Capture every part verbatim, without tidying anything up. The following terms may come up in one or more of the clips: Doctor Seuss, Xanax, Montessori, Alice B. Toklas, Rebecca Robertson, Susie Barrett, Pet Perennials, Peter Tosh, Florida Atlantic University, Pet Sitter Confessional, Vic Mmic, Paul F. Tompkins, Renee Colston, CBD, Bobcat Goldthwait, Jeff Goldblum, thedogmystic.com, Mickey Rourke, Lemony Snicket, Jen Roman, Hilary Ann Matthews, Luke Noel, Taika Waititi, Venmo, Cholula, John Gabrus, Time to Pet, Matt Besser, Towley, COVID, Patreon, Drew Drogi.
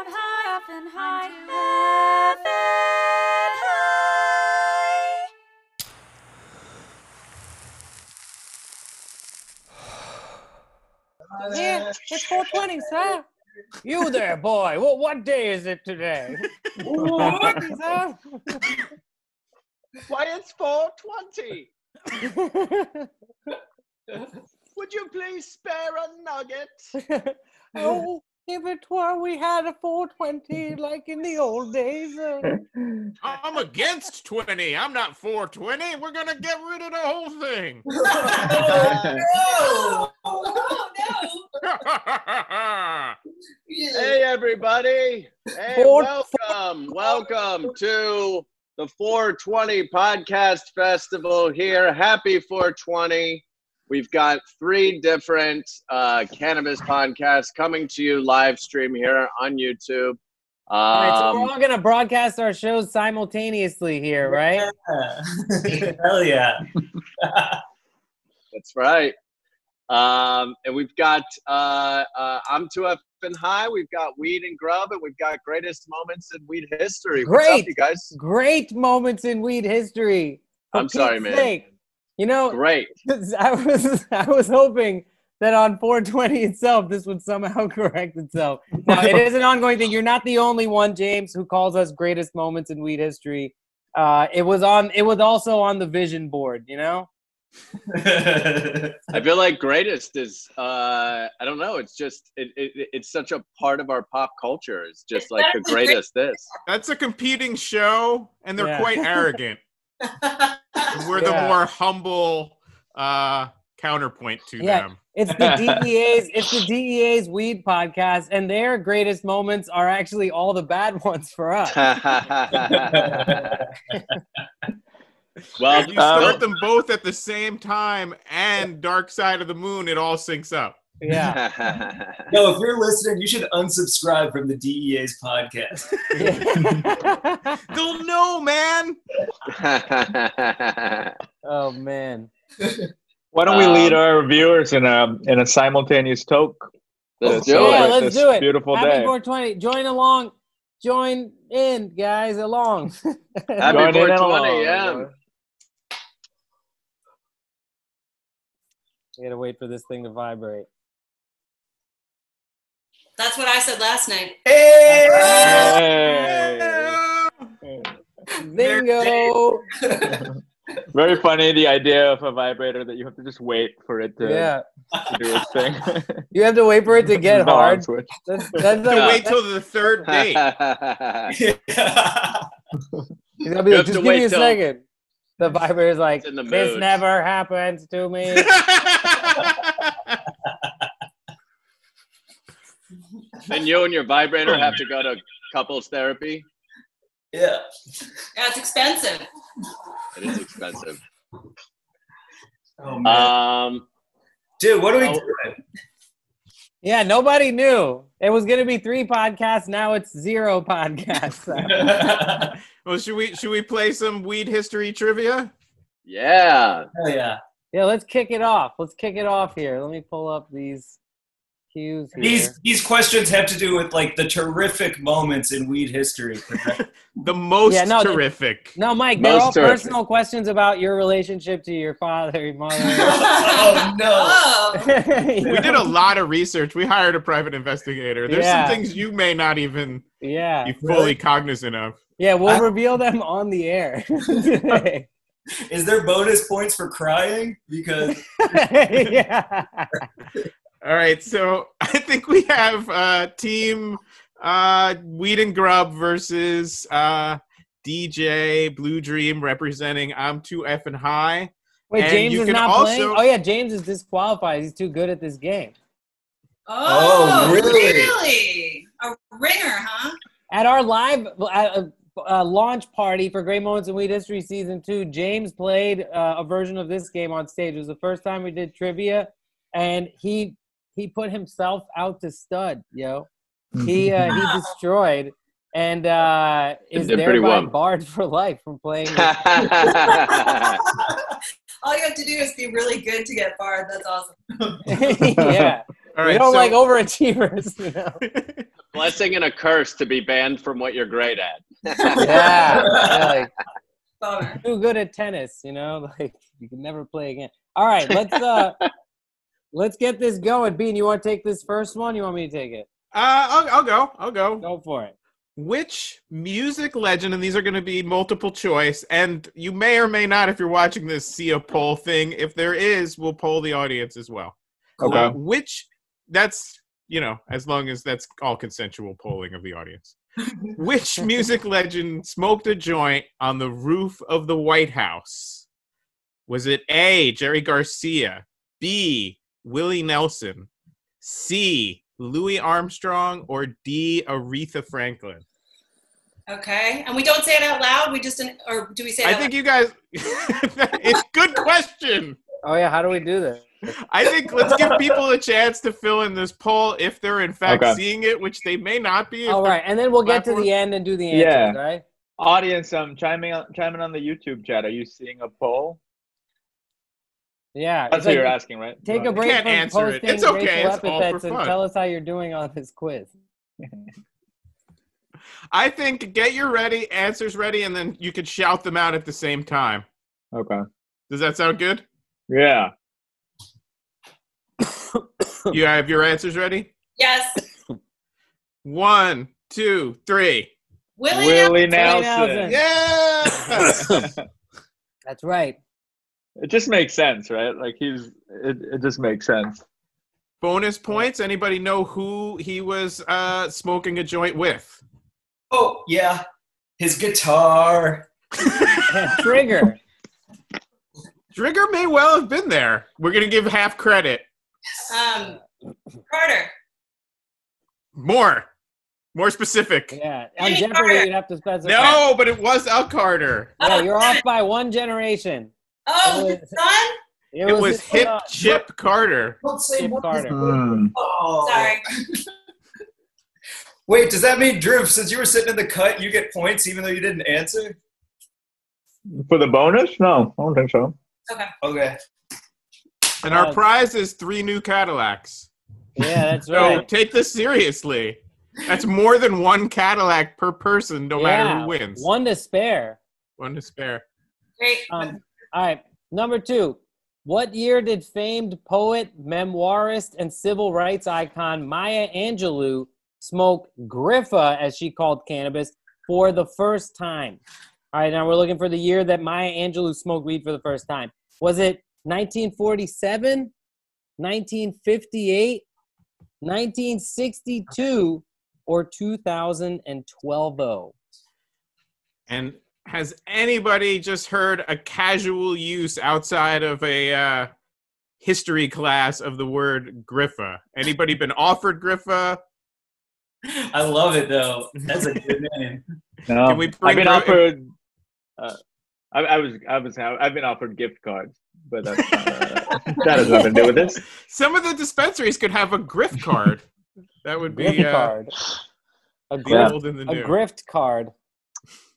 up high, up and high, up and high. Yeah, it's four twenty, sir. You there, boy. What, what day is it today? What, sir? Why, it's four twenty. Would you please spare a nugget? Oh, if it were we had a four twenty like in the old days. Uh... I'm against twenty. I'm not four twenty. We're going to get rid of the whole thing. Oh, no. Oh, no. Hey, everybody. Hey, welcome. Welcome to the four twenty Podcast Festival here. Happy four twenty. We've got three different uh, cannabis podcasts coming to you live stream here on YouTube. Um, all right, so we're all going to broadcast our shows simultaneously here, right? Yeah. Hell yeah. That's right. Um, and we've got uh, uh, I'm two F and High. We've got Weed and Grub, and we've got Greatest Moments in Weed History. What's great, up, you guys? Great moments in weed history. For I'm Pete's sorry, man. Sake. You know, great. I was I was hoping that on four twenty itself, this would somehow correct itself. Now, it is an ongoing thing. You're not the only one, James, who calls us greatest moments in weed history. Uh, it was on. It was also on the vision board. You know. I feel like greatest is. Uh, I don't know. It's just. It, it it's such a part of our pop culture. It's just like the greatest. This. That's a competing show, and they're yeah. quite arrogant. We're yeah. the more humble uh, counterpoint to yeah. them. It's the D E A's. It's the D E A's weed podcast, and their greatest moments are actually all the bad ones for us. Well, if you start um, them both at the same time, and Dark Side of the Moon, it all syncs up. Yeah. No, if you're listening, you should unsubscribe from the D E A's podcast. Don't know, man. Oh man. Why don't we lead um, our viewers in a in a simultaneous toke? Let's do it. Yeah, let's do it. Beautiful Happy day. Happy four twenty. Join along. Join in, guys. Along. Happy Join four twenty. Along, yeah. Bro. You gotta wait for this thing to vibrate. That's what I said last night. Hey! Hey! Bingo! Very funny, the idea of a vibrator that you have to just wait for it to, yeah. to do its thing. You have to wait for it to get hard. That's, that's like, wait till the third date. Yeah. He's gonna be you like, just give me a till... second. The vibrator's like, this never happens to me. And you and your vibrator have to go to couples therapy? Yeah. Yeah, it's expensive. It is expensive. Oh, man. Um, Dude, what are we doing? Yeah, nobody knew. It was going to be three podcasts. Now it's zero podcasts. Well, should we should we play some weed history trivia? Yeah. Hell yeah. Yeah, let's kick it off. Let's kick it off here. Let me pull up these cues here. These these questions have to do with like the terrific moments in weed history. The most yeah, no, terrific. The, no, Mike, most they're all terrific. Personal questions about your relationship to your father, your mother. Oh no. We did a lot of research. We hired a private investigator. There's yeah. some things you may not even yeah, be fully really? cognizant of. Yeah, we'll I, reveal them on the air. Is there bonus points for crying? Because yeah. All right, so I think we have uh, Team uh, Weed and Grub versus uh, D J Blue Dream representing I'm Too Effin' High. Wait, and James is not also... playing? Oh yeah, James is disqualified. He's too good at this game. Oh, oh really? really? A ringer, huh? At our live uh, uh, launch party for Great Moments in Weed History Season two, James played uh, a version of this game on stage. It was the first time we did trivia, and he he put himself out to stud, yo. He uh, he destroyed and uh, is thereby barred for life from playing. All you have to do is be really good to get barred. That's awesome. Yeah. All right, we don't so, like overachievers. You know? Blessing and a curse to be banned from what you're great at. Yeah, yeah, like, too good at tennis. You know, like you can never play again. All right, let's uh, let's get this going. Bean, you want to take this first one? You want me to take it? Uh, I'll, I'll go. I'll go. Go for it. Which music legend, and these are going to be multiple choice, and you may or may not, if you're watching this, see a poll thing. If there is, we'll poll the audience as well. Okay. Uh, which, that's, you know, as long as that's all consensual polling of the audience. Which music legend smoked a joint on the roof of the White House? Was it A, Jerry Garcia, B, Willie Nelson, C, Louis Armstrong, or D, Aretha Franklin? Okay, and we don't say it out loud. We just, or do we say? It I out think loud? You guys. It's good question. Oh yeah, how do we do that? I think let's give people a chance to fill in this poll if they're in fact okay. seeing it, which they may not be. All right, and then we'll get platform. to the end and do the answers. Yeah. Right. Audience, um, chiming on, chiming on the YouTube chat. Are you seeing a poll? Yeah, that's what like, you're asking, right? Take a break from answer posting it. It's okay. It's all for fun. And tell us how you're doing on this quiz. I think get your ready answers ready, and then you could shout them out at the same time. Okay. Does that sound good? Yeah. You have your answers ready? Yes. One, two, three. Willie, Willie Nelson. Nelson. Yeah. That's right. It just makes sense, right? Like he's, it, it just makes sense. Bonus points. Anybody know who he was uh, smoking a joint with? Oh, yeah. His guitar. Trigger. Trigger may well have been there. We're going to give half credit. Um, Carter. More. More specific. Yeah. On Jeopardy, you'd have to specify. No, but it was Al Carter. Yeah, you're off by one generation. Oh, his son? It was, it was Hip son. Chip Carter. Don't say Chip Carter. Mm. Oh. Sorry. Wait, does that mean, Drew, since you were sitting in the cut, you get points even though you didn't answer? For the bonus? No, I don't think so. Okay. Okay. And our prize is three new Cadillacs. Yeah, that's right. So take this seriously. That's more than one Cadillac per person, no yeah, matter who wins. One to spare. One to spare. Great. Um, All right, number two. What year did famed poet, memoirist, and civil rights icon Maya Angelou smoke griffa, as she called cannabis, for the first time? All right, now we're looking for the year that Maya Angelou smoked weed for the first time. Was it nineteen forty-seven, nineteen fifty-eight, nineteen sixty-two, or two thousand twelve? And has anybody just heard a casual use outside of a uh, history class of the word griffa? Anybody been offered griffa? I love it, though. That's a good name. No. Can we I've been offered. Uh, I, I was. I was. I've been offered gift cards, but that's not, uh, that has nothing to do with this. Some of the dispensaries could have a grift card. That would be grift uh, card. A grift, old and the new. A grift card.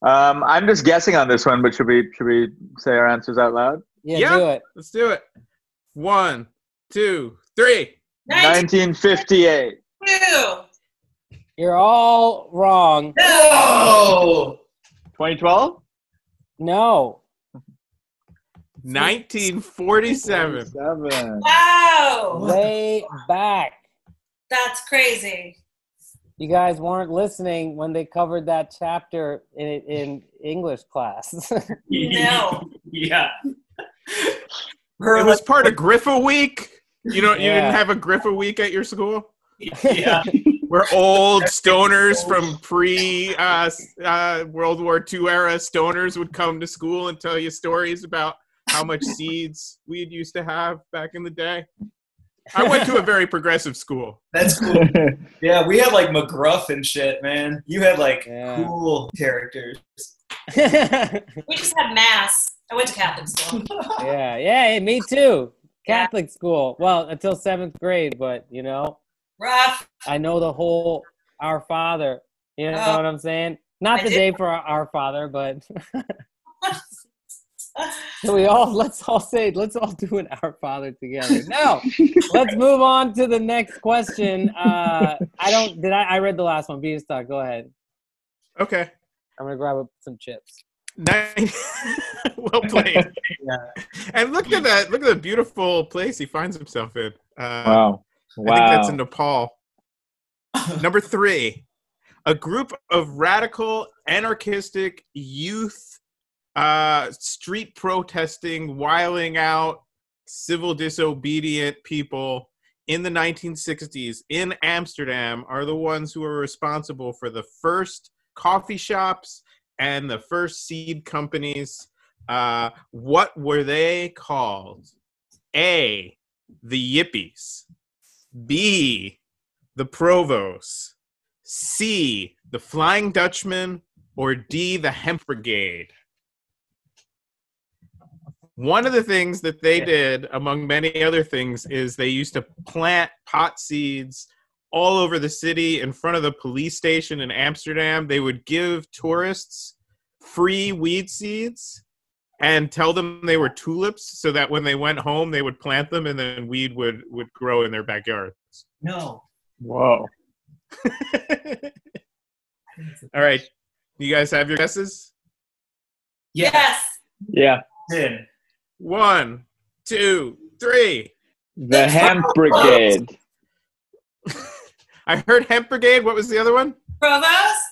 Um, I'm just guessing on this one, but should we should we say our answers out loud? Yeah, yeah. Do it. Let's do it. One, two, three. nineteen fifty-eight. Two. You're all wrong. No. twenty twelve? No. nineteen forty-seven. Wow. Way back. That's crazy. You guys weren't listening when they covered that chapter in, in English class. No. Yeah. It was part of Griffa Week. You know, yeah. You didn't have a Griffa Week at your school? Yeah. We're old stoners from pre uh, uh, World War Two era stoners would come to school and tell you stories about how much seeds we used to have back in the day. I went to a very progressive school. That's cool. Yeah, we had like McGruff and shit, man. You had like yeah. cool characters. We just had mass. I went to Catholic school. Yeah, yeah, me too. Catholic yeah. school. Well, until seventh grade, but you know. Rough. I know the whole Our Father. You know, oh, know what I'm saying? Not I the did. Day for Our Father, but. So we all, let's all say, let's all do an Our Father together. Now, let's move on to the next question. Uh, I don't, did I, I read the last one. Beanstalk, go ahead. Okay. I'm going to grab up some chips. Nice. Well played. Yeah. And look at that. Look at the beautiful place he finds himself in. Uh, wow. Wow. I think that's in Nepal. Number three, a group of radical, anarchistic youth uh, street protesting, wiling out, civil disobedient people in the nineteen sixties in Amsterdam are the ones who are responsible for the first coffee shops and the first seed companies. Uh, what were they called? A, the Yippies. B, the Provosts. C, the Flying Dutchman. Or D, the Hemp Brigade. One of the things that they did, among many other things, is they used to plant pot seeds all over the city in front of the police station in Amsterdam. They would give tourists free weed seeds and tell them they were tulips so that when they went home, they would plant them and then weed would, would grow in their backyards. No. Whoa. All right. You guys have your guesses? Yes. Yeah. Ten. One, two, three. The Hemp Brigade. I heard Hemp Brigade. What was the other one? Provost.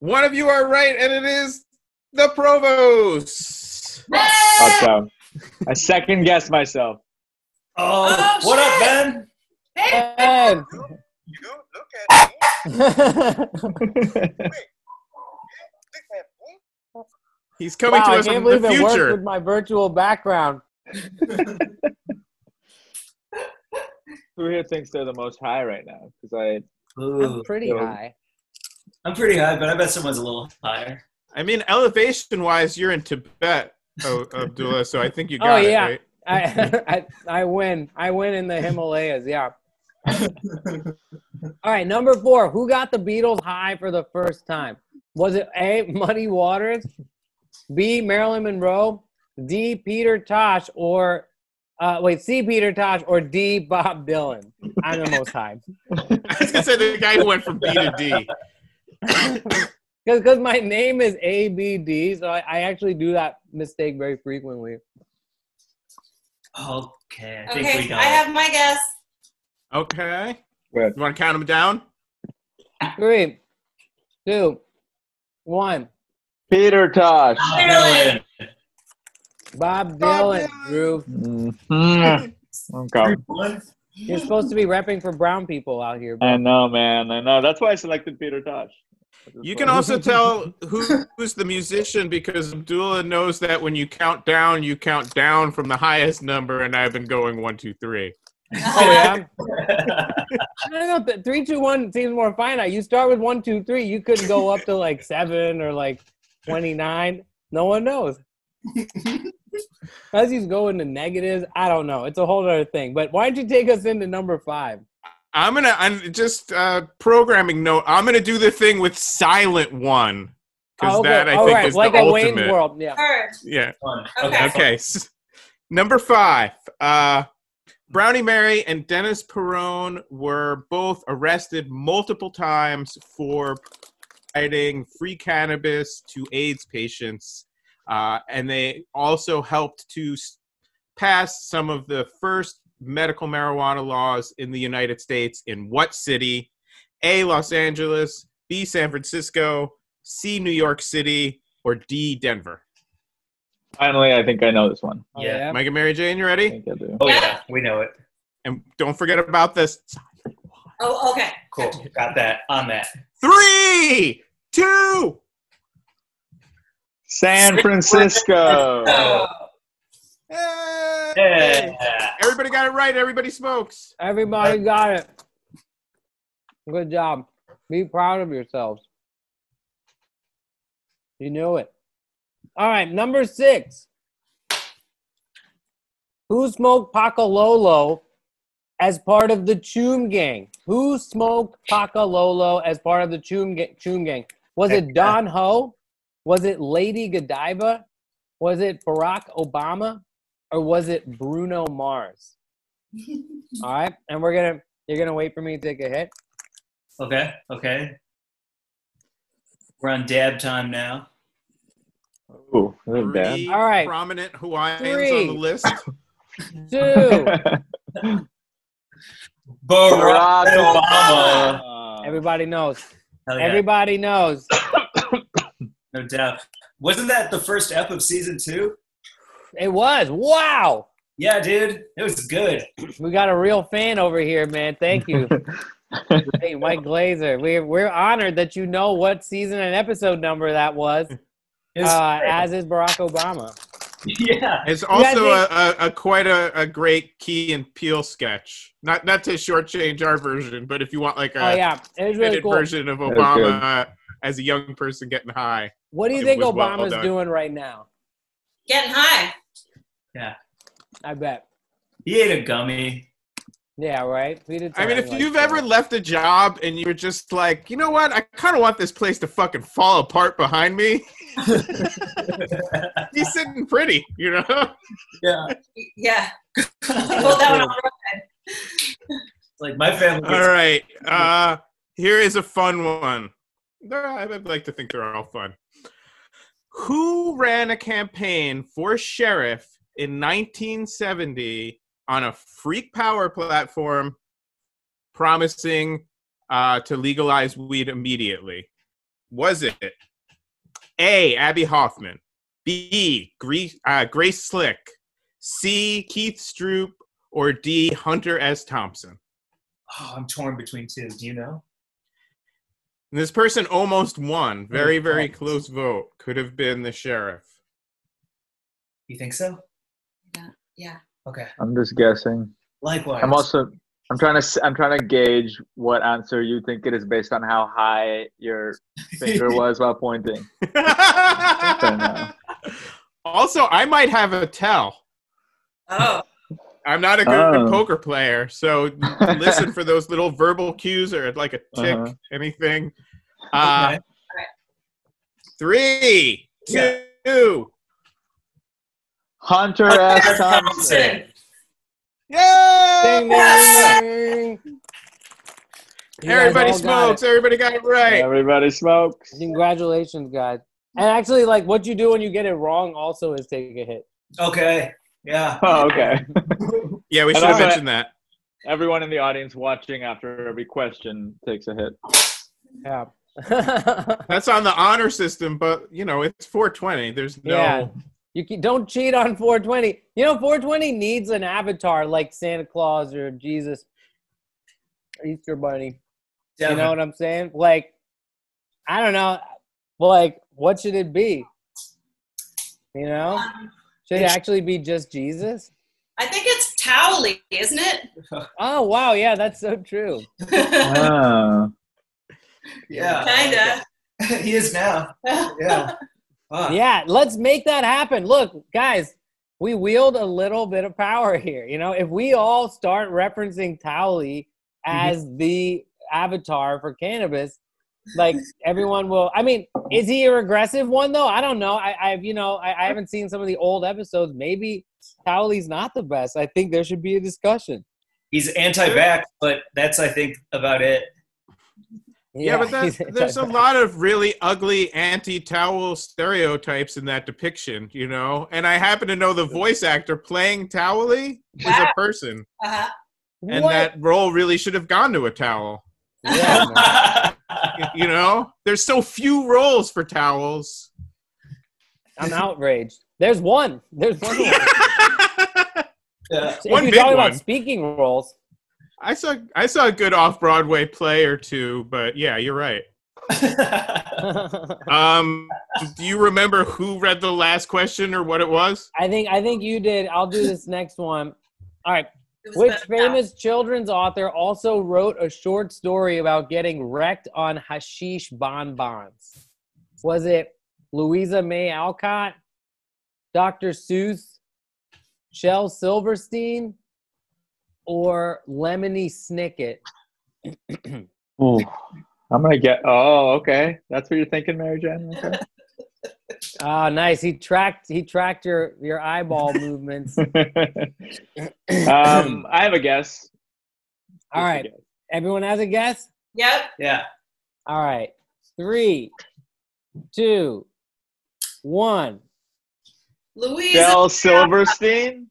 One of you are right, and it is the Provost. Awesome. I second guessed myself. Oh, oh what shit. Up, Ben? Hey, Ben. You, you look at me. Wait. He's coming wow, to us from the future. I can't believe it worked with my virtual background. Ruha thinks they're the most high right now because I. Ooh, I'm pretty so, high. I'm pretty high, but I bet someone's a little higher. I mean, elevation-wise, you're in Tibet, oh, Abdullah. So I think you got oh, yeah. it, right? I, I I win. I win in the Himalayas. Yeah. All right, number four. Who got the Beatles high for the first time? Was it A, Muddy Waters, B, Marilyn Monroe, D, Peter Tosh, or uh, wait, C, Peter Tosh, or D, Bob Dylan? I'm the most high. I was gonna say the guy who went from B to D. Because my name is A B D, so I, I actually do that mistake very frequently. Okay. I think okay, we got I have it. My guess. Okay. Good. You want to count them down? Three, two, one. Peter Tosh. Bob Dylan. Bob Dylan, Drew. Mm-hmm. Okay. You're supposed to be repping for brown people out here. Bro. I know, man. I know. That's why I selected Peter Tosh. You can also tell who, who's the musician because Abdullah knows that when you count down, you count down from the highest number, and I've been going one, two, three. Oh, yeah. No, no, no. Three, two, one seems more finite. You start with one, two, three. You couldn't go up to like seven or like twenty-nine. No one knows. As you go into negatives, I don't know. It's a whole other thing. But why don't you take us into number five? I'm gonna. I'm just uh, programming note. I'm gonna do the thing with silent one because oh, okay. that I All think right. is like the a ultimate. Wayne's World. Yeah. Sure. Yeah. Okay. Okay. So, number five. Uh, Brownie Mary and Dennis Perrone were both arrested multiple times for providing free cannabis to AIDS patients, uh, and they also helped to pass some of the first medical marijuana laws in the United States in what city? A, Los Angeles, B, San Francisco, C, New York City, or D, Denver. Finally, I think I know this one. Yeah. yeah. Mike and Mary Jane, you ready? I think I do. Oh, yeah. We know it. And don't forget about this. Oh, okay. Cool. Got that. On that. Three, two. San Francisco. Francisco. Hey. Yeah. Everybody got it right. Everybody smokes. Everybody got it. Good job. Be proud of yourselves. You knew it. All right, number six. Who smoked Pakololo as part of the Choom Gang? Who smoked Pakololo as part of the Choom Gang? Was it Don Ho? Was it Lady Godiva? Was it Barack Obama or was it Bruno Mars? All right, and we're gonna, you're gonna wait for me to take a hit. Okay, okay. We're on dab time now. Ooh, three dab. All right. Prominent Hawaiians on the list. Two. Barack Obama. Obama. Everybody knows. Yeah. Everybody knows. No doubt. Wasn't that the first ep of season two? It was. Wow. Yeah, dude. It was good. We got a real fan over here, man. Thank you. Hey, Mike Glazer. We're, we're honored that you know what season and episode number that was, uh, as is Barack Obama. Yeah. It's also a, a, a quite a, a great Key and Peele sketch. Not not to shortchange our version, but if you want like a oh, yeah. really edited cool. version of Obama uh, as a young person getting high. What do you think Obama's well doing right now? Getting high. Yeah. I bet. He ate a gummy. Yeah, right? We did I mean, if like you've that. ever left a job and you're just like, you know what? I kind of want this place to fucking fall apart behind me. He's sitting pretty, you know? Yeah. Yeah. Well, that one on the road. Like, my family. All right. Uh, here is a fun one. I'd like to think they're all fun. Who ran a campaign for sheriff in nineteen seventy on a freak power platform promising uh, to legalize weed immediately? Was it A, Abby Hoffman, B, Grace, uh, Grace Slick, C, Keith Stroop, or D, Hunter S. Thompson? Oh, I'm torn between two. Do you know? And this person almost won. Very, very close vote. Could have been the sheriff. You think so? Yeah. Yeah. Okay. I'm just guessing. Likewise. I'm also I'm trying to I'm trying to gauge what answer you think it is based on how high your finger was while pointing. Also, I might have a tell. Oh. I'm not a good oh. poker player, so listen for those little verbal cues or like a tick, uh-huh. anything. Uh, okay. Three, two. Yeah. Hunter S. Thompson. Yay! Everybody smokes. Everybody got it right. Everybody smokes. Congratulations, guys. And actually, like, what you do when you get it wrong also is take a hit. Okay. Yeah. Oh, okay. Yeah, we should have mentioned that. Everyone in the audience watching after every question takes a hit. Yeah. That's on the honor system, but, you know, it's four twenty. There's no... Yeah. You can, don't cheat on four twenty. You know, four twenty needs an avatar like Santa Claus or Jesus, or Easter Bunny. Definitely. You know what I'm saying? Like, I don't know. Like, what should it be? You know? Should it actually be just Jesus? I think it's Towley, isn't it? Oh, wow. Yeah, that's so true. Wow. Yeah. Kinda. Okay. He is now. Yeah. Wow. Yeah, let's make that happen. Look, guys, we wield a little bit of power here. You know, if we all start referencing Towley as mm-hmm. the avatar for cannabis, like everyone will. I mean, is he a regressive one though? I don't know. I, I've, you know, I, I haven't seen some of the old episodes. Maybe Towley's not the best. I think there should be a discussion. He's anti-vax, but that's, I think, about it. Yeah, yeah, but that, there's a lot of really ugly anti-Towel stereotypes in that depiction, you know? And I happen to know the voice actor playing Towley is wow. a person. Uh-huh. And what? That role really should have gone to a towel. Yeah, you know? There's so few roles for towels. I'm outraged. There's one. There's one. One. Yeah. If one you're big talking one. About speaking roles. I saw I saw a good off-Broadway play or two, but yeah, you're right. um, do you remember who read the last question or what it was? I think I think you did. I'll do this next one. All right. Which famous children's author also wrote a short story about getting wrecked on hashish bonbons? Was it Louisa May Alcott, Doctor Seuss, Shel Silverstein, or Lemony Snicket? Ooh, I'm gonna get. Oh, okay. That's what you're thinking, Mary Jane. Okay. Ah, oh, nice. He tracked. He tracked your your eyeball movements. um, I have a guess. All Here's right, guess. Everyone has a guess. Yep. Yeah. All right. Three, two, one. Louisa Del Silverstein.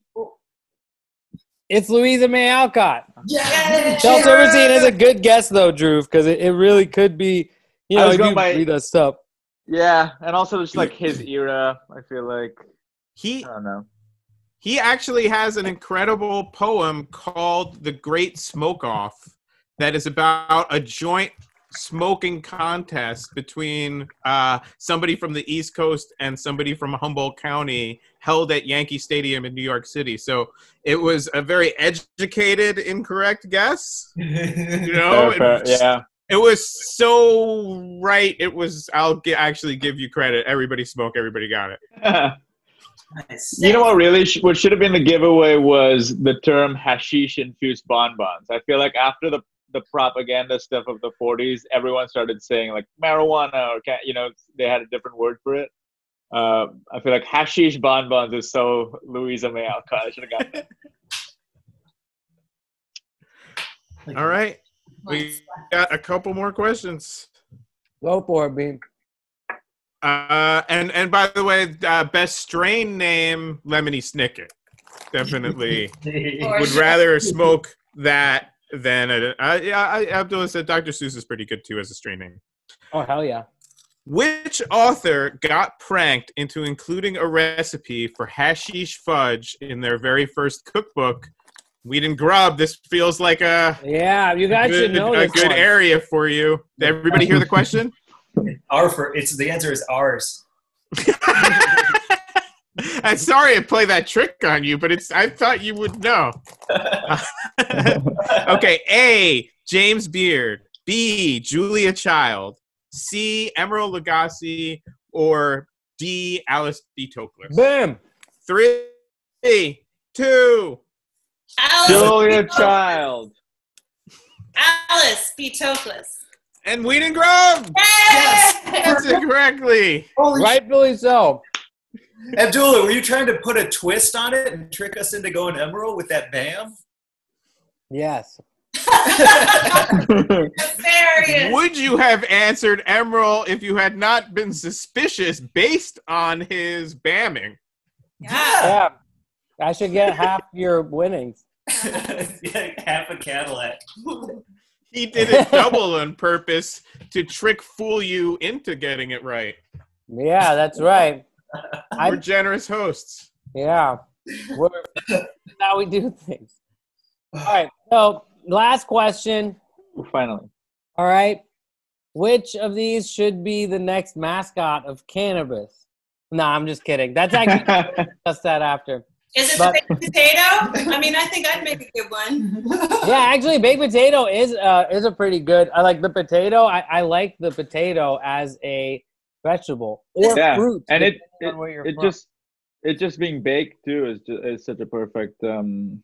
It's Louisa May Alcott. Yes. Del Silverstein is a good guess though, Drew, because it, it really could be. You know, I was going you by, read us stuff. Yeah, and also just like his era, I feel like he. I don't know. He actually has an incredible poem called "The Great Smoke Off," that is about a joint smoking contest between uh, somebody from the East Coast and somebody from Humboldt County held at Yankee Stadium in New York City. So it was a very educated, incorrect guess. You know, fair, fair. yeah. It was so right. It was. I'll g- actually give you credit. Everybody smoked. Everybody got it. Yeah. Nice. You know what? Really, sh- what should have been the giveaway was the term hashish-infused bonbons. I feel like after the the propaganda stuff of the forties, everyone started saying like marijuana or ca- you know they had a different word for it. Uh, I feel like hashish bonbons is so Louisa May Alcott. I should have got that. All right. We got a couple more questions. Go for it, Bean. Uh, and, and by the way, uh, best strain name, Lemony Snicket. Definitely would rather smoke that than a, uh, yeah, Abdullah said Doctor Seuss is pretty good too as a strain name. Oh, hell yeah. Which author got pranked into including a recipe for hashish fudge in their very first cookbook? Weed and Grub, this feels like a yeah, you guys good, should know a good one. Area for you. Did everybody hear the question? Our for it's the answer is ours. I'm sorry to play that trick on you, but it's I thought you would know. Okay, A, James Beard, B, Julia Child, C, Emeril Lagasse, or D, Alice B. Toklas. Boom. Three, two. Alice Julia Child. Alice B. Toklas. And Weed and Grub. Yes! That's it correctly. Rightfully so. Abdullah, were you trying to put a twist on it and trick us into going Emeril with that BAM? Yes. Would you have answered Emeril if you had not been suspicious based on his BAMming? Yeah. yeah. I should get half your winnings. Yeah, half a Cadillac. He did it double on purpose to trick fool you into getting it right. Yeah, that's right. We're I'm, generous hosts. Yeah. We're, now we do things. All right. So last question. Finally. All right. Which of these should be the next mascot of cannabis? No, I'm just kidding. That's actually just that after. Is it but, the baked potato? I mean, I think I'd make a good one. Yeah, actually, baked potato is uh, is a pretty good. I like the potato. I, I like the potato as a vegetable or yeah. fruit. And it it, it just it just being baked too is just, is such a perfect um,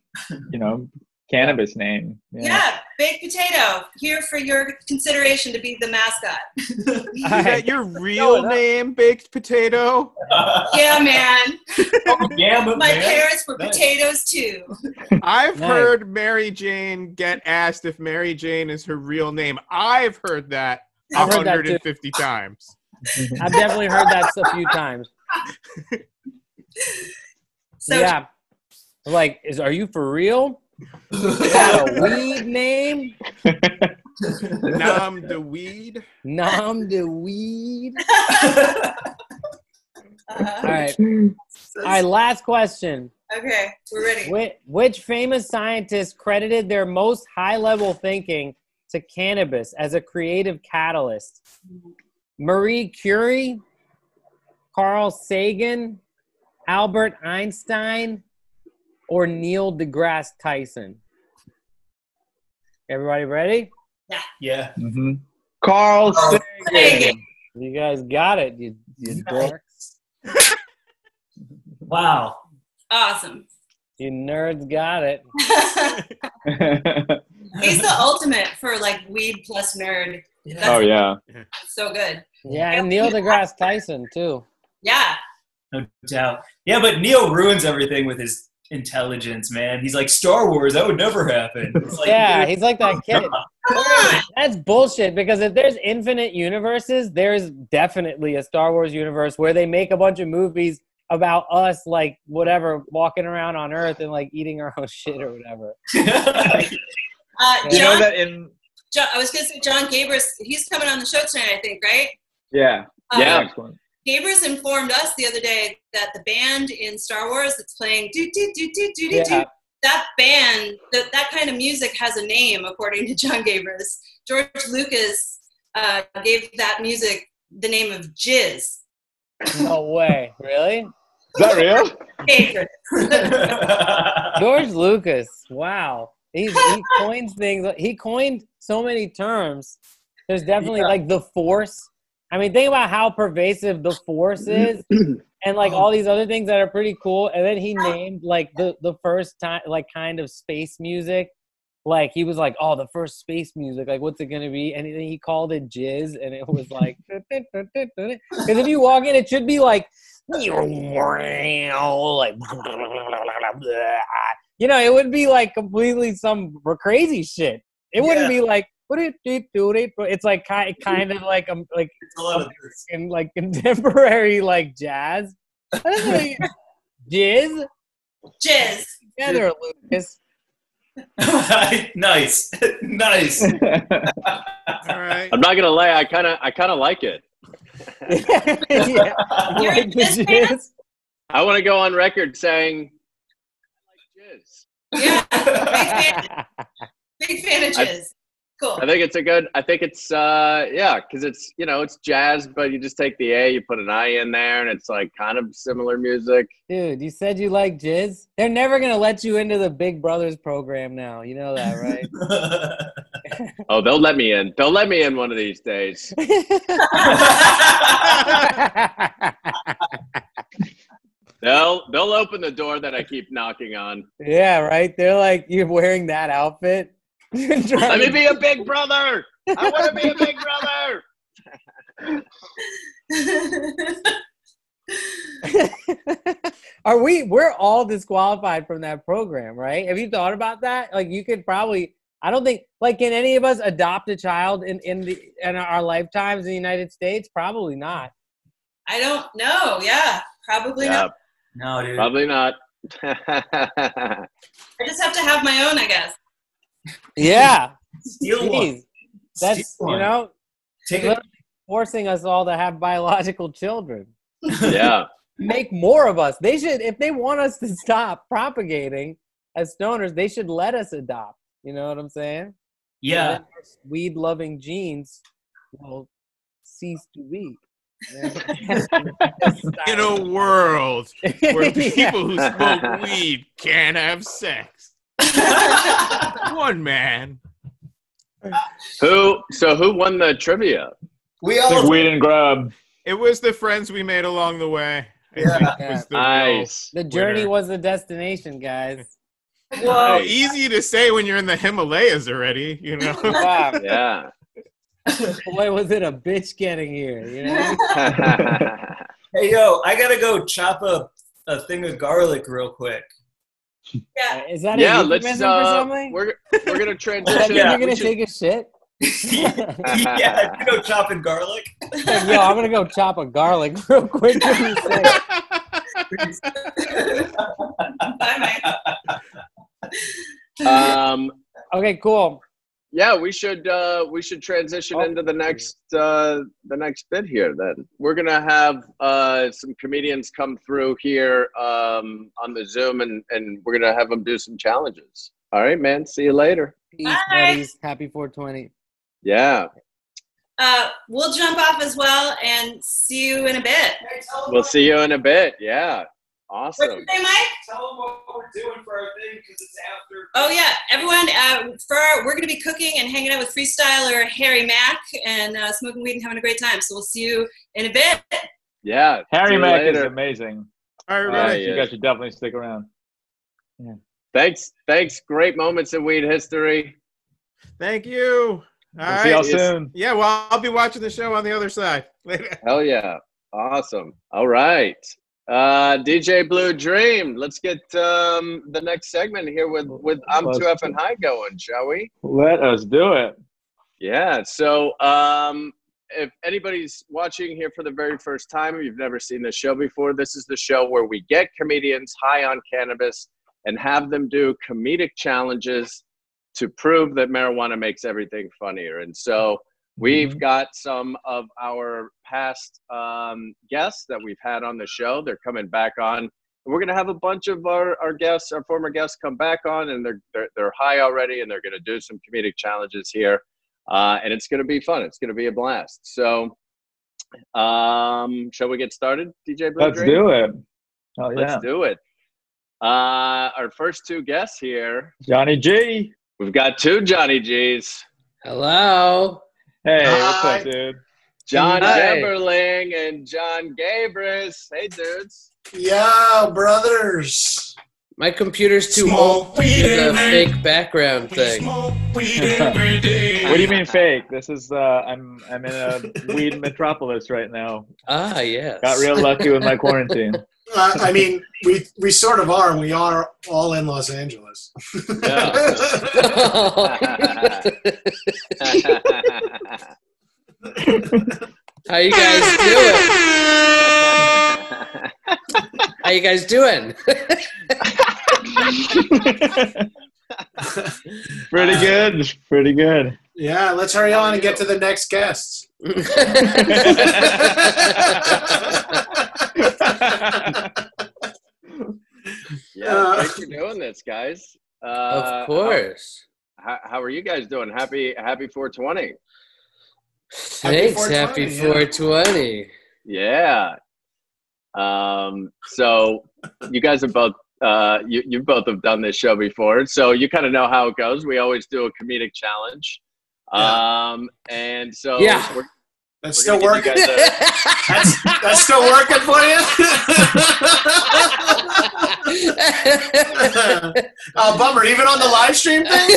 you know cannabis name. Yeah. yeah, baked potato here for your consideration to be the mascot. Is that your real name, baked potato? Yeah, man. Yeah, my man. Parents were nice. Potatoes too. I've nice. Heard Mary Jane get asked if Mary Jane is her real name. I've heard that I've one hundred fifty heard that times. I've definitely heard that a few times. So yeah, like, is are you for real? Is that a weed name? Nom de weed. Nom de weed. Uh-huh. All right. All right, last question. Okay, we're ready. Which, which famous scientists credited their most high-level thinking to cannabis as a creative catalyst? Marie Curie, Carl Sagan, Albert Einstein, or Neil deGrasse Tyson? Everybody ready? Yeah. Yeah. Mm-hmm. Carl Sagan. Sagan. You guys got it, you, you dorks. Wow. Awesome. You nerds got it. He's the ultimate for like weed plus nerd. That's oh, yeah. So good. Yeah, and Neil deGrasse Tyson, too. Yeah. No doubt. Yeah, but Neo ruins everything with his intelligence, man. He's like, Star Wars, that would never happen. It's like, yeah, dude, he's like that kid. That's bullshit, because if there's infinite universes, there's definitely a Star Wars universe where they make a bunch of movies about us, like, whatever, walking around on Earth and, like, eating our own shit or whatever. uh, John, you know that in... John, I was going to say, John Gabrus, he's coming on the show tonight, I think, right? Yeah. Um, yeah. Excellent. Gabrus informed us the other day that the band in Star Wars that's playing do do do do do do do, that band, that, that kind of music has a name, according to John Gabrus. George Lucas uh, gave that music the name of Jizz. No way. Really? Is that real? George Lucas. Wow. He's, he coins things. He coined so many terms. There's definitely, yeah. like, the Force. I mean, think about how pervasive the Force is and, like, all these other things that are pretty cool. And then he named, like, the, the first time, like, kind of space music. Like, he was like, oh, the first space music. Like, what's it going to be? And then he called it Jizz, and it was like... Because if you walk in, it should be like... like, you know, it would be, like, completely some crazy shit. It wouldn't yeah. be like... It's like kind of like um like in like contemporary like jazz. Jizz, jizz together, Lucas. Nice, nice. All right. I'm not gonna lie. I kind of I kind of like it. Yeah. I, like the jizz. I want to go on record saying I like jizz. Yeah, big fan of jizz. Cool. I think it's a good, I think it's, uh, yeah, because it's, you know, it's jazz, but you just take the A, you put an I in there, and it's, like, kind of similar music. Dude, you said you like jizz? They're never going to let you into the Big Brothers program now. You know that, right? Oh, they'll let me in. They'll let me in one of these days. They'll, they'll open the door that I keep knocking on. Yeah, right? They're like, you're wearing that outfit? Let me be a big brother. I want to be a big brother. Are we? We're all disqualified from that program, right? Have you thought about that? Like, you could probably. I don't think. Like, can any of us adopt a child in in the in our lifetimes in the United States? Probably not. I don't know. Yeah, probably yeah. not. No, dude. Probably not. I just have to have my own, I guess. Yeah, steal one. That's steal one. You know, take it. Forcing us all to have biological children. Yeah, make more of us. They should, if they want us to stop propagating as stoners, they should let us adopt. You know what I'm saying? Yeah, weed loving genes will cease to be. In a world where people yeah. who smoke weed can't have sex. One man. Who? So who won the trivia? We all. Weed and grub. It was the friends we made along the way. Yeah. Yeah. Was the nice. The journey winner. Was the destination, guys. Well, nice. Easy to say when you're in the Himalayas already, you know. Wow. Yeah. Boy, was it a bitch getting here, you know? Hey, yo, I gotta go chop up a thing of garlic real quick. Yeah, is that yeah, a euphemism uh, or something? We're, we're going to transition. Yeah, you're going to should... take a shit? Yeah, you go chopping garlic. Yo, I'm going to go chop a garlic real quick. um, okay, cool. Yeah, we should uh, we should transition oh. into the next uh, the next bit here. Then we're gonna have uh, some comedians come through here um, on the Zoom, and and we're gonna have them do some challenges. All right, man. See you later. Peace, buddies. Happy four twenty. Yeah. Uh, we'll jump off as well, and see you in a bit. We'll see you in a bit. Yeah. Awesome. What did you say, Mike? Tell them what we're doing for our thing because it's after. Oh yeah, everyone! Uh, for our, we're going to be cooking and hanging out with freestyler Harry Mack and uh, smoking weed and having a great time. So we'll see you in a bit. Yeah, Harry Mack later. Is amazing. All right, uh, you guys should definitely stick around. Yeah. Thanks, thanks. Great moments in weed history. Thank you. All we'll right, see y'all soon. Yeah, well, I'll be watching the show on the other side later. Hell yeah. Awesome. All right. Uh, D J Blue Dream, let's get um, the next segment here with, with I'm two F and High going, shall we? Let us do it. Yeah. So um, if anybody's watching here for the very first time, or you've never seen this show before, this is the show where we get comedians high on cannabis and have them do comedic challenges to prove that marijuana makes everything funnier. And so we've got some of our past um, guests that we've had on the show. They're coming back on. And we're going to have a bunch of our, our guests, our former guests, come back on, and they're, they're, they're high already, and they're going to do some comedic challenges here. Uh, and it's going to be fun. It's going to be a blast. So um, shall we get started, D J Blue? Let's do it. Oh, yeah. Let's do it. Uh, our first two guests here. Johnny G. We've got two Johnny Gs. Hello. Hey, what's up, dude? John Gemberling and John Gabrus. Hey, dudes. Yo, brothers. My computer's too old for the fake background thing. What do you mean fake? This is uh, I'm I'm in a weed metropolis right now. Ah, yes. Got real lucky with my quarantine. Uh, I mean, we we sort of are. We are all in Los Angeles. How you guys doing? How you guys doing? Pretty good. Pretty good. Yeah, let's hurry on and get to the next guests. Yeah, uh, thanks for doing this, guys. Uh, of course. How, how are you guys doing? Happy Happy four twenty. Thanks. Happy four twenty. Yeah. Um. So you guys have both. Uh. You you both have done this show before, so you kind of know how it goes. We always do a comedic challenge. Yeah. Um. And so yeah. We're, That's still working. A... that's, that's still working for you? Oh, bummer. Even on the live stream thing?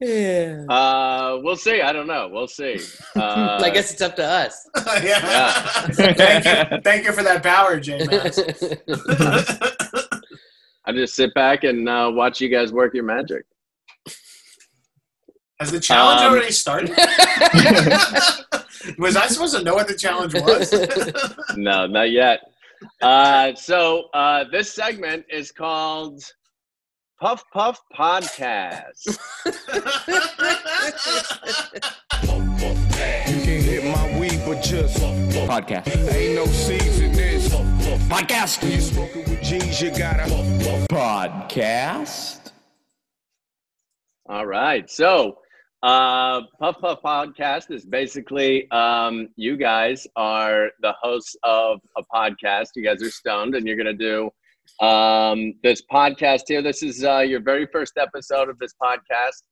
You can't... Yeah. Uh, we'll see. I don't know. We'll see. Uh, I guess it's up to us. Yeah. Yeah. Thank you. Thank you for that power, J-Max. I just sit back and uh, watch you guys work your magic. Has the challenge um, already started? Was I supposed to know what the challenge was? No, not yet. Uh, so uh, this segment is called Puff Puff Podcast. You can't hit my weed, but just podcast. Ain't no season this podcast. You spoken with G's, you got a podcast. All right, so uh, Puff Puff Podcast is basically um, you guys are the hosts of a podcast. You guys are stoned, and you're gonna do um, this podcast here. This is uh, your very first episode of this podcast,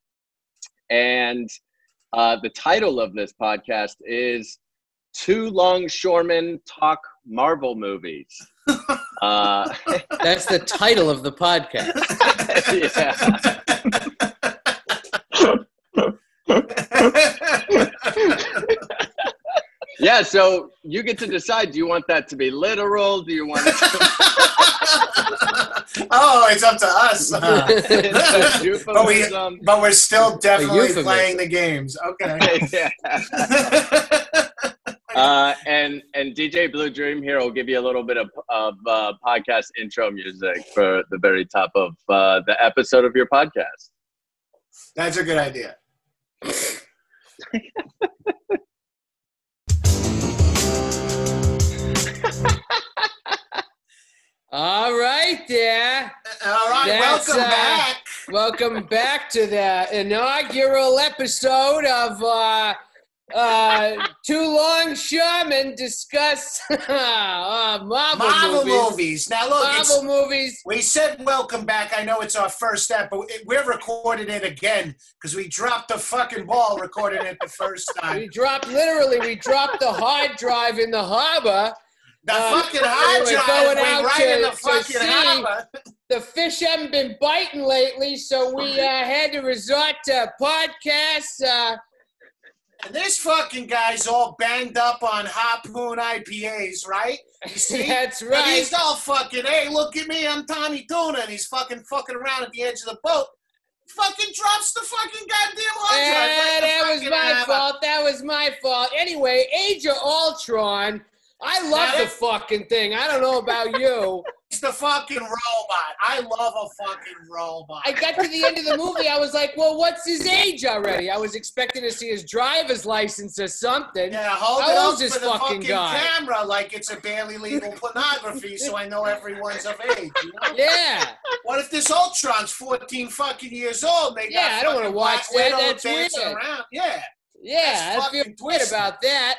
and. Uh, the title of this podcast is Two Longshoremen Talk Marvel Movies. Uh, That's the title of the podcast. Yeah. Yeah, so you get to decide. Do you want that to be literal? Do you want it to... Oh, it's up to us. Uh, it's but, we, but we're still definitely playing the games. Okay. Yeah. uh, and and D J Blue Dream here will give you a little bit of, of uh, podcast intro music for the very top of uh, the episode of your podcast. That's a good idea. All right, there. All right, That's, welcome uh, back. Welcome back to the inaugural episode of uh, uh, Two Longshoremen Discuss uh, Marvel, Marvel movies. movies. Now, look, Marvel movies. We said welcome back. I know it's our first step, but we're recording it again because we dropped the fucking ball recording it the first time. We dropped, literally, we dropped the hard drive in the harbor. The um, fucking hot anyway, right to, in the fucking harbor. The fish haven't been biting lately, so we uh, had to resort to podcasts. Uh, and this fucking guy's all banged up on harpoon I P As, right? You see? That's right. And he's all fucking, hey, look at me, I'm Tommy Tuna, and he's fucking fucking around at the edge of the boat. Fucking drops the fucking goddamn hard drive. Yeah, that was my hammer. fault. That was my fault. Anyway, Age of Ultron. I love the fucking thing. I don't know about you. It's the fucking robot. I love a fucking robot. I got to the end of the movie. I was like, well, what's his age already? I was expecting to see his driver's license or something. Yeah, hold How old is this fucking, fucking guy? Camera like it's a barely legal pornography, so I know everyone's of age. You know? Yeah. What if this Ultron's fourteen fucking years old? They yeah, I don't want to watch that. That's weird. Around. Yeah. Yeah, I feel weird about that.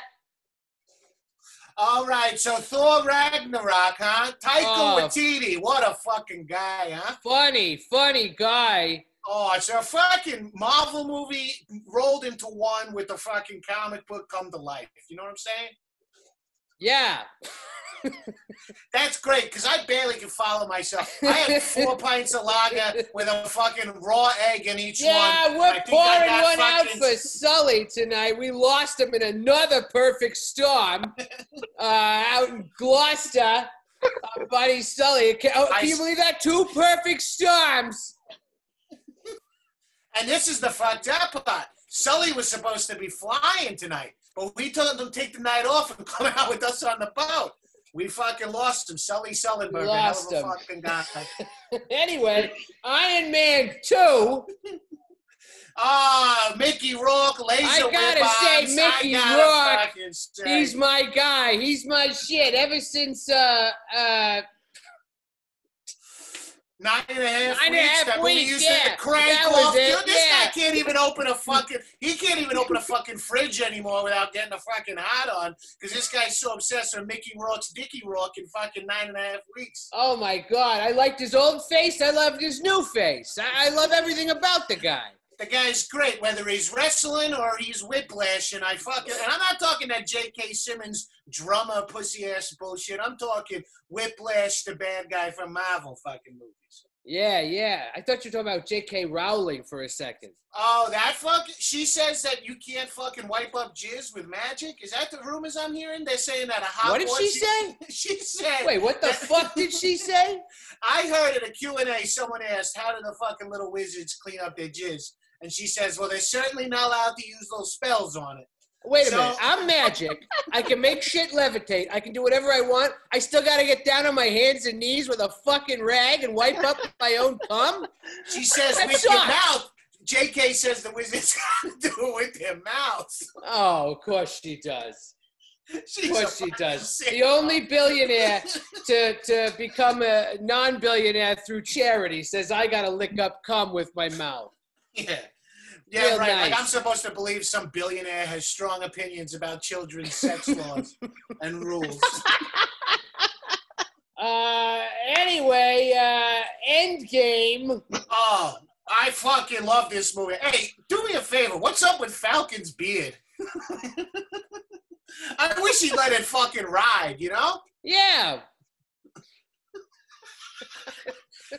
All right, so Thor Ragnarok, huh? Taika oh, Waititi, what a fucking guy, huh? Funny, funny guy. Oh, it's a fucking Marvel movie rolled into one with the fucking comic book come to life. You know what I'm saying? Yeah. That's great, because I barely can follow myself. I had four pints of lager with a fucking raw egg in each yeah, one. Yeah, we're pouring one fucking... out for Sully tonight. We lost him in another perfect storm uh, out in Gloucester. Our buddy Sully. Can, oh, can you believe that? Two perfect storms. And this is the fucked up part. Sully was supposed to be flying tonight, but we told him to take the night off and come out with us on the boat. We fucking lost him. Sully Sullenberger. Lost hell of a him. fucking guy. Anyway, Iron Man two. Ah, oh, Mickey Rourke, laser I gotta whip say, arms. Mickey I gotta Rourke, say. He's my guy. He's my shit. Ever since uh, uh, nine and a half nine weeks, and a half weeks we used yeah. to crank that off. Dude, this yeah. guy can't even open a fucking, he can't even open a fucking fridge anymore without getting a fucking hot on, because this guy's so obsessed with Mickey Rourke's Dicky Rourke in fucking nine and a half weeks. Oh, my God. I liked his old face. I loved his new face. I, I love everything about the guy. The guy's great, whether he's wrestling or he's whiplash, and I fucking, and I'm not talking that J K Simmons drummer pussy-ass bullshit. I'm talking Whiplash, the bad guy from Marvel fucking movies. Yeah, yeah. I thought you were talking about J K Rowling for a second. Oh, that fucking, she says that you can't fucking wipe up jizz with magic? Is that the rumors I'm hearing? They're saying that a hot What did she, she say? She said. Wait, what the fuck did she say? I heard at a Q and A, someone asked, how do the fucking little wizards clean up their jizz? And she says, well, they're certainly not allowed to use those spells on it. Wait a so, minute. I'm magic. I can make shit levitate. I can do whatever I want. I still got to get down on my hands and knees with a fucking rag and wipe up my own cum? She says that with sucks. your mouth. J K says the wizards got to do it with their mouths. Oh, of course she does. She's of course she does. The only billionaire to, to become a non-billionaire through charity says, I got to lick up cum with my mouth. Yeah. Yeah, Real right. Nice. Like, I'm supposed to believe some billionaire has strong opinions about children's sex laws and rules. Uh, anyway, uh, Endgame. Oh, I fucking love this movie. Hey, do me a favor. What's up with Falcon's beard? I wish he'd let it fucking ride, you know? Yeah.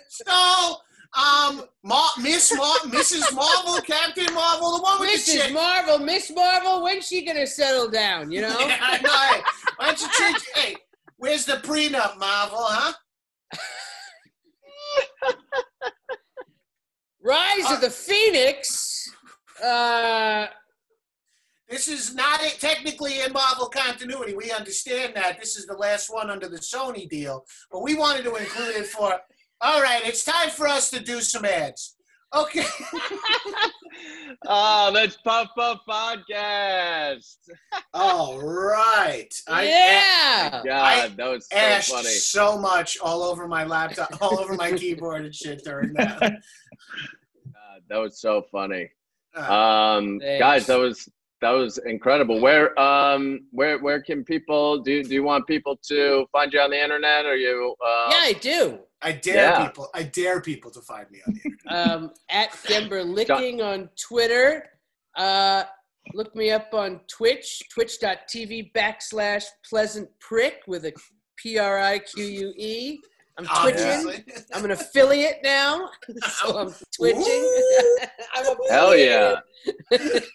So... Um, Ma- Miss Ma- Missus Marvel, Captain Marvel, the one with Missus the chick. Missus Marvel, Miss Marvel, when's she gonna settle down, you know? Yeah, I know, hey, why don't you change it? Hey, where's the prenup, Marvel, huh? Rise uh, of the Phoenix. Uh... This is not a, technically in Marvel continuity. We understand that. This is the last one under the Sony deal. But we wanted to include it for... All right, it's time for us to do some ads. Okay. Oh, that's Puff Puff Podcast. All right. Yeah. I, God, that was so ashed funny. So much all over my laptop, all over my keyboard and shit during that. God, that was so funny. Um, guys, that was that was incredible. Where um where where can people do do you want people to find you on the internet or you? Uh, yeah, I do. I dare yeah. people. I dare people to find me on the internet. Um, at Gemberling on Twitter. Uh, look me up on Twitch. Twitch dot T V backslash Pleasant Prick with a P R I Q U E. I'm twitching. Yeah. I'm an affiliate now, so I'm twitching. I'm Hell yeah.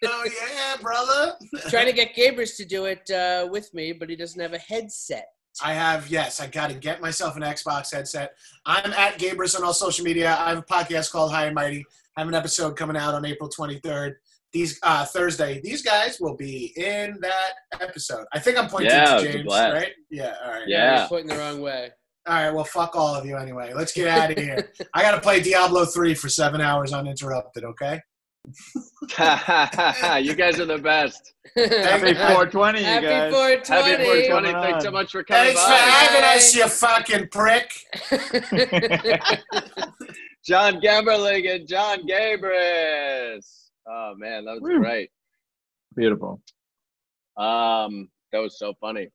Oh, yeah, brother. Trying to get Gabrus to do it uh, with me, but he doesn't have a headset. I have, yes. I got to get myself an Xbox headset. I'm at Gabrus on all social media. I have a podcast called High and Mighty. I have an episode coming out on April twenty-third. These uh, Thursday, these guys will be in that episode. I think I'm pointing yeah, to James, right? Yeah, all right. Yeah, yeah, I'm pointing the wrong way. All right, well, fuck all of you anyway. Let's get out of here. I got to play Diablo three for seven hours uninterrupted, okay? You guys are the best. Happy four twenty, you Happy guys. four twenty. Happy four twenty. Thanks so much for coming Thanks by. Thanks for having Bye. us, you fucking prick. John Gemberling and John Gabrus. Oh, man, that was Woo. great. Beautiful. Um, that was so funny.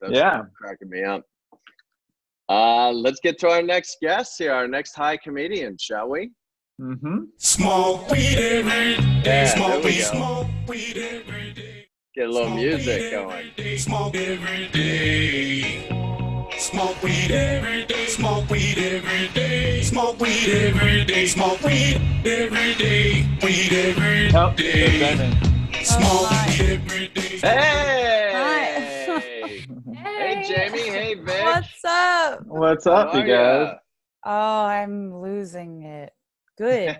That was yeah. cracking me up. Uh, let's get to our next guest here, our next high comedian, shall we? Mm-hmm. Smoke weed every day. Yeah, smoke weed, smoke weed every day. Get a little smoke music going. Day, smoke every day. Smoke weed every day. Smoke weed every day. Smoke weed every day. Smoke weed every day. Weed every oh, day. Smoke oh, weed every day. Hey! Hi. Hey, Jamie. Hey, Vic. What's up? What's up, you guys? You? Oh, I'm losing it. Good.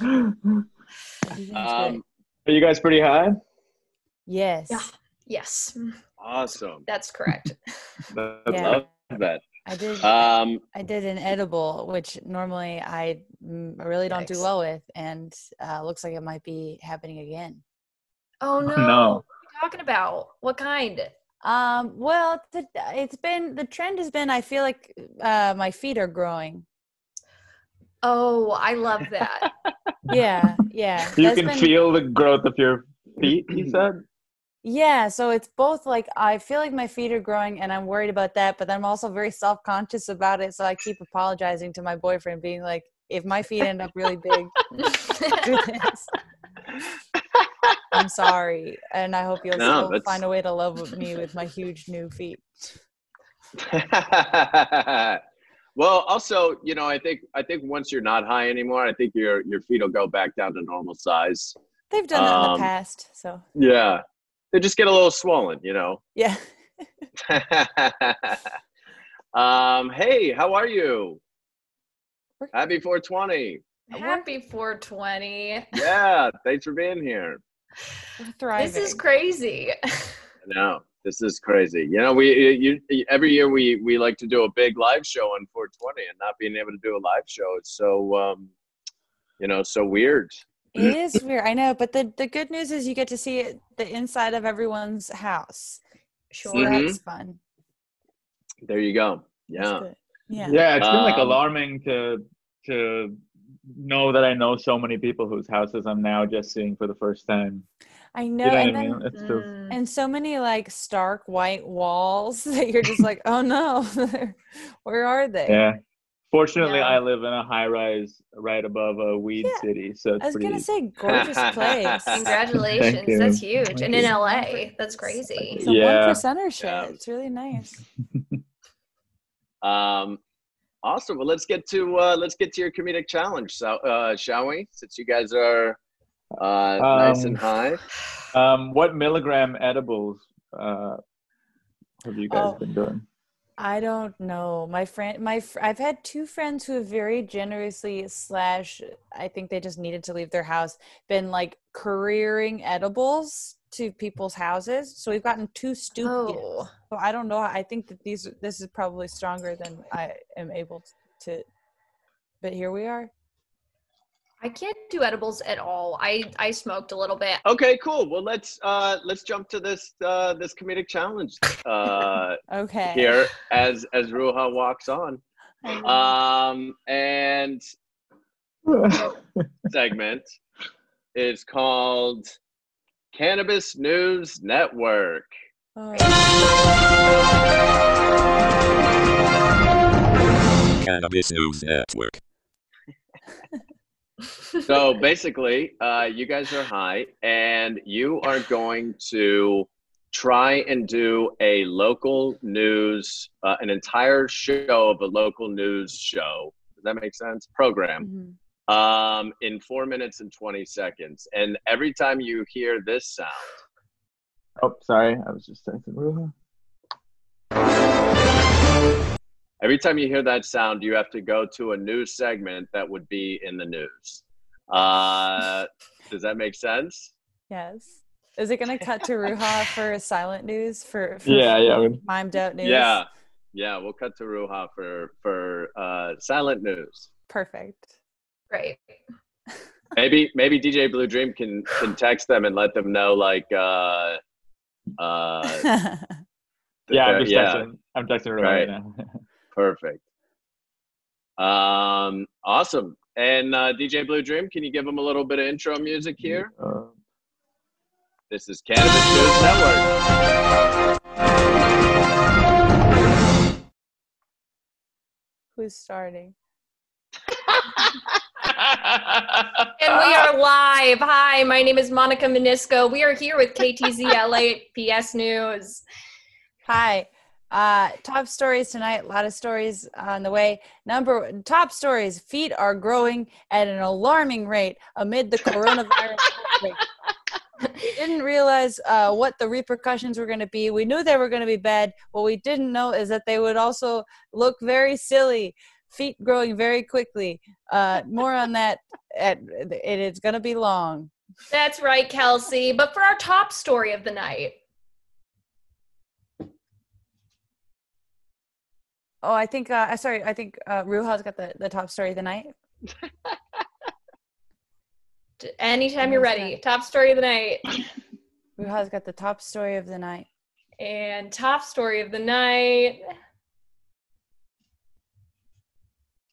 um, are you guys pretty high? Yes. Yeah. Yes. Awesome. That's correct. I yeah. love that. I did, um, I did an edible, which normally I really don't nice. do well with, and uh, looks like it might be happening again. Oh, no. No. Talking about what kind? Um well, the, it's been the trend has been I feel like uh my feet are growing. Oh, I love that. yeah yeah you That's can been, feel the growth of your feet, you said? Yeah, so it's both like I feel like my feet are growing and I'm worried about that, but then I'm also very self-conscious about it, so I keep apologizing to my boyfriend, being like, if my feet end up really big, do this. I'm sorry, and I hope you'll no, still find a way to love me with my huge new feet. Well, also, you know, I think I think once you're not high anymore, I think your your feet will go back down to normal size. They've done um, that in the past, so. Yeah, they just get a little swollen, you know. Yeah. um. Hey, how are you? Happy four twenty. Happy four twenty. Yeah, thanks for being here. We're thriving. This is crazy. No, this is crazy. You know, we you, you, every year we we like to do a big live show on four twenty, and not being able to do a live show is so um, you know, so weird. It is weird. I know, but the the good news is you get to see it, the inside of everyone's house. Sure, mm-hmm. That's fun. There you go. Yeah. Yeah. Yeah. It's been um, like alarming to to. know that I know so many people whose houses I'm now just seeing for the first time. I know, you know and, then, I mean? It's mm. and so many like stark white walls that you're just like, oh no, where are they? Yeah, fortunately, yeah. I live in a high rise right above a weed yeah. city, so it's I was pretty... gonna say gorgeous place. Congratulations, that's huge, Thank and you. in L A, that's crazy. It's a yeah. one percenter shit. Yeah. It's really nice. um. Awesome. Well, let's get to uh, let's get to your comedic challenge, so, uh, shall we? Since you guys are uh, um, nice and high. Um, what milligram edibles uh, have you guys oh, been doing? I don't know. My friend, my fr- I've had two friends who have very generously slash I think they just needed to leave their house, been like couriering edibles to people's houses, so we've gotten two stupid oh. so I don't know, I think that these this is probably stronger than I am able to, but here we are. I can't do edibles at all. I I smoked a little bit. Okay, cool. Well, let's uh let's jump to this uh this comedic challenge uh okay here as as Ruha walks on um and segment is called Cannabis News Network. Oh. Cannabis News Network. So basically, uh, you guys are high, and you are going to try and do a local news, uh, an entire show of a local news show. Does that make sense? Program. Mm-hmm. Um, in four minutes and twenty seconds. And every time you hear this sound. Oh, sorry. I was just thinking. Ruha. Every time you hear that sound, you have to go to a new segment that would be in the news. Uh, does that make sense? Yes. Is it going to cut to Ruha for silent news? For, for yeah, yeah. Mimed out news? Yeah. Yeah, we'll cut to Ruha for, for uh, silent news. Perfect. Right. maybe maybe D J Blue Dream can, can text them and let them know, like, uh, uh, yeah, I'm just yeah. texting. I'm texting right, right now. Perfect. Um, awesome. And uh, D J Blue Dream, can you give them a little bit of intro music here? Uh, this is Cannabis News Network. Who's starting? And we are live. Hi, my name is Monica Menisco. We are here with K T Z L A P S News. Hi. Uh, top stories tonight. A lot of stories on the way. Number top stories. Feet are growing at an alarming rate amid the coronavirus outbreak. We didn't realize uh, what the repercussions were going to be. We knew they were going to be bad. What we didn't know is that they would also look very silly. Feet growing very quickly. Uh, more on that. At, it is going to be long. That's right, Kelsey. But for our top story of the night. Oh, I think, uh, sorry, I think uh, Ruha's got the, the top story of the night. Anytime you're ready. Got... Top story of the night. Ruha's got the top story of the night. And top story of the night.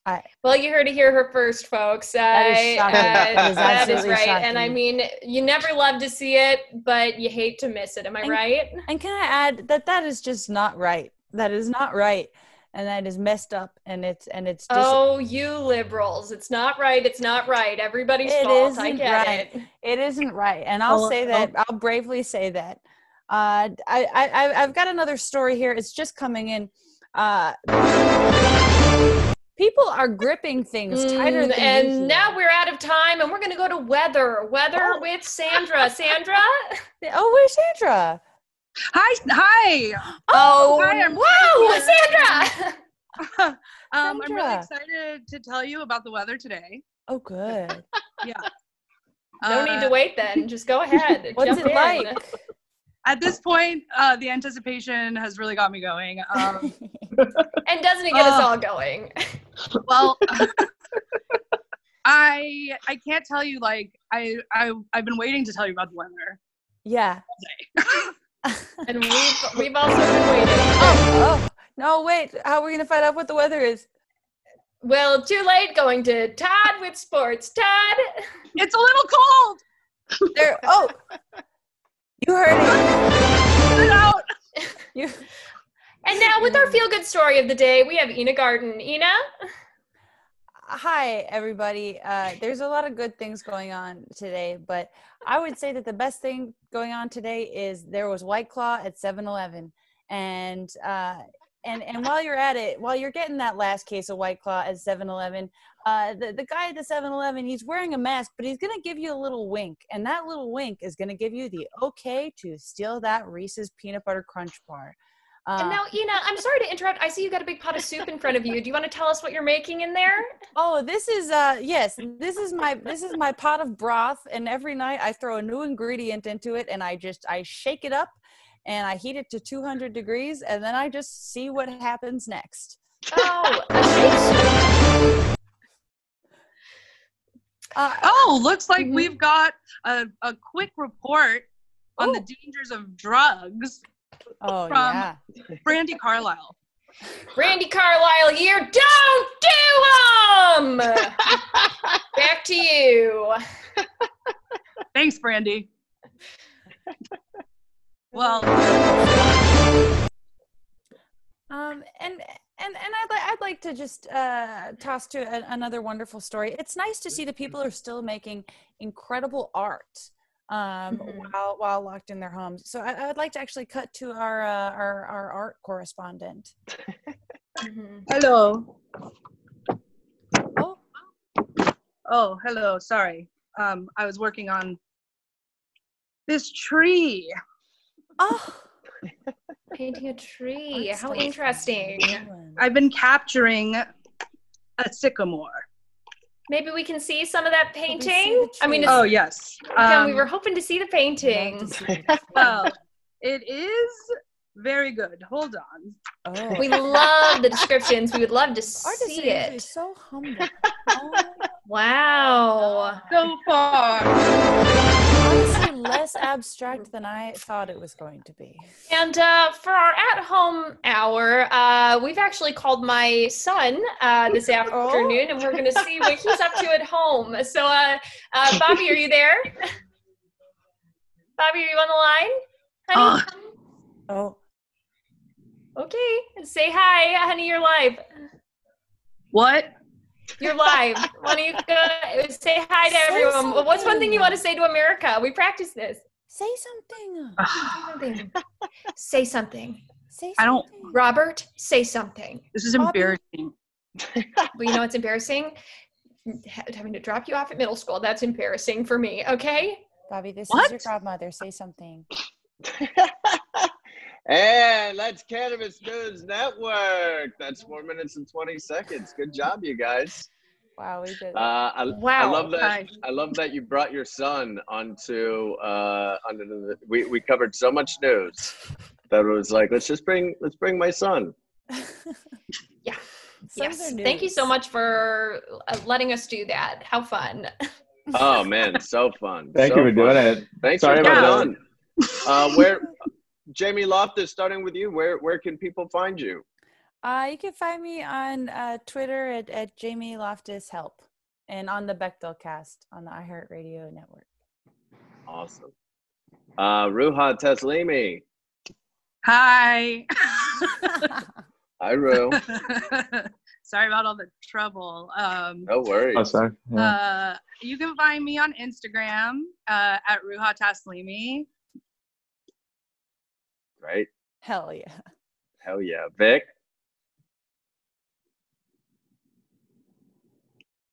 I, well, you heard it here her first, folks. Uh, that is, uh, that is, that is right. Shocking. And I mean, you never love to see it, but you hate to miss it. Am I and, right? And can I add that that is just not right. That is not right. And that is messed up. And it's, and it's. Dis- oh, you liberals. It's not right. It's not right. Everybody's it fault. Isn't I get right. it. It isn't right. And I'll oh, say that. Oh. I'll bravely say that. Uh, I, I, I've got another story here. It's just coming in. Uh, People are gripping things tighter mm, than And usual. Now we're out of time, and we're going to go to weather. Weather oh. with Sandra. Sandra? Oh, where's Sandra? Hi. Hi. Oh, hi. I'm whoa, Sandra. um, Sandra. I'm really excited to tell you about the weather today. Oh, good. yeah. No uh, need to wait then. Just go ahead. What's it in. like? At this point, uh, the anticipation has really got me going. Um, and doesn't it get uh, us all going? Well, I I can't tell you, like, I, I, I've been waiting to tell you about the weather. Yeah. And we've, we've also been waiting. Oh, oh, no, wait. How are we going to find out what the weather is? Well, too late. Going to Todd with sports. Todd! It's a little cold! There. Oh! You heard it. Get out. You. And now with our feel-good story of the day, we have Ina Garden. Ina? Hi, everybody. Uh, there's a lot of good things going on today, but I would say that the best thing going on today is there was White Claw at seven eleven. And, uh, and, and while you're at it, while you're getting that last case of White Claw at seven eleven, Uh, the, the guy at the seven eleven, he's wearing a mask, but he's going to give you a little wink. And that little wink is going to give you the okay to steal that Reese's Peanut Butter Crunch Bar. Uh, and now, Ina, I'm sorry to interrupt. I see you got a big pot of soup in front of you. Do you want to tell us what you're making in there? Oh, this is, uh, yes, this is my this is my pot of broth. And every night I throw a new ingredient into it, and I just, I shake it up, and I heat it to two hundred degrees, and then I just see what happens next. Oh, a shake soup. Uh, oh, looks like mm-hmm. we've got a, a quick report on Ooh. the dangers of drugs oh, from yeah. Brandy Carlisle. Brandy Carlisle here. Don't do them! Back to you. Thanks, Brandy. Well, um, and. And and I'd, li- I'd like to just uh, toss to a- another wonderful story. It's nice to see that people are still making incredible art. um, mm-hmm. while, while locked in their homes. So I, I would like to actually cut to our, uh, our, our art correspondent. Mm-hmm. Hello. Oh. Oh, hello, sorry. Um, I was working on this tree. Oh. Painting a tree. How interesting. I've been capturing a sycamore. Maybe we can see some of that painting? I mean, it's, oh, yes. Um, we were hoping to see the painting. See well, it is very good. Hold on. Oh. We love the descriptions. We would love to see it. Artists are so humble. Oh. Wow. So far. Honestly, less abstract than I thought it was going to be. And uh, for our at-home hour, uh, we've actually called my son uh, this afternoon, and we're going to see what he's up to at home. So, uh, uh, Bobby, are you there? Bobby, are you on the line? Honey? Uh, oh. Okay. Say hi. Honey, you're live. What? You're live. Why don't you go say hi to say everyone? Something. What's one thing you want to say to America? We practice this. Say something. Say something. Say something. I don't. Robert, say something. This is embarrassing. Well, you know what's embarrassing? Having to drop you off at middle school. That's embarrassing for me. Okay. Bobby, this what? is your godmother. Say something. And that's Cannabis News Network. That's four minutes and twenty seconds. Good job, you guys. Wow, we did. Uh, I, wow. I love that. Hi. I love that you brought your son onto. Uh, onto the, we we covered so much news that it was like, let's just bring let's bring my son. Yeah. Yes. Thank you so much for letting us do that. How fun. Oh man, so fun. Thank so you for fun. doing it. Thanks Sorry for coming on. Uh, where. Jamie Loftus, starting with you, where where can people find you? Uh, you can find me on uh, Twitter at, at Jamie Loftus Help, and on the Bechdel Cast on the iHeartRadio network. Awesome. Uh, Ruha Taslimi. Hi. Hi, Ru. Sorry about all the trouble. Um, no worries. Oh, sorry. Yeah. Uh, you can find me on Instagram uh, at Ruha Taslimi. Right? Hell yeah. Hell yeah. Vic?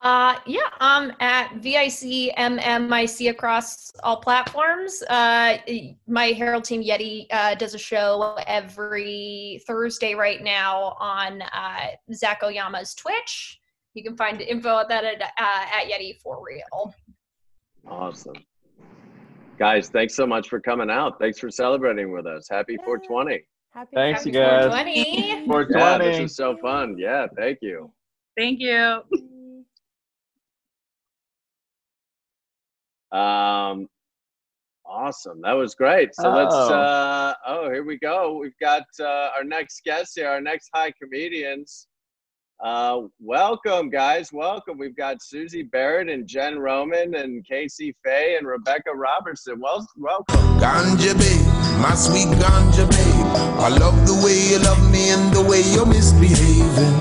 Uh, yeah, I'm at V I C M M I C across all platforms. Uh, my Herald Team Yeti uh, does a show every Thursday right now on uh, Zach Oyama's Twitch. You can find info at that at, uh, at Yeti for real. Awesome. Guys, thanks so much for coming out. Thanks for celebrating with us. Happy four twenty. Happy, thanks, happy you guys. four twenty. four twenty. Yeah, this was so fun. Yeah, thank you. Thank you. Um, awesome. That was great. So oh. let's, uh, oh, here we go. We've got uh, our next guest here, our next high comedians. Uh, welcome, guys. Welcome. We've got Susie Barrett and Jen Roman and Casey Fay and Rebecca Robertson. Well, welcome. Ganja babe, my sweet ganja babe. I love the way you love me and the way you're misbehaving.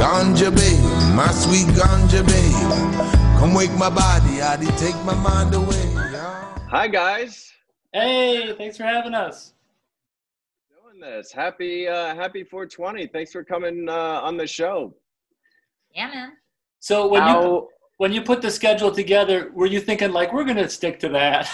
Ganja babe, my sweet ganja babe. Come wake my body, I did take my mind away. Yeah. Hi, guys. Hey, thanks for having us. Doing this. Happy, uh, happy four twenty. Thanks for coming uh, on the show. Yeah, man. So when How, you when you put the schedule together, were you thinking like we're gonna stick to that?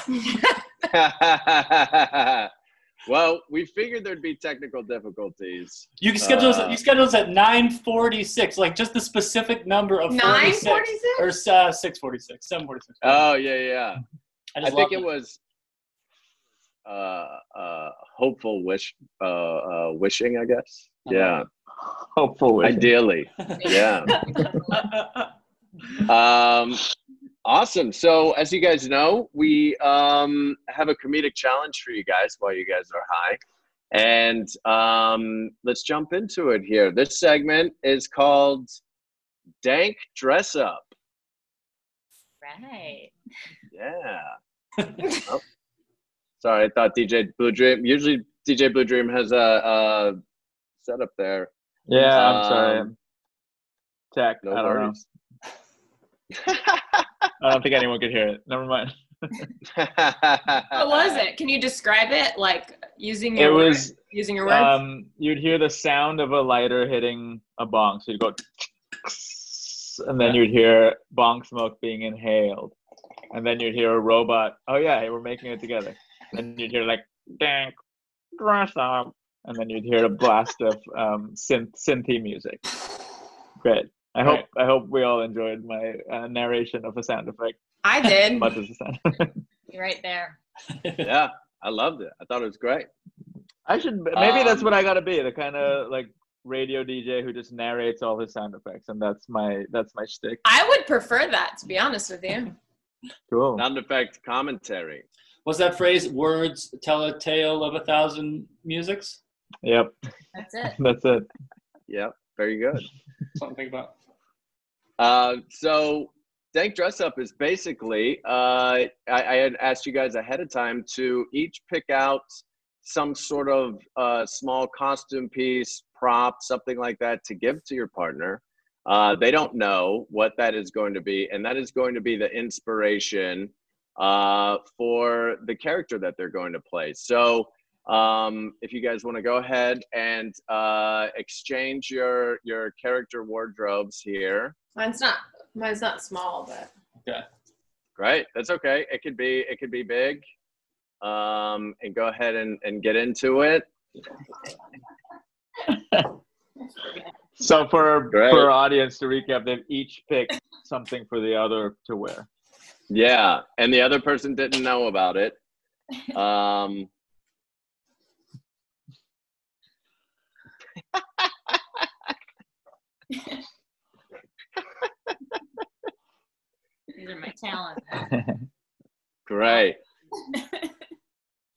Well, we figured there'd be technical difficulties. You schedule uh, you schedule at nine forty six, like just the specific number of nine forty six or uh, six forty six, seven forty six. Oh yeah, yeah. I, I think it, it was uh, uh, hopeful wish, uh, uh, wishing, I guess. Uh-huh. Yeah. Hopefully. Ideally. Yeah. um, awesome. So as you guys know, we um, have a comedic challenge for you guys while you guys are high. And um, let's jump into it here. This segment is called Dank Dress Up. Right. Yeah. Oh. Sorry, I thought D J Blue Dream. Usually D J Blue Dream has a, a set up there. Yeah, um, I'm sorry. Tech, no I don't worries. know. I don't think anyone could hear it. Never mind. What was it? Can you describe it? Like using your it was, using your words? Um, you'd hear the sound of a lighter hitting a bong. So you'd go, and then you'd hear bong smoke being inhaled. And then you'd hear a robot, oh yeah, we're making it together. And you'd hear like, dang, brush up. And then you'd hear a blast of um, synth synthy music. Great. I hope right. I hope we all enjoyed my uh, narration of the sound effect. I did. Much as the sound effect. You're right there. Yeah, I loved it. I thought it was great. I should maybe um, that's what I gotta be—the kind of like radio D J who just narrates all his sound effects, and that's my that's my shtick. I would prefer that, to be honest with you. Cool. Sound effect commentary. What's that phrase? Words tell a tale of a thousand musics. Yep. That's it. That's it. Yep. Very good. Something to think about. Uh, so, Dank Dress Up is basically, uh, I, I had asked you guys ahead of time to each pick out some sort of uh, small costume piece, prop, something like that to give to your partner. Uh, they don't know what that is going to be, and that is going to be the inspiration uh, for the character that they're going to play. So, um, if you guys want to go ahead and uh, exchange your your character wardrobes here. Mine's not. Mine's not small, but okay. Great, that's okay. It could be. It could be big. Um, and go ahead and and get into it. So for Great. for our audience to recap, they've each picked something for the other to wear. Yeah, and the other person didn't know about it. Um. These are my talents. Great.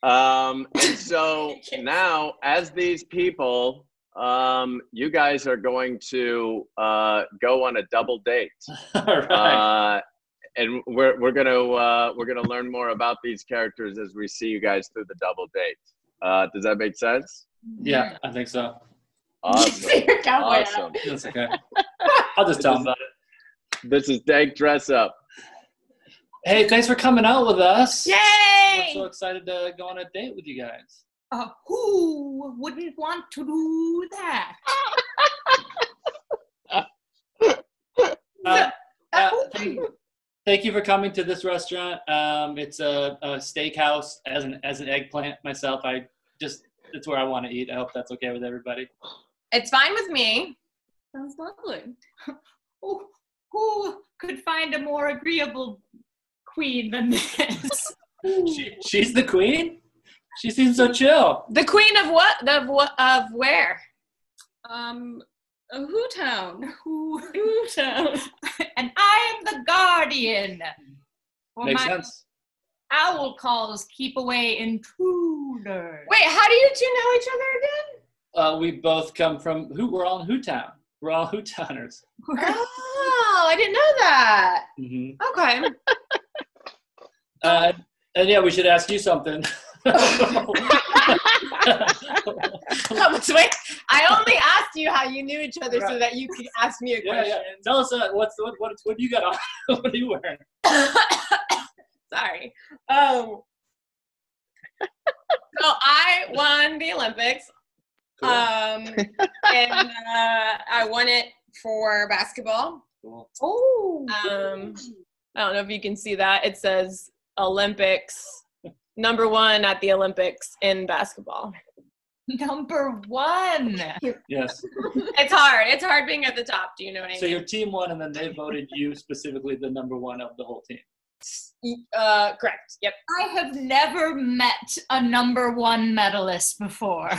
Um, and so now, as these people, um, you guys are going to uh, go on a double date. All right. Uh, and we're we're gonna uh, we're gonna learn more about these characters as we see you guys through the double date. Uh, does that make sense? Yeah, I think so. Awesome. Awesome. That's okay. I'll just tell them about it. This is Dank Dress Up. Hey, thanks for coming out with us. Yay! We're so excited to go on a date with you guys. Uh, who wouldn't want to do that? uh, uh, uh, thank, thank you for coming to this restaurant. Um, it's a, a steakhouse. As an as an eggplant myself, I just it's where I want to eat. I hope that's okay with everybody. It's fine with me. Sounds lovely. Who, who could find a more agreeable queen than this? she, she's the queen? She seems so chill. The queen of what? Of what? Of where? Um, Who Town. Who Town. And I am the guardian. For Makes my sense. Owl calls keep away intruders. Wait, how do you two know each other again? Uh, we both come from who? We're all in Who Town. We're all Who Towners. Oh, I didn't know that. Mm-hmm. Okay. uh, and yeah, we should ask you something. Oh, wait, I only asked you how you knew each other right. so that you could ask me a yeah, question. Yeah. Tell us uh, what's what what what you got on? What are you wearing? Sorry. Um. So I won the Olympics. Cool. Um, and uh, I won it for basketball. Cool. Oh. Um, I don't know if you can see that. It says Olympics, number one at the Olympics in basketball. Number one. Yes. It's hard. It's hard being at the top. Do you know what I mean? So your team won, and then they voted you specifically the number one of the whole team. Uh, correct. Yep. I have never met a number one medalist before.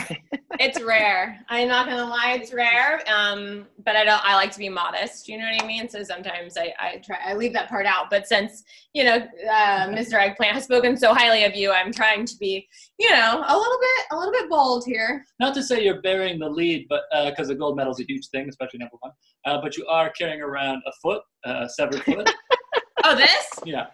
It's rare. I'm not gonna lie, it's rare. Um, but I don't. I like to be modest. You know what I mean. So sometimes I, I try. I leave that part out. But since you know, uh, Mister Eggplant has spoken so highly of you, I'm trying to be, you know, a little bit, a little bit bold here. Not to say you're bearing the lead, but because uh, the gold medal is a huge thing, especially number one. Uh, but you are carrying around a foot, a uh, severed foot. Oh, this? Yeah.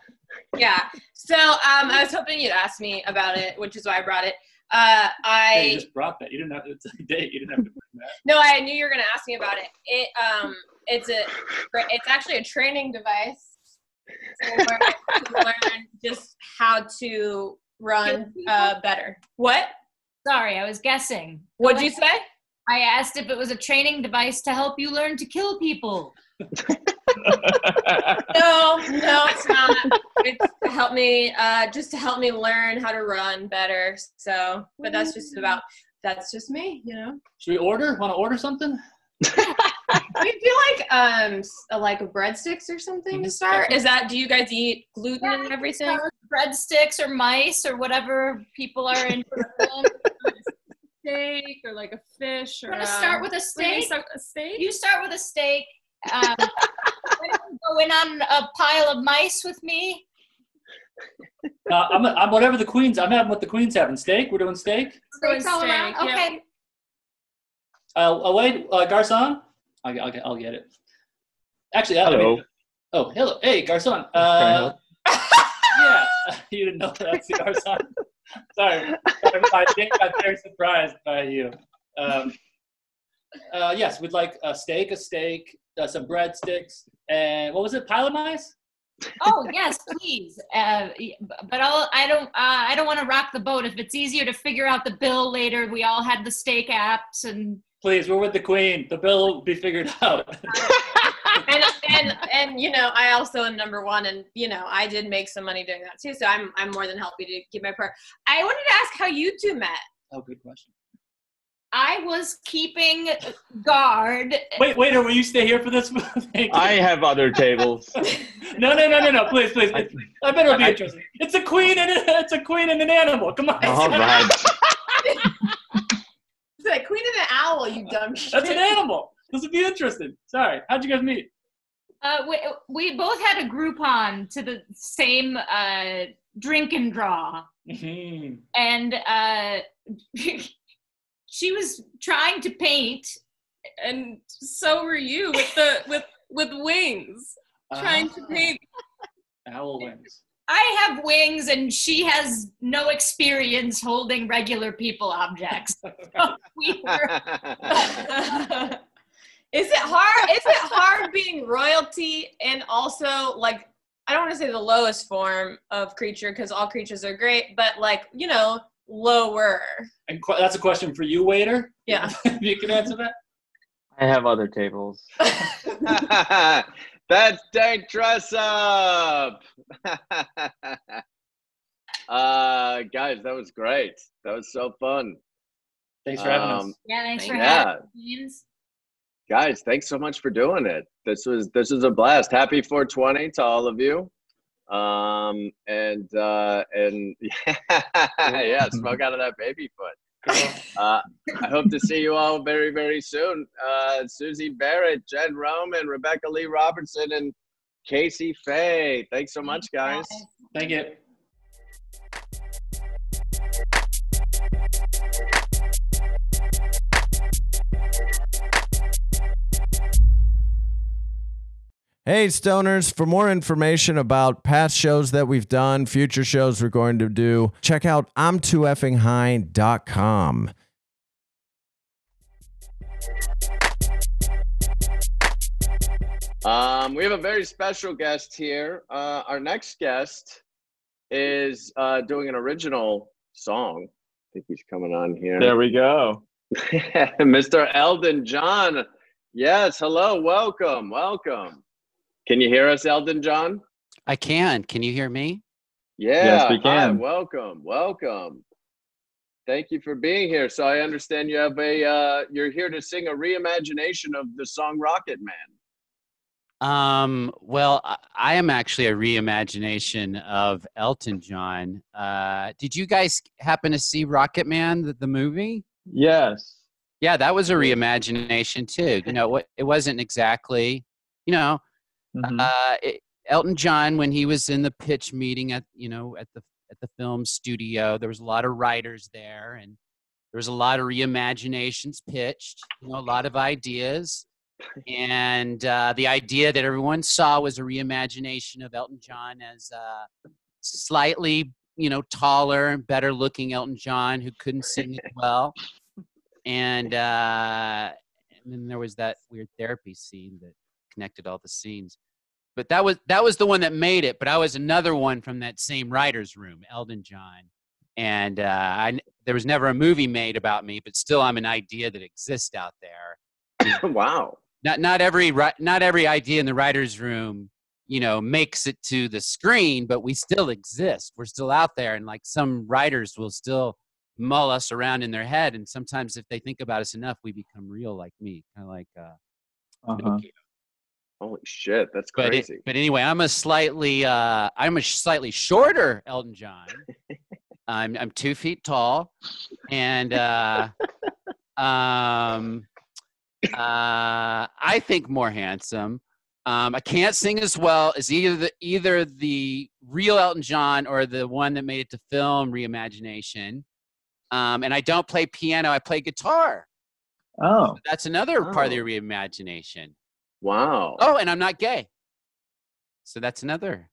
Yeah. So um, I was hoping you'd ask me about it, which is why I brought it. Uh, I hey, you just brought that. You didn't have to it's a date. You didn't have to bring that. No, I knew you were going to ask me about it. It um, it's a it's actually a training device So we're going to learn just how to run uh, better. What? Sorry, I was guessing. What'd so you I, say? I asked if it was a training device to help you learn to kill people. No, no, it's not. It's to help me, uh, just to help me learn how to run better. So, but that's just about, that's just me, you know. Should we order? Want to order something? We do like um like breadsticks or something to start. Is that, do you guys eat gluten yeah, and everything? Breadsticks or mice or whatever people are in for them. Steak or like a fish. Or, um, start with a steak. Start a steak. You start with a steak. Um, go in on a pile of mice with me. Uh, I'm, I'm whatever the queens. I'm having what the queens having. Steak. We're doing steak. Steaks all steak, around. Yeah. Okay. Uh, uh, wait, uh, Garçon? I'll, I'll, I'll get it. Actually, I hello. Mean, oh, hello. Hey, Garçon. Uh, yeah, you didn't know that's the Garçon. Sorry. I think I'm very surprised by you. Um, uh, yes, we'd like a steak, a steak, uh, some breadsticks, and what was it, pile of mice? Oh, yes, please. Uh, but I'll, I don't, uh, I don't want to rock the boat. If it's easier to figure out the bill later, we all had the steak apps and... Please, we're with the queen. The bill will be figured out. and, and, and, you know, I also am number one, and, you know, I did make some money doing that too, so I'm, I'm more than happy to keep my part. I wanted to ask how you two met. Oh, good question. I was keeping guard. Wait, waiter, will you stay here for this? I have other tables. no, no, no, no, no! Please, please, please. I, I better be I, interested. It's a queen and a, it's a queen and an animal. Come on. All right. It's a queen and an owl. You dumb shit. That's an animal. This would be interesting. Sorry. How'd you guys meet? Uh, we we both had a Groupon to the same uh drink and draw, mm-hmm. and uh. She was trying to paint, and so were you with the with with wings, uh-huh. trying to paint. Owl wings. I have wings, and she has no experience holding regular people objects. So we were... Is it hard? Is it hard being royalty and also like I don't want to say the lowest form of creature because all creatures are great, but like you know. Lower. And qu that's a question for you, waiter. Yeah. You can answer that. I have other tables. That's dank dress up. uh, guys, that was great. That was so fun. Thanks for having um, us. Yeah, thanks for yeah. having us. Guys, thanks so much for doing it. This was this was a blast. Happy four twenty to all of you. Um, and, uh, and yeah, yeah, smoke out of that baby foot. Uh, I hope to see you all very, very soon. Uh, Susie Barrett, Jen Roman, Rebecca Lee Robertson, and Casey Fay. Thanks so much, guys. Thank you. Hey, Stoners, for more information about past shows that we've done, future shows we're going to do, check out I'm too effing high dot com. Um, we have a very special guest here. Uh, our next guest is uh, doing an original song. I think he's coming on here. There we go. Mister Elton John. Yes, hello, welcome, welcome. Can you hear us, Elton John? I can. Can you hear me? Yeah. Yes, we can. Hi, welcome. Welcome. Thank you for being here. So I understand you have a, uh, you're here to sing a reimagination of the song Rocket Man. Um, well, I am actually a reimagination of Elton John. Uh, did you guys happen to see Rocket Man, the, the movie? Yes. Yeah, that was a reimagination too. You know, it wasn't exactly, you know, Mm-hmm. uh, it, Elton John, when he was in the pitch meeting at, you know, at the, at the film studio, there was a lot of writers there and there was a lot of reimaginations pitched, you know, a lot of ideas. And, uh, the idea that everyone saw was a reimagination of Elton John as, uh, slightly, you know, taller and better looking Elton John who couldn't sing as well. And, uh, and then there was that weird therapy scene that connected all the scenes. But that was that was the one that made it. But I was another one from that same writer's room, Eldon John. And uh, I, there was never a movie made about me, but still I'm an idea that exists out there. Wow. Not not every not every idea in the writer's room, you know, makes it to the screen, but we still exist. We're still out there. And like some writers will still mull us around in their head. And sometimes if they think about us enough, we become real, like me, kind of like uh, uh-huh. Nokia. Holy shit, that's crazy. But, but anyway, I'm a slightly uh, I'm a slightly shorter Eldon John. I'm I'm two feet tall, and uh, um, uh, I think more handsome. Um, I can't sing as well as either the either the real Eldon John or the one that made it to film reimagination. Um, and I don't play piano; I play guitar. Oh, so that's another oh. part of the reimagination. Wow. Oh, and I'm not gay. So that's another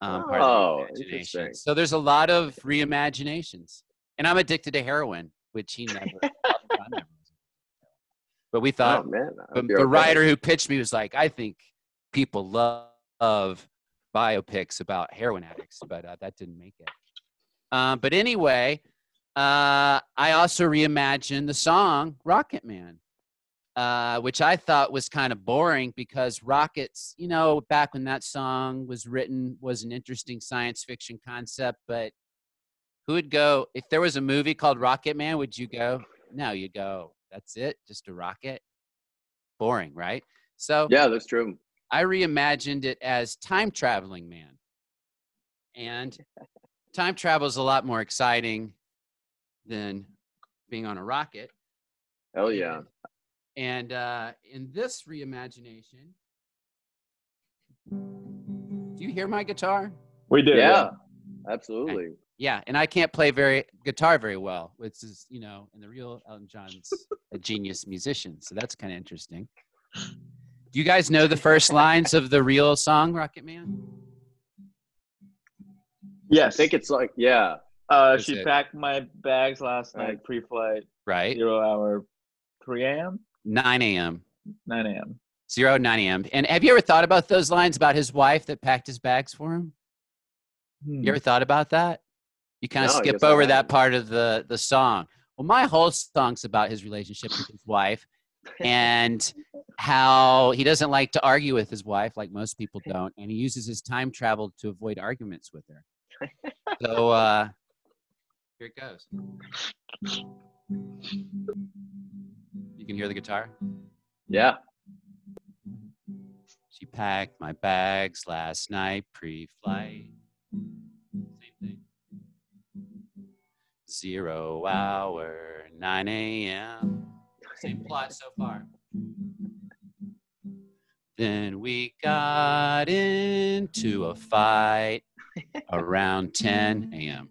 um, oh, part of the imagination. So there's a lot of reimaginations. And I'm addicted to heroin, which he never. But we thought, oh, man, but the okay. writer who pitched me was like, I think people love, love biopics about heroin addicts, but uh, that didn't make it. Um, but anyway, uh, I also reimagined the song Rocket Man. Uh, which I thought was kind of boring because rockets, you know, back when that song was written, was an interesting science fiction concept. But who would go, if there was a movie called Rocket Man, would you go? No, you go, that's it, just a rocket? Boring, right? So yeah, that's true. I reimagined it as Time Traveling Man. And time travel is a lot more exciting than being on a rocket. Hell yeah. And uh, in this reimagination, do you hear my guitar? We do. Yeah, yeah. Absolutely. Okay. Yeah, and I can't play very guitar very well, which is, you know, and the real Eldon John's a genius musician, so that's kind of interesting. Do you guys know the first lines of the real song, Rocket Man? Yes. I think it's like, yeah. Uh, she it? packed my bags last right. night, pre-flight. Right. Zero hour, three a.m.? nine a.m. nine a.m. zero, nine a.m. And have you ever thought about those lines about his wife that packed his bags for him? Hmm. You ever thought about that? You kind of no, skip over that part of the, the song. Well, my whole song's about his relationship with his wife and how he doesn't like to argue with his wife like most people don't, and he uses his time travel to avoid arguments with her. So uh, here it goes. You can hear the guitar? Yeah. She packed my bags last night pre-flight. Same thing. Zero hour, nine a.m. Same plot so far. Then we got into a fight around ten a.m.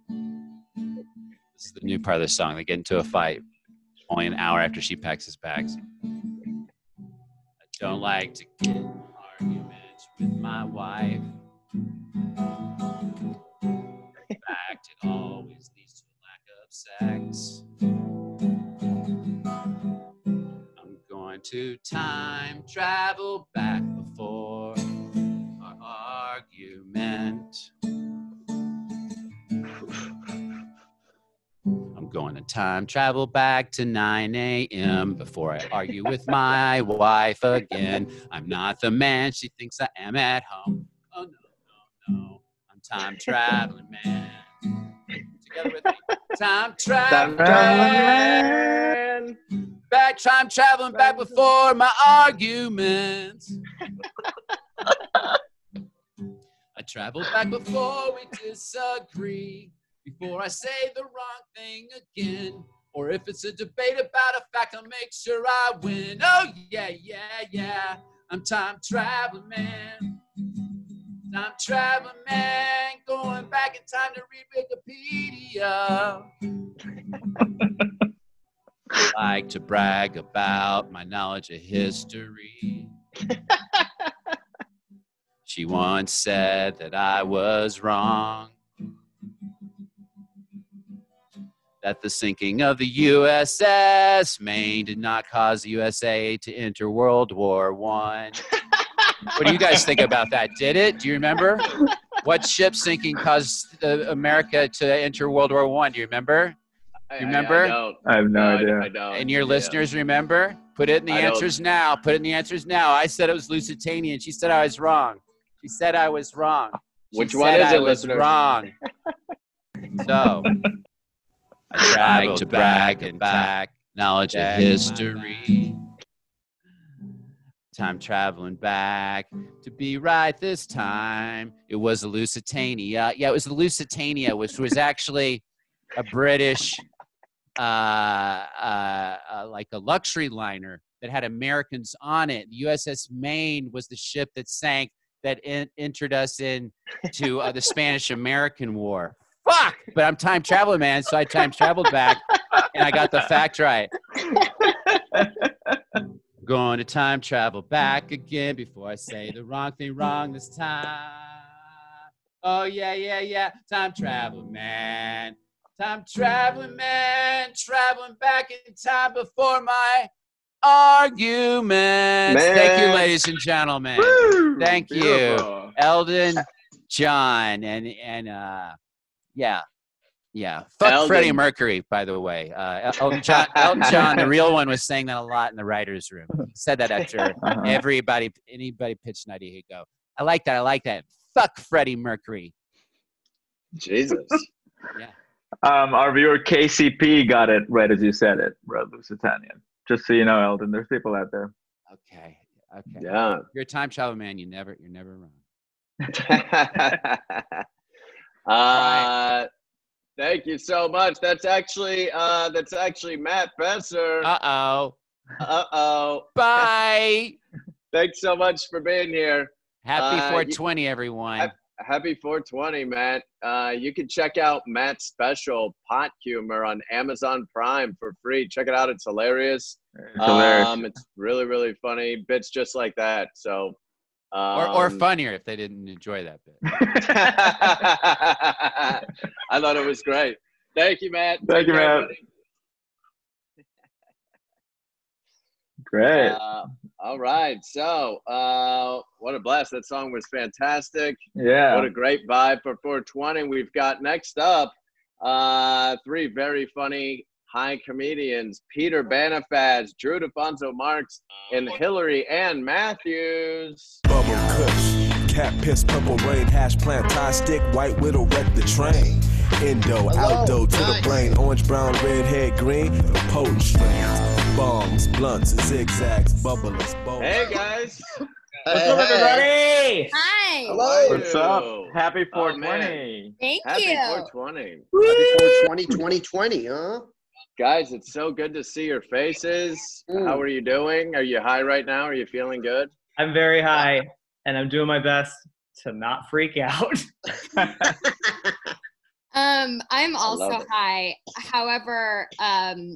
This is the new part of the song. They get into a fight. Only an hour after she packs his bags. I don't like to get in arguments with my wife. In fact, it always leads to a lack of sex. I'm going to time travel back before our argument. Going to time travel back to nine a.m. before I argue with my wife again. I'm not the man she thinks I am at home. Oh, no, no, no. I'm time traveling, man. Together with me. Time traveling, man. Back, time traveling back before my arguments. I traveled back before we disagree. Before I say the wrong thing again, or if it's a debate about a fact, I'll make sure I win. Oh, yeah, yeah, yeah. I'm time traveling, man. Time traveling, man. Going back in time to read Wikipedia. I like to brag about my knowledge of history. She once said that I was wrong. That the sinking of the U S S Maine did not cause the U S A to enter World War One. What do you guys think about that? Did it? Do you remember? What ship sinking caused uh, America to enter World War One? Do you remember? Do you remember? I, I, I, don't. I have no, no idea. I, I don't. And your listeners yeah. remember? Put it in the I answers don't. now. Put it in the answers now. I said it was Lusitania. She said I was wrong. She said I was wrong. She Which one is I it, listeners? Wrong. So, I brag to brag and back. Knowledge of history. Time traveling back to be right this time. It was the Lusitania. Yeah, it was the Lusitania, which was actually a British, uh, uh, uh, like a luxury liner that had Americans on it. The U S S Maine was the ship that sank that in- entered us into uh, the Spanish-American War. Fuck! But I'm time traveling, man, so I time traveled back, and I got the fact right. Going to time travel back again before I say the wrong thing wrong this time. Oh, yeah, yeah, yeah. Time traveling, man. Time traveling, man. Traveling back in time before my arguments. Man. Thank you, ladies and gentlemen. Woo! Thank Beautiful. you, Eldon, John, and, and uh, yeah. Yeah. Fuck Eldon. Freddie Mercury, by the way. Uh, Elton John, Elton John, the real one, was saying that a lot in the writer's room. He said that after uh-huh. everybody, anybody pitched an idea, he'd go, I like that. I like that. Fuck Freddie Mercury. Jesus. Yeah. Um, our viewer K C P got it right as you said it, Red Lusitania. Just so you know, Eldon, there's people out there. Okay. Okay. Yeah. You're a time travel man. You never, you're never wrong. uh, Thank you so much. That's actually uh, that's actually Matt Besser. Uh-oh. Uh-oh. Bye. Thanks so much for being here. Happy uh, four twenty, you, everyone. Ha- happy four twenty, Matt. Uh, you can check out Matt's special, Pot Humor, on Amazon Prime for free. Check it out. It's hilarious. It's hilarious. Um, it's really, really funny. Bits just like that. So. Um, or, or funnier if they didn't enjoy that bit. I thought it was great. Thank you, Matt. Thank Take you, Matt. Everybody. Great. Uh, all right. So, uh, what a blast. That song was fantastic. Yeah. What a great vibe for four twenty. We've got next up uh, three very funny high comedians, Peter Banifaz, Drew Defonso Marks, and Hilary Ann Matthews. Bubble Kush, cat piss, purple rain, hash plant, pie stick, white widow, wreck the train. Indo, outdo, to the brain, orange, brown, red, head, green, the potent strains, bombs, blunts, zigzags, bubblers, bones. Hey, guys. What's hey, up, everybody? Hi. Hello. What's up? Happy four twenty. Oh, Thank Happy you. Happy four twenty. Woo! Happy four twenty, twenty twenty, huh? Guys, it's so good to see your faces. Mm. How are you doing? Are you high right now? Are you feeling good? I'm very high, and I'm doing my best to not freak out. um, I'm also high. However, um,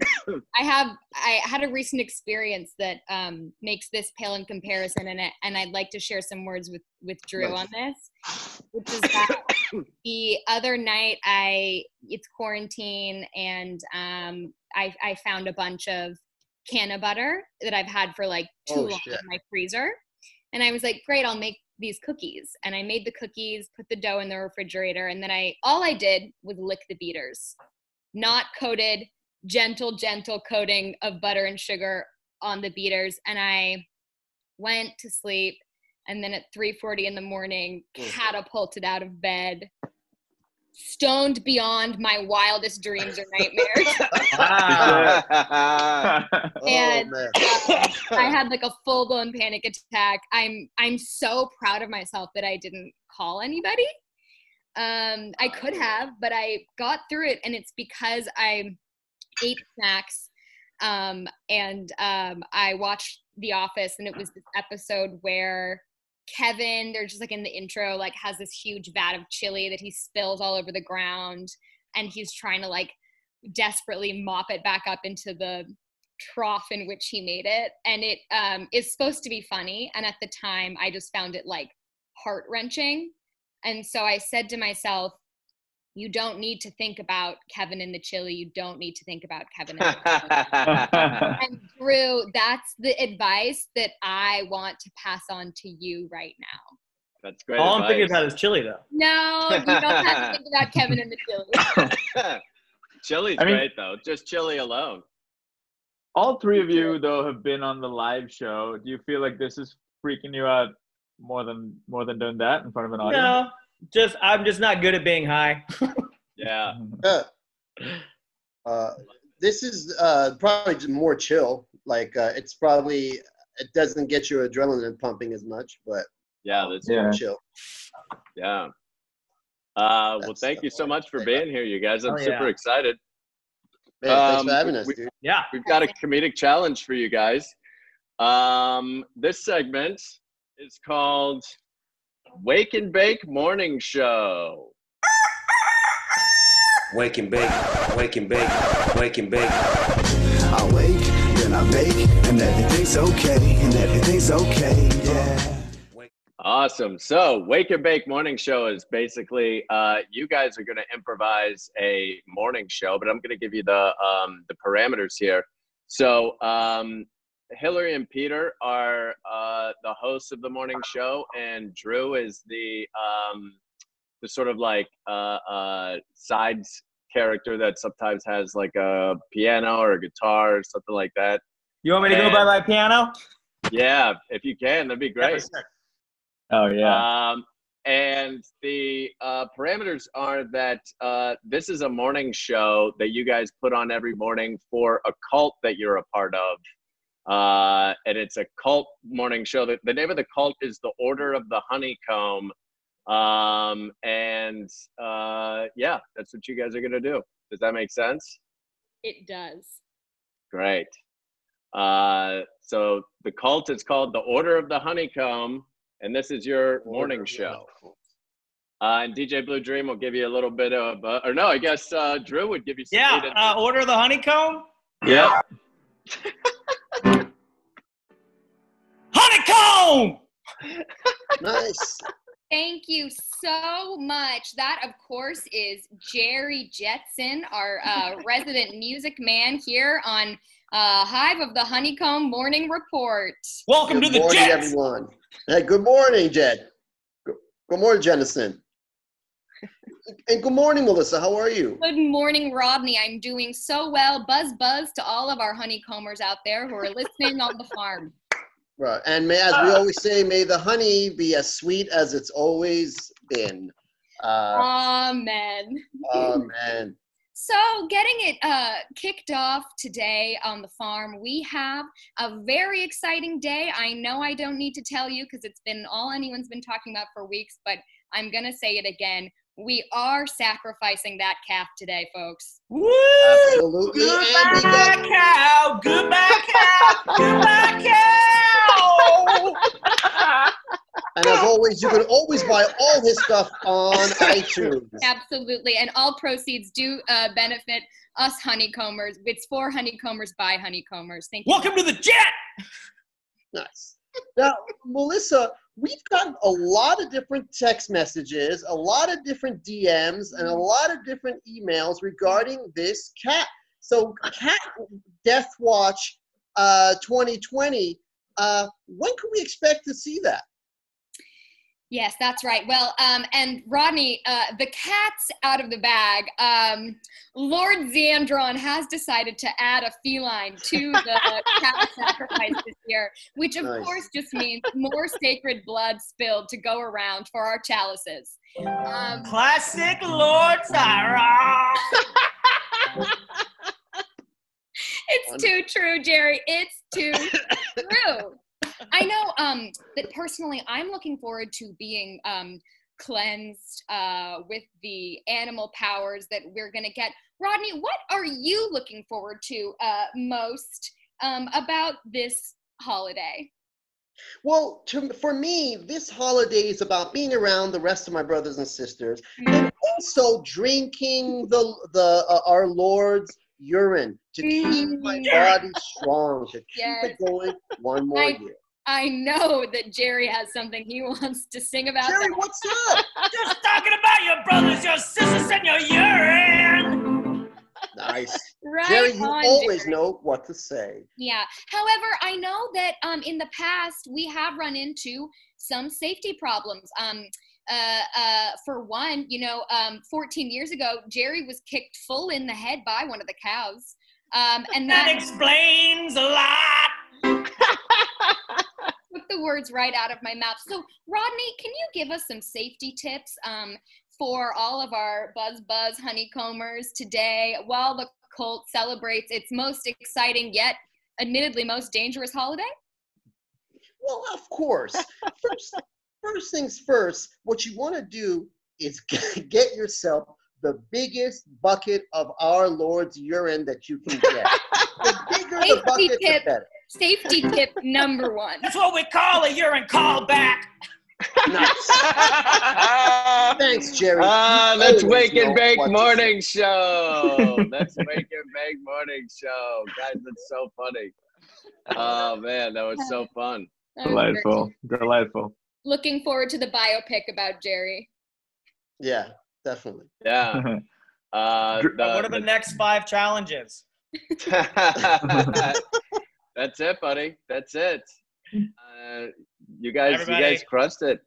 I have I had a recent experience that um, makes this pale in comparison, and I, and I'd like to share some words with, with Drew nice. on this, which is that. The other night, I it's quarantine, and um, I, I found a bunch of canna butter that I've had for like too oh, long shit. in my freezer. And I was like, great, I'll make these cookies. And I made the cookies, put the dough in the refrigerator, and then I all I did was lick the beaters. Not coated, gentle, gentle coating of butter and sugar on the beaters. And I went to sleep. And then at three forty in the morning, catapulted out of bed, stoned beyond my wildest dreams or nightmares. And uh, I had like a full-blown panic attack. I'm I'm so proud of myself that I didn't call anybody. Um, I could have, but I got through it, and it's because I ate snacks um, and um, I watched The Office, and it was this episode where Kevin, they're just like in the intro, like has this huge vat of chili that he spills all over the ground, and he's trying to like desperately mop it back up into the trough in which he made it. And it um, is supposed to be funny. And at the time I just found it like heart wrenching. And so I said to myself, You don't need to think about Kevin in the chili. You don't need to think about Kevin in the chili. And Drew, that's the advice that I want to pass on to you right now. That's great All advice. I'm thinking about is chili, though. No, you don't have to think about Kevin in the chili. Chili's I mean, great, though. Just chili alone. All three of you, though, have been on the live show. Do you feel like this is freaking you out more than more than doing that in front of an audience? No. Just, I'm just not good at being high. Yeah. Uh, uh, this is uh, probably more chill. Like, uh, it's probably, it doesn't get your adrenaline pumping as much, but yeah, that's more yeah. chill. Yeah. Uh, well, thank you so much for being here, you guys. I'm oh, super yeah. excited. Man, um, thanks for having us, we, dude. Yeah. We've got a comedic challenge for you guys. Um, this segment is called Wake and Bake Morning Show. Wake and bake, wake and bake, wake and bake. I wake, then I bake, and everything's okay, and everything's okay, yeah. Awesome. So, Wake and Bake Morning Show is basically uh, you guys are going to improvise a morning show, but I'm going to give you the um, the parameters here. So, um, Hilary and Peter are uh, the hosts of the morning show, and Drew is the um, the sort of like uh, uh, sides character that sometimes has like a piano or a guitar or something like that. You want me to and, go by my piano? Yeah, if you can, that'd be great. Oh yeah. Um, and the uh, parameters are that uh, this is a morning show that you guys put on every morning for a cult that you're a part of. Uh, and it's a cult morning show. The, the name of the cult is the Order of the Honeycomb. Um, and uh, yeah, that's what you guys are going to do. Does that make sense? It does. Great. Uh, so the cult is called the Order of the Honeycomb, and this is your morning show. Uh, and D J Blue Dream will give you a little bit of, uh, or no, I guess uh, Drew would give you some. Yeah, uh, Order of the Honeycomb? Yeah. Honeycomb! Nice. Thank you so much. That, of course, is Jerry Jetson, our uh, resident music man here on uh, Hive of the Honeycomb Morning Report. Welcome good to the morning, Jets! Everyone. Hey, good morning, Jed. Good morning, Jennison. And good morning, Melissa. How are you? Good morning, Rodney. I'm doing so well. Buzz buzz to all of our honeycombers out there who are listening on the farm. Right. And may, as we always say, may the honey be as sweet as it's always been. Uh, Amen. Amen. So getting it uh, kicked off today on the farm, we have a very exciting day. I know I don't need to tell you because it's been all anyone's been talking about for weeks, but I'm going to say it again. We are sacrificing that calf today, folks. Woo! Absolutely. Goodbye, cow. Goodbye, cow. Goodbye, cow. And as always, you can always buy all his stuff on iTunes. Absolutely. And all proceeds do uh, benefit us honeycombers. It's for honeycombers by honeycombers. Thank you. Welcome to the Jet! Nice. Now, Melissa, we've gotten a lot of different text messages, a lot of different D Ms, and a lot of different emails regarding this cat. So Cat Death Watch uh, twenty twenty, uh, when can we expect to see that? Yes, that's right. Well, um, and Rodney, uh, the cat's out of the bag. Um, Lord Xandron has decided to add a feline to the cat sacrifice this year, which of nice. course just means more sacred blood spilled to go around for our chalices. Um, Classic Lord Xandron! It's too true, Jerry. It's too true. I know um, that personally I'm looking forward to being um, cleansed uh, with the animal powers that we're going to get. Rodney, what are you looking forward to uh, most um, about this holiday? Well, to, for me, this holiday is about being around the rest of my brothers and sisters, mm-hmm. and also drinking the, the uh, our Lord's urine to keep my body strong, to keep yes. it going one more I, year. I know that Jerry has something he wants to sing about. Jerry, that. What's up? Just talking about your brothers, your sisters, and your urine. Nice. Right, Jerry, you on, always Jerry. Know what to say. Yeah. However, I know that um, in the past, we have run into some safety problems. Um, uh, uh, for one, you know, um, fourteen years ago, Jerry was kicked full in the head by one of the cows. Um, and that, that explains a lot. Took the words right out of my mouth. So, Rodney, can you give us some safety tips um, for all of our Buzz Buzz honeycombers today while the Colt celebrates its most exciting yet admittedly most dangerous holiday? Well, of course. First, first things first, what you want to do is get yourself the biggest bucket of our Lord's urine that you can get. The bigger safety the bucket, tip. The better. Safety tip number one. That's what we call a urine callback. Nice. Thanks, Jerry. Ah, uh, let's wake and bake morning show. Let's wake and bake morning show, guys. That's so funny. Oh man, that was so fun. Delightful, delightful. Looking forward to the biopic about Jerry. Yeah, definitely. Yeah. Uh, the, what are the next five challenges? That's it, buddy. That's it. Uh, you guys, Everybody. you guys crushed it.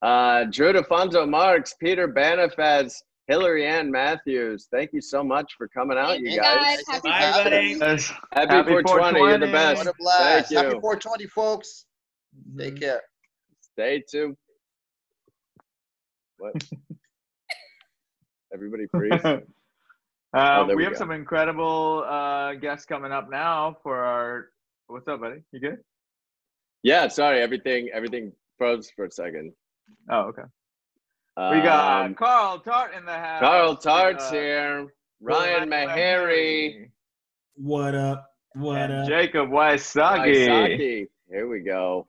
Uh, Drew Defonso Marks, Peter Banifaz, Hilary Ann Matthews. Thank you so much for coming out, Thank you guys. guys. Happy, Happy, Happy, Happy four twenty. You're the best. What a blast. Thank you. Happy four twenty, folks. Take care. Stay tuned. What? Everybody freeze. Uh, oh, we, we have go. some incredible uh, guests coming up now for our. What's up, buddy? You good? Yeah, sorry. Everything everything froze for a second. Oh, okay. Um, we got um, Carl Tart in the house. Carl Tart's uh, here. Ryan Meharry. What up? What and up? Jacob Wysocki. Wysocki. Here we go.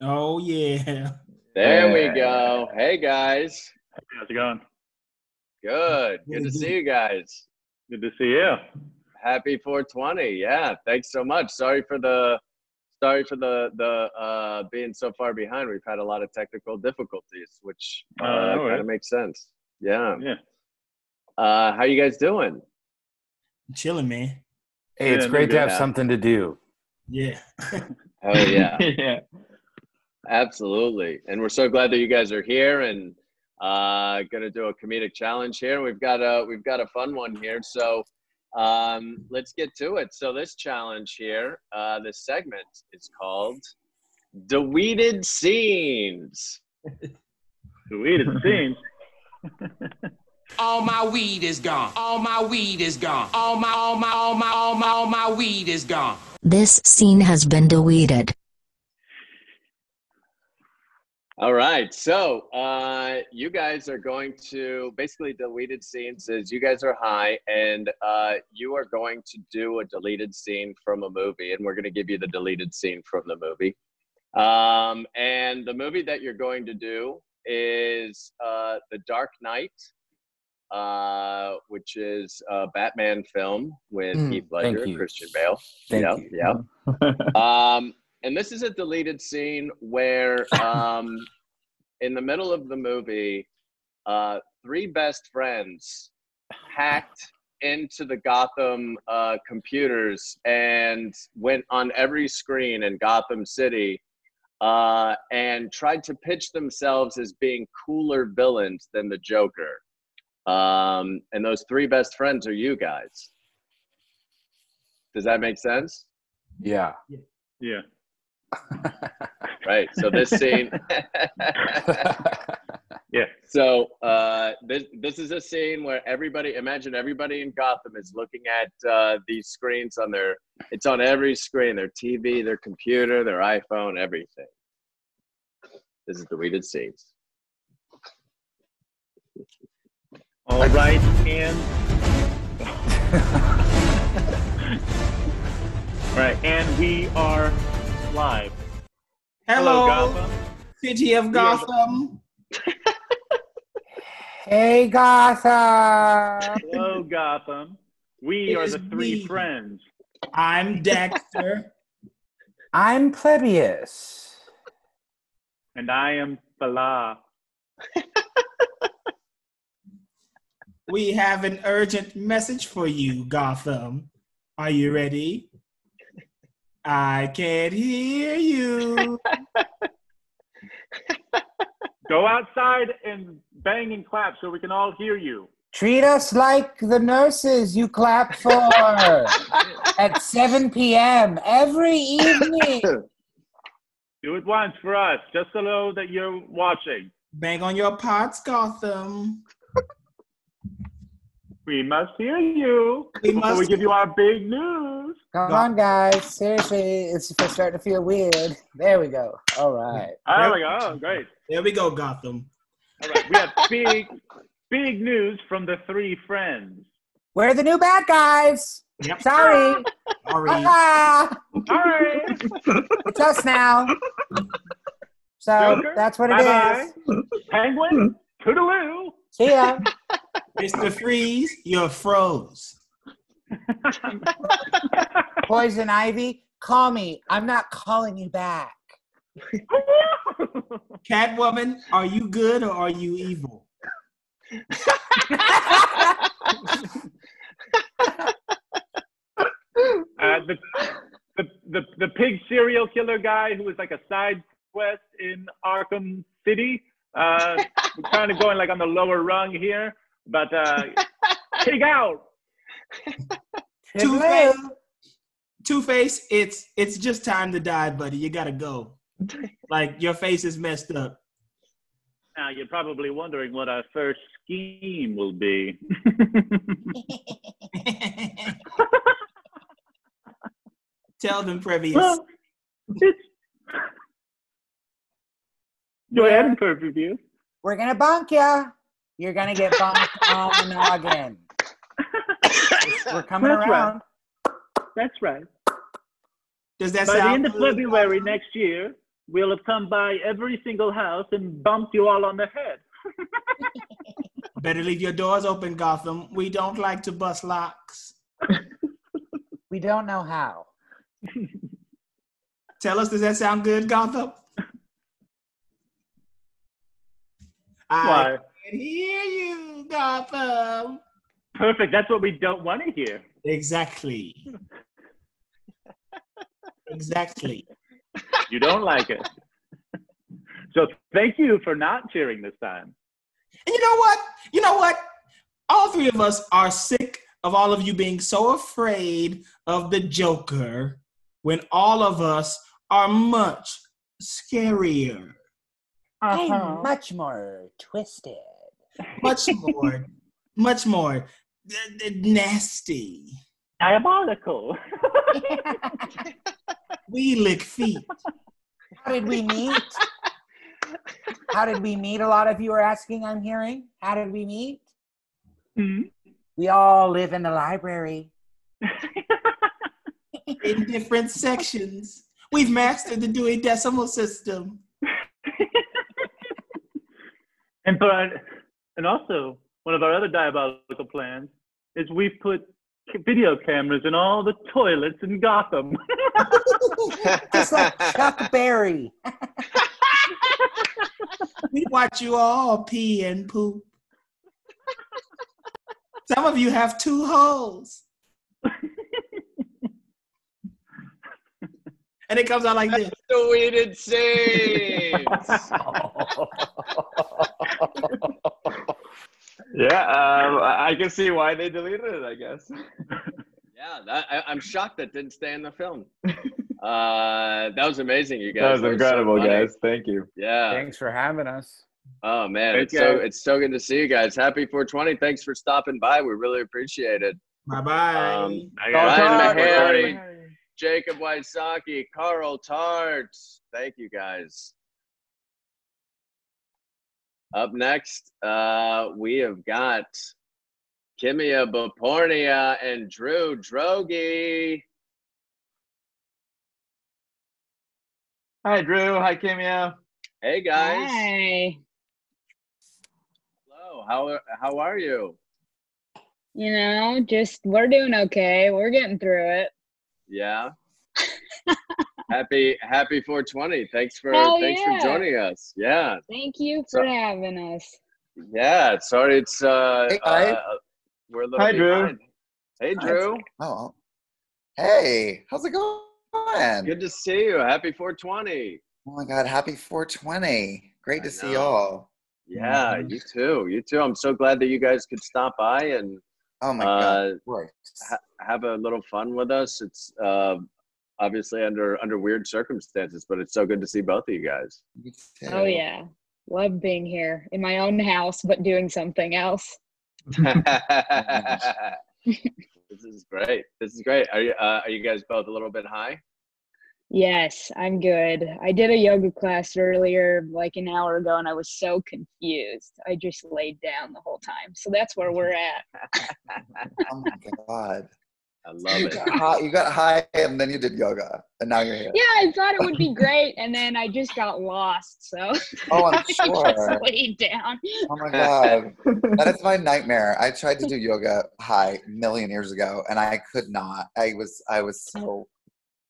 Oh, yeah. There yeah. we go. Hey, guys. How's it going? Good. Good to see you guys. Good to see you. Happy four twenty. Yeah, thanks so much. Sorry for the, sorry for the the uh, being so far behind. We've had a lot of technical difficulties, which uh, uh, kind of right. makes sense. Yeah. Yeah. Uh, how you guys doing? I'm chilling, man. Hey, it's yeah, great to have yeah. something to do. Yeah. Oh yeah. Yeah. Absolutely, and we're so glad that you guys are here and uh, gonna do a comedic challenge here. We've got a we've got a fun one here. So. Um, let's get to it. So this challenge here, uh, this segment is called Deleted Scenes. Deleted Scenes? All my weed is gone. All my weed is gone. All my, all my, all my, all my, all my weed is gone. This scene has been deleted. All right, so uh, you guys are going to, basically deleted scenes is you guys are high and uh, you are going to do a deleted scene from a movie, and we're gonna give you the deleted scene from the movie. Um, and the movie that you're going to do is uh, The Dark Knight, uh, which is a Batman film with mm, Heath Ledger and Christian Bale. Thank yeah, you. Yeah. um, And this is a deleted scene where, um, in the middle of the movie, uh, three best friends hacked into the Gotham uh, computers and went on every screen in Gotham City uh, and tried to pitch themselves as being cooler villains than the Joker. Um, and those three best friends are you guys. Does that make sense? Yeah. Yeah. Right, so this scene yeah so uh this this is a scene where everybody imagine everybody in Gotham is looking at uh these screens on their it's on every screen, their T V, their computer, their iPhone, everything. This is deleted scenes. All right, and all right, and we are live. Hello, Hello Gotham. City of Gotham. Hey, Gotham. Hello, Gotham. We it are the three me. friends. I'm Dexter. I'm Plebius. And I am Bala. We have an urgent message for you, Gotham. Are you ready? I can't hear you. Go outside and bang and clap so we can all hear you. Treat us like the nurses you clap for at seven p m every evening. Do it once for us, just so know that you're watching. Bang on your pots, Gotham. We must hear you. We must. We give you our big news. Come on, guys. Seriously, it's starting to feel weird. There we go. All right. There we go. Oh, great. There we go, Gotham. All right. We have big, big news from the three friends. We're the new bad guys. Yep. Sorry. Sorry. Uh-huh. Sorry. It's us now. So Joker, that's what it bye is. Bye. Penguin, toodaloo. See ya. Mister Freeze, you're froze. Poison Ivy, call me. I'm not calling you back. Catwoman, are you good or are you evil? uh, the, the, the, the pig serial killer guy who was like a side quest in Arkham City. Uh, we're kind of going like on the lower rung here. But uh, pig out. Two-Face, Two-Face, it's it's just time to die, buddy. You gotta go. Like your face is messed up. Now you're probably wondering what our first scheme will be. Tell them, Previous. Well, it's... Go ahead, Previous. We're gonna bonk ya. You're gonna get bumped on the noggin. We're coming That's around. Right. That's right. Does that By sound the end of good? February next year, we'll have come by every single house and bumped you all on the head. Better leave your doors open, Gotham. We don't like to bust locks. We don't know how. Tell us, does that sound good, Gotham? Why? I hear you, Gotham. Perfect. That's what we don't want to hear. Exactly. Exactly. You don't like it. So thank you for not cheering this time. And you know what? You know what? All three of us are sick of all of you being so afraid of the Joker when all of us are much scarier. Uh-huh. I'm much more twisted. Much more, much more nasty. Diabolical. We lick feet. How did we meet? How did we meet? A lot of you are asking, I'm hearing. How did we meet? Mm-hmm. We all live in the library. In different sections. We've mastered the Dewey Decimal System. And but, and also, one of our other diabolical plans is we've put video cameras in all the toilets in Gotham. Just like Chuck Berry. We watch you all pee and poop. Some of you have two holes. And it comes out like That's this. The weirdest scene. Yeah, um, I can see why they deleted it, I guess. Yeah, that, I, I'm shocked that didn't stay in the film. Uh, that was amazing, you guys. That was They're incredible, so guys. Thank you. Yeah. Thanks for having us. Oh, man. It's so, it's so good to see you guys. Happy four twenty. Thanks for stopping by. We really appreciate it. Bye-bye. Um, Ryan Meharry. Jacob Wysocki, Carl Tart. Thank you, guys. Up next, uh, we have got Kimia Bapornia and Drew Drogi. Hi, Drew. Hi, Kimia. Hey, guys. Hi. Hello. How, how are you? You know, just we're doing okay. We're getting through it. Yeah. Happy Happy four twenty. Thanks for Hell thanks yeah. for joining us. Yeah. Thank you for so, having us. Yeah. Sorry, it's uh, hey, uh we're a little Hi, Drew. Behind. Hey, Drew. Oh. Hey, how's it going? Good to see you. Happy four twenty. Oh my God! Happy four twenty. Great I to know. see y'all. Yeah, mm-hmm. you too. You too. I'm so glad that you guys could stop by and oh my uh, God, ha have a little fun with us. It's uh, obviously under under weird circumstances, but it's so good to see both of you guys. You too. Oh yeah, love being here in my own house, but doing something else. This is great. This is great. Are you uh, are you guys both a little bit high? Yes, I'm good. I did a yoga class earlier, like an hour ago, and I was so confused. I just laid down the whole time. So that's where we're at. Oh my God. I love you it. Got high, you got high and then you did yoga and now you're here. Yeah, I thought it would be great and then I just got lost. So oh, I'm sure. I just laid down. Oh my God. That is my nightmare. I tried to do yoga high a million years ago and I could not. I was I was so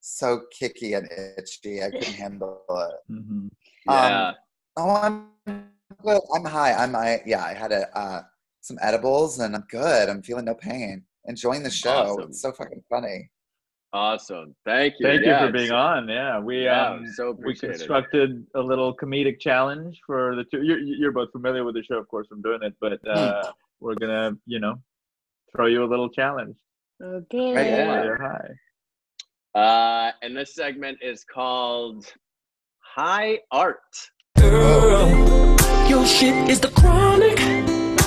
so kicky and itchy. I couldn't handle it. Mm-hmm. Yeah. Um, oh, I'm good. I'm high. I'm I yeah. I had a uh, some edibles and I'm good. I'm feeling no pain. Enjoying the show. Awesome. It's so fucking funny. Awesome. Thank you. Thank yeah, you for being on. Yeah, we yeah, um so we constructed it. a little comedic challenge for the two. You're you're both familiar with the show, of course, from doing it, but uh, mm. we're gonna you know throw you a little challenge. Okay. Right yeah. You're high. Uh, and this segment is called High Art. Girl, your shit is the chronic,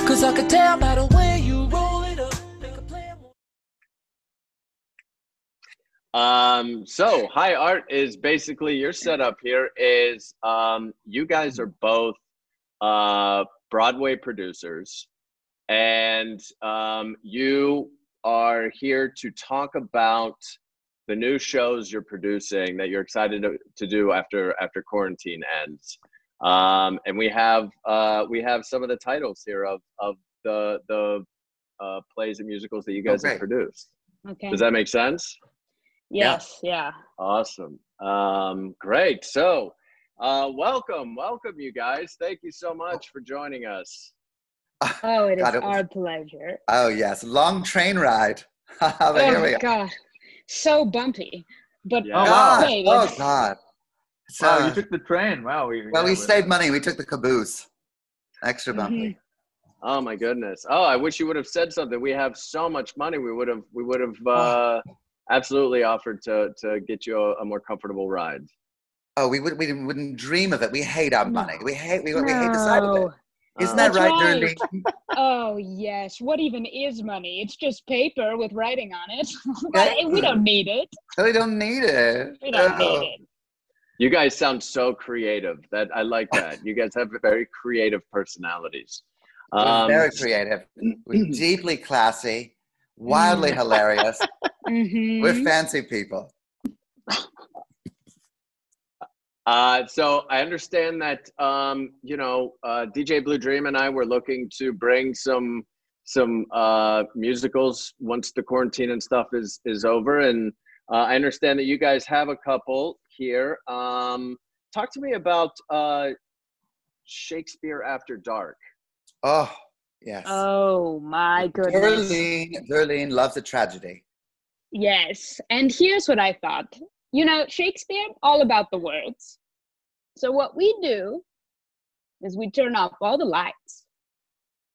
cause I could tell by the way you roll it up. Um, so High Art is basically your setup here is, um, you guys are both, uh, Broadway producers and, um, you are here to talk about the new shows you're producing that you're excited to, to do after after quarantine ends, um, and we have uh, we have some of the titles here of of the the uh, plays and musicals that you guys okay. have produced. Okay. Does that make sense? Yes. Yeah. yeah. Awesome. Um, great. So, uh, welcome, welcome, you guys. Thank you so much for joining us. Oh, it is God, it was... our pleasure. Oh yes, long train ride. But here oh we go. So bumpy, but yeah. oh, wow. okay, oh God! So wow, you took the train. Wow. We, well, yeah, we saved money. We took the caboose. Extra bumpy. Mm-hmm. Oh my goodness! Oh, I wish you would have said something. We have so much money. We would have. We would have uh, absolutely offered to to get you a, a more comfortable ride. Oh, we would. We wouldn't dream of it. We hate our money. We hate. We, no. we hate the side of it. Isn't that right, right. Oh, yes. What even is money? It's just paper with writing on it. Right? We don't need it. We don't need it. We don't oh. need it. You guys sound so creative. That I like that. You guys have very creative personalities. Um, very creative. We're deeply classy, wildly hilarious. Mm-hmm. We're fancy people. Uh, so I understand that, um, you know, uh, D J Blue Dream and I were looking to bring some some uh, musicals once the quarantine and stuff is, is over. And uh, I understand that you guys have a couple here. Um, talk to me about uh, Shakespeare After Dark. Oh, yes. Oh, my goodness. Darlene, Darlene loves a tragedy. Yes. And here's what I thought. You know, Shakespeare, all about the words. So what we do is we turn off all the lights.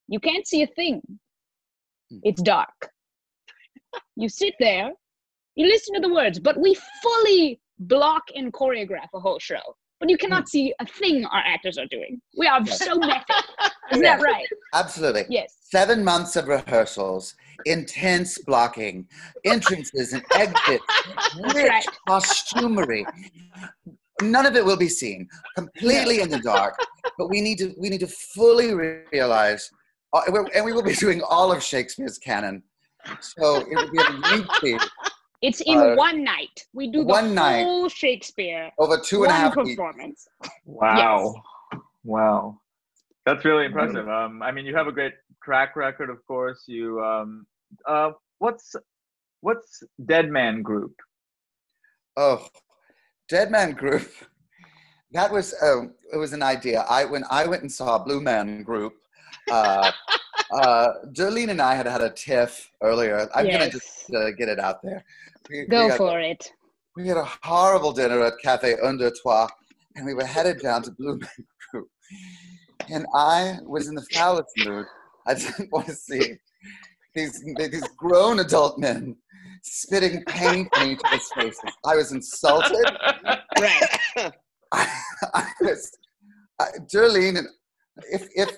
You can't see a thing. It's dark. You sit there, you listen to the words, but we fully block and choreograph a whole show. But you cannot see a thing our actors are doing. We are yes. so method. Is yes. that right? Absolutely. Yes. Seven months of rehearsals, intense blocking, entrances and exits, rich right. costumery. None of it will be seen. Completely no. in the dark. But we need to we need to fully realize, uh, and we will be doing all of Shakespeare's canon. So it will be a repeat. It's in uh, one night. We do the one whole night, Shakespeare. Over two and a half performance. Weeks. Wow. Yes. Wow. That's really impressive. Um, I mean, you have a great track record, of course. You, um, uh, what's, what's Dead Man Group? Oh, Dead Man Group, that was, um, it was an idea. I, when I went and saw Blue Man Group, uh, uh, Darlene and I had had a tiff earlier. I'm yes. going to just uh, get it out there. We, Go we had, for it. We had a horrible dinner at Café Un, Deux, Trois, and we were headed down to Blue Man Group. And I was in the foulest mood. I didn't want to see these, these grown adult men spitting pain in each other's faces. I was insulted. Right. I, I was, I, Darlene, if, if,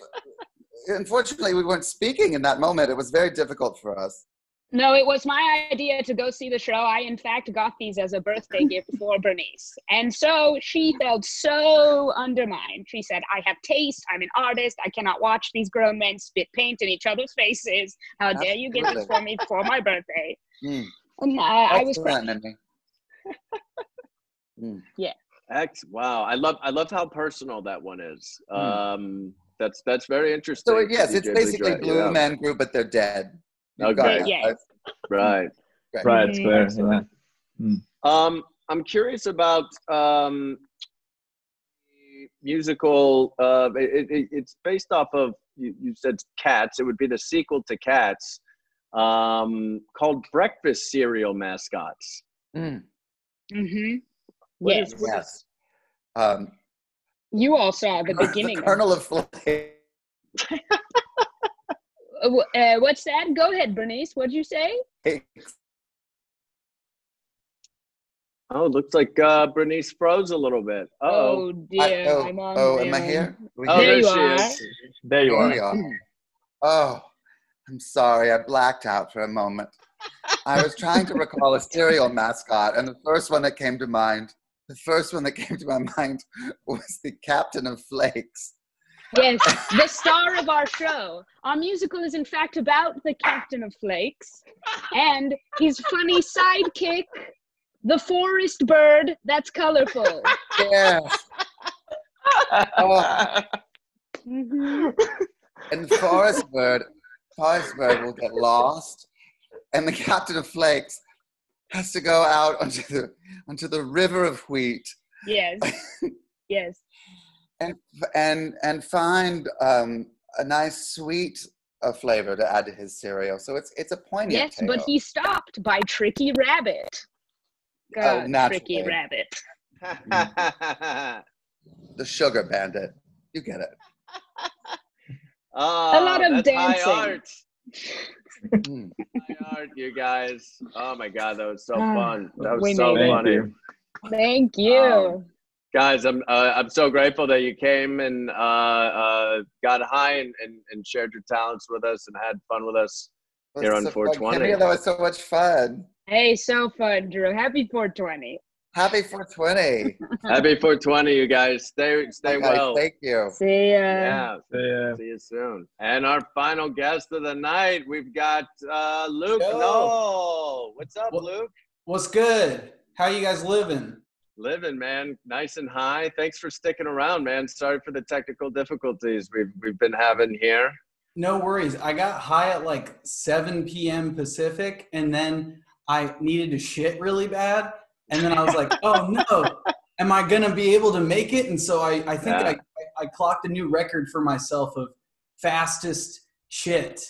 unfortunately we weren't speaking in that moment. It was very difficult for us. No, it was my idea to go see the show. I, in fact, got these as a birthday gift for Bernice. And so she felt so undermined. She said, I have taste. I'm an artist. I cannot watch these grown men spit paint in each other's faces. How Absolutely. Dare you get this for me for my birthday? Mm. And uh, I was crying. mm. Yeah. Ex wow. I love I love how personal that one is. Mm. Um, that's, that's very interesting. So, yes, it's basically Blue yeah. Man Group, but they're dead. Okay. Yeah. Right. Right. Right. It's fair. Yeah. Mm. Um, I'm curious about um, the musical. Uh, it, it, it's based off of you, you said Cats. It would be the sequel to Cats, um, called Breakfast Cereal Mascots. Mm. Mm-hmm. What yes. Is, what yes. Is, um, you all saw the beginning. The kernel of flame. Uh, what's that? Go ahead, Bernice. What'd you say? Oh, it looks like uh, Bernice froze a little bit. Uh oh, oh dear. I, oh, I'm on oh am I here? Oh, there, there you are. Is. There you there are. are. Oh, I'm sorry. I blacked out for a moment. I was trying to recall a cereal mascot, and the first one that came to mind, the first one that came to my mind was the Captain of Flakes. Yes, the star of our show. Our musical is, in fact, about the Captain of Flakes and his funny sidekick, the forest bird that's colorful. Yeah. Oh. Mm-hmm. And the forest bird, forest bird will get lost, and the Captain of Flakes has to go out onto the onto the river of wheat. Yes. Yes. And, and, and find um, a nice sweet uh, flavor to add to his cereal. So it's, it's a poignant Yes, tale. But he stopped by Tricky Rabbit. God, oh, naturally. Tricky Rabbit. The Sugar Bandit. You get it. Oh, a lot of that's dancing. High art. High art, you guys. Oh, my God. That was so fun. That was we so made funny. You. Thank you. Um, Guys, I'm uh, I'm so grateful that you came and uh, uh, got high and, and, and shared your talents with us and had fun with us That's here on so four twenty. That was so much fun. Hey, so fun, Drew. Happy four twenty. Happy four twenty. Happy four twenty, you guys. Stay stay okay, well. Thank you. See ya. Yeah. See ya. See you soon. And our final guest of the night, we've got uh, Luke Noel. Noel. What's up, what, Luke? What's good? How you guys living? Living, man, nice and high. Thanks for sticking around, man. Sorry for the technical difficulties we've, we've been having here. No worries. I got high at like seven P M Pacific, and then I needed to shit really bad. And then I was like, oh no, am I going to be able to make it? And so I, I think yeah. I, I clocked a new record for myself of fastest shit.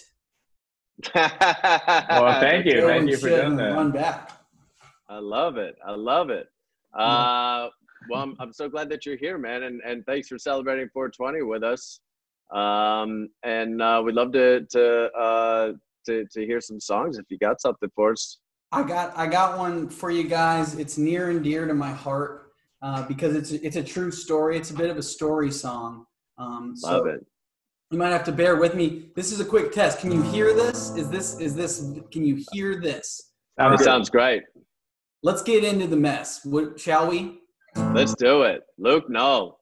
Well, thank you. Thank you for doing that. Run back. I love it. I love it. Uh, well, I'm, I'm so glad that you're here, man. And, and thanks for celebrating four twenty with us. Um, and, uh, we'd love to, to, uh, to, to hear some songs if you got something for us. I got, I got one for you guys. It's near and dear to my heart, uh, because it's, it's a true story. It's a bit of a story song. Um, so love it. You might have to bear with me. This is a quick test. Can you hear this? Is this, is this, can you hear this? That sounds great. Let's get into the mess, shall we? Let's do it. Luke Noel.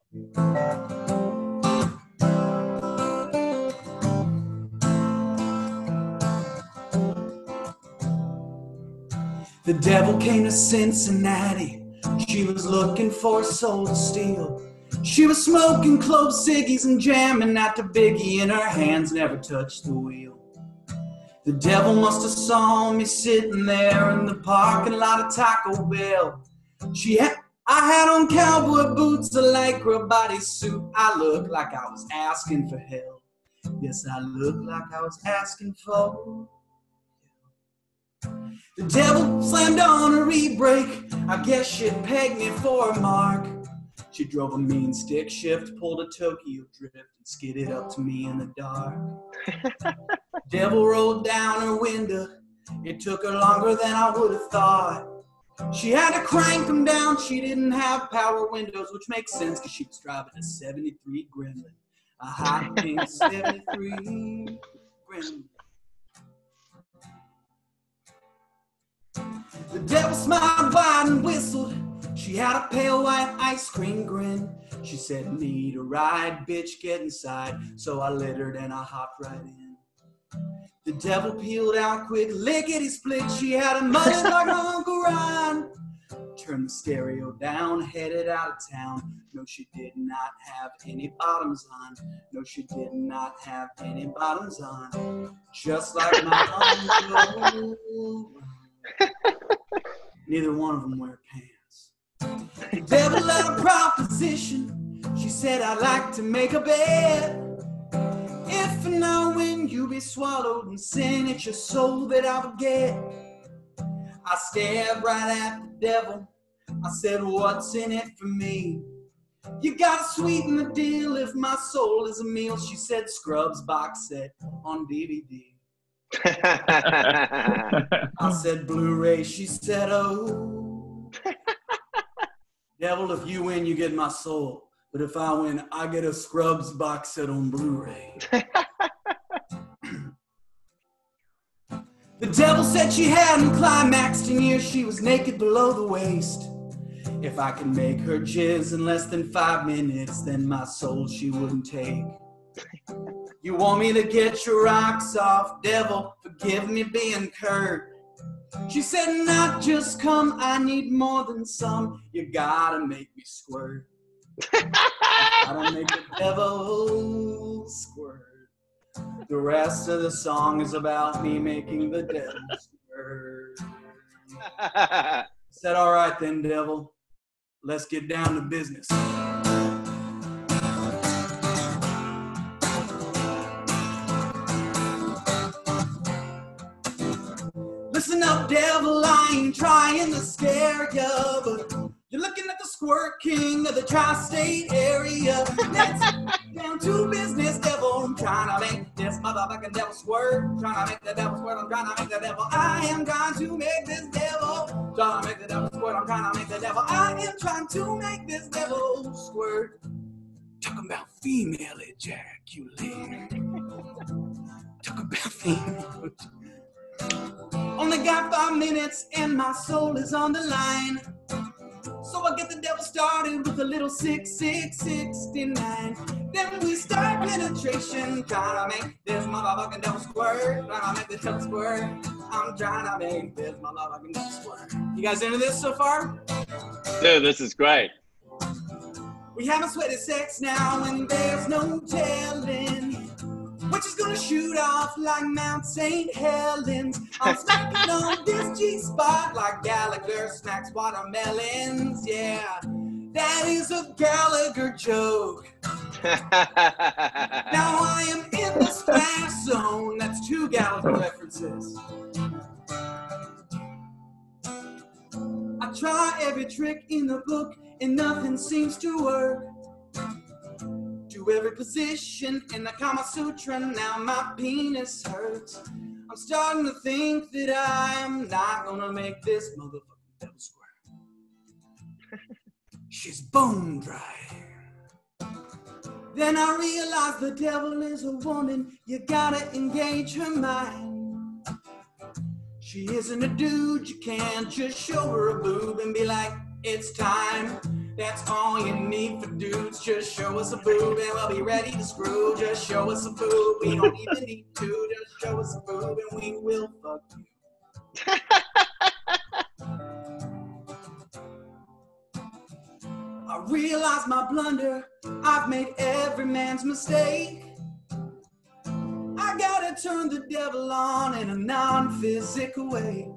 The devil came to Cincinnati. She was looking for soul to steal. She was smoking clove ciggies and jamming out the biggie, and her hands never touched the wheel. The devil must have saw me sitting there in the parking lot of Taco Bell. She had, I had on cowboy boots, a lycra bodysuit. I looked like I was asking for help. Yes, I looked like I was asking for help. The devil slammed on her e-brake. I guess she pegged me for a mark. She drove a mean stick shift, pulled a Tokyo drift, and skidded up to me in the dark. Devil rolled down her window. It took her longer than I would have thought. She had to crank them down. She didn't have power windows, which makes sense because she was driving a seventy-three Gremlin. A hot pink seventy-three Gremlin. The devil smiled wide and whistled. She had a pale white ice cream grin. She said, "Need a ride, bitch, get inside." So I littered and I hopped right in. The devil peeled out quick, lickety split. She had a mullet like Uncle Ron. Turned the stereo down, headed out of town. No, she did not have any bottoms on. No, she did not have any bottoms on. Just like my Uncle Ron. Neither one of them wear pants. The devil had a proposition. She said, "I'd like to make a bed. If and now when you be swallowed and sin, it's your soul that I would get." I stared right at the devil. I said, "What's in it for me? You gotta sweeten the deal if my soul is a meal." She said, "Scrubs box set on D V D. I said, "Blu-ray." She said, "Oh." Devil, if you win, you get my soul. But if I win, I get a Scrubs box set on Blu-ray. The devil said she hadn't climaxed in years. She was naked below the waist. If I could make her jizz in less than five minutes, then my soul she wouldn't take. You want me to get your rocks off, devil? Forgive me being curt. She said, "Not just come, I need more than some. You gotta make me squirt." I don't make the devil squirt. The rest of the song is about me making the devil squirt. I said, "All right then, devil. Let's get down to business." "Listen up, devil, I ain't trying to scare ya, but you're looking at the squirt king of the tri-state area. Let's get down to business, devil. I'm trying to make this motherfucking devil squirt. I'm trying to make the devil squirt. I'm trying to make the devil. I am trying to make this devil. Trying to make the devil squirt. I'm trying to make the devil. I am trying to make this devil squirt." Talking about female ejaculation. Talking about female ejaculation. "Only got five minutes and my soul is on the line. So I get the devil started with a little six six sixty-nine. Then we start penetration. Trying to make this motherfucking devil squirt. Trying to make the devil squirt. I'm trying to make this motherfucking devil squirt." You guys into this so far? Dude, this is great. "We haven't sweated sex now, and there's no telling which is gonna shoot off like Mount Saint Helens. I'm smacking on this G-spot like Gallagher smacks watermelons. Yeah, that is a Gallagher joke. Now I am in the splash zone." That's two Gallagher references. "I try every trick in the book and nothing seems to work. To every position in the Kama Sutra, now my penis hurts. I'm starting to think that I'm not gonna make this motherfucking devil squirt." She's bone dry. "Then I realize the devil is a woman. You gotta engage her mind. She isn't a dude. You can't just show her a boob and be like, 'It's time.' That's all you need for dudes. Just show us a boob and we'll be ready to screw. Just show us a boob. We don't even need to. Just show us a boob and we will fuck you." "I realize my blunder. I've made every man's mistake. I gotta turn the devil on in a non-physical way.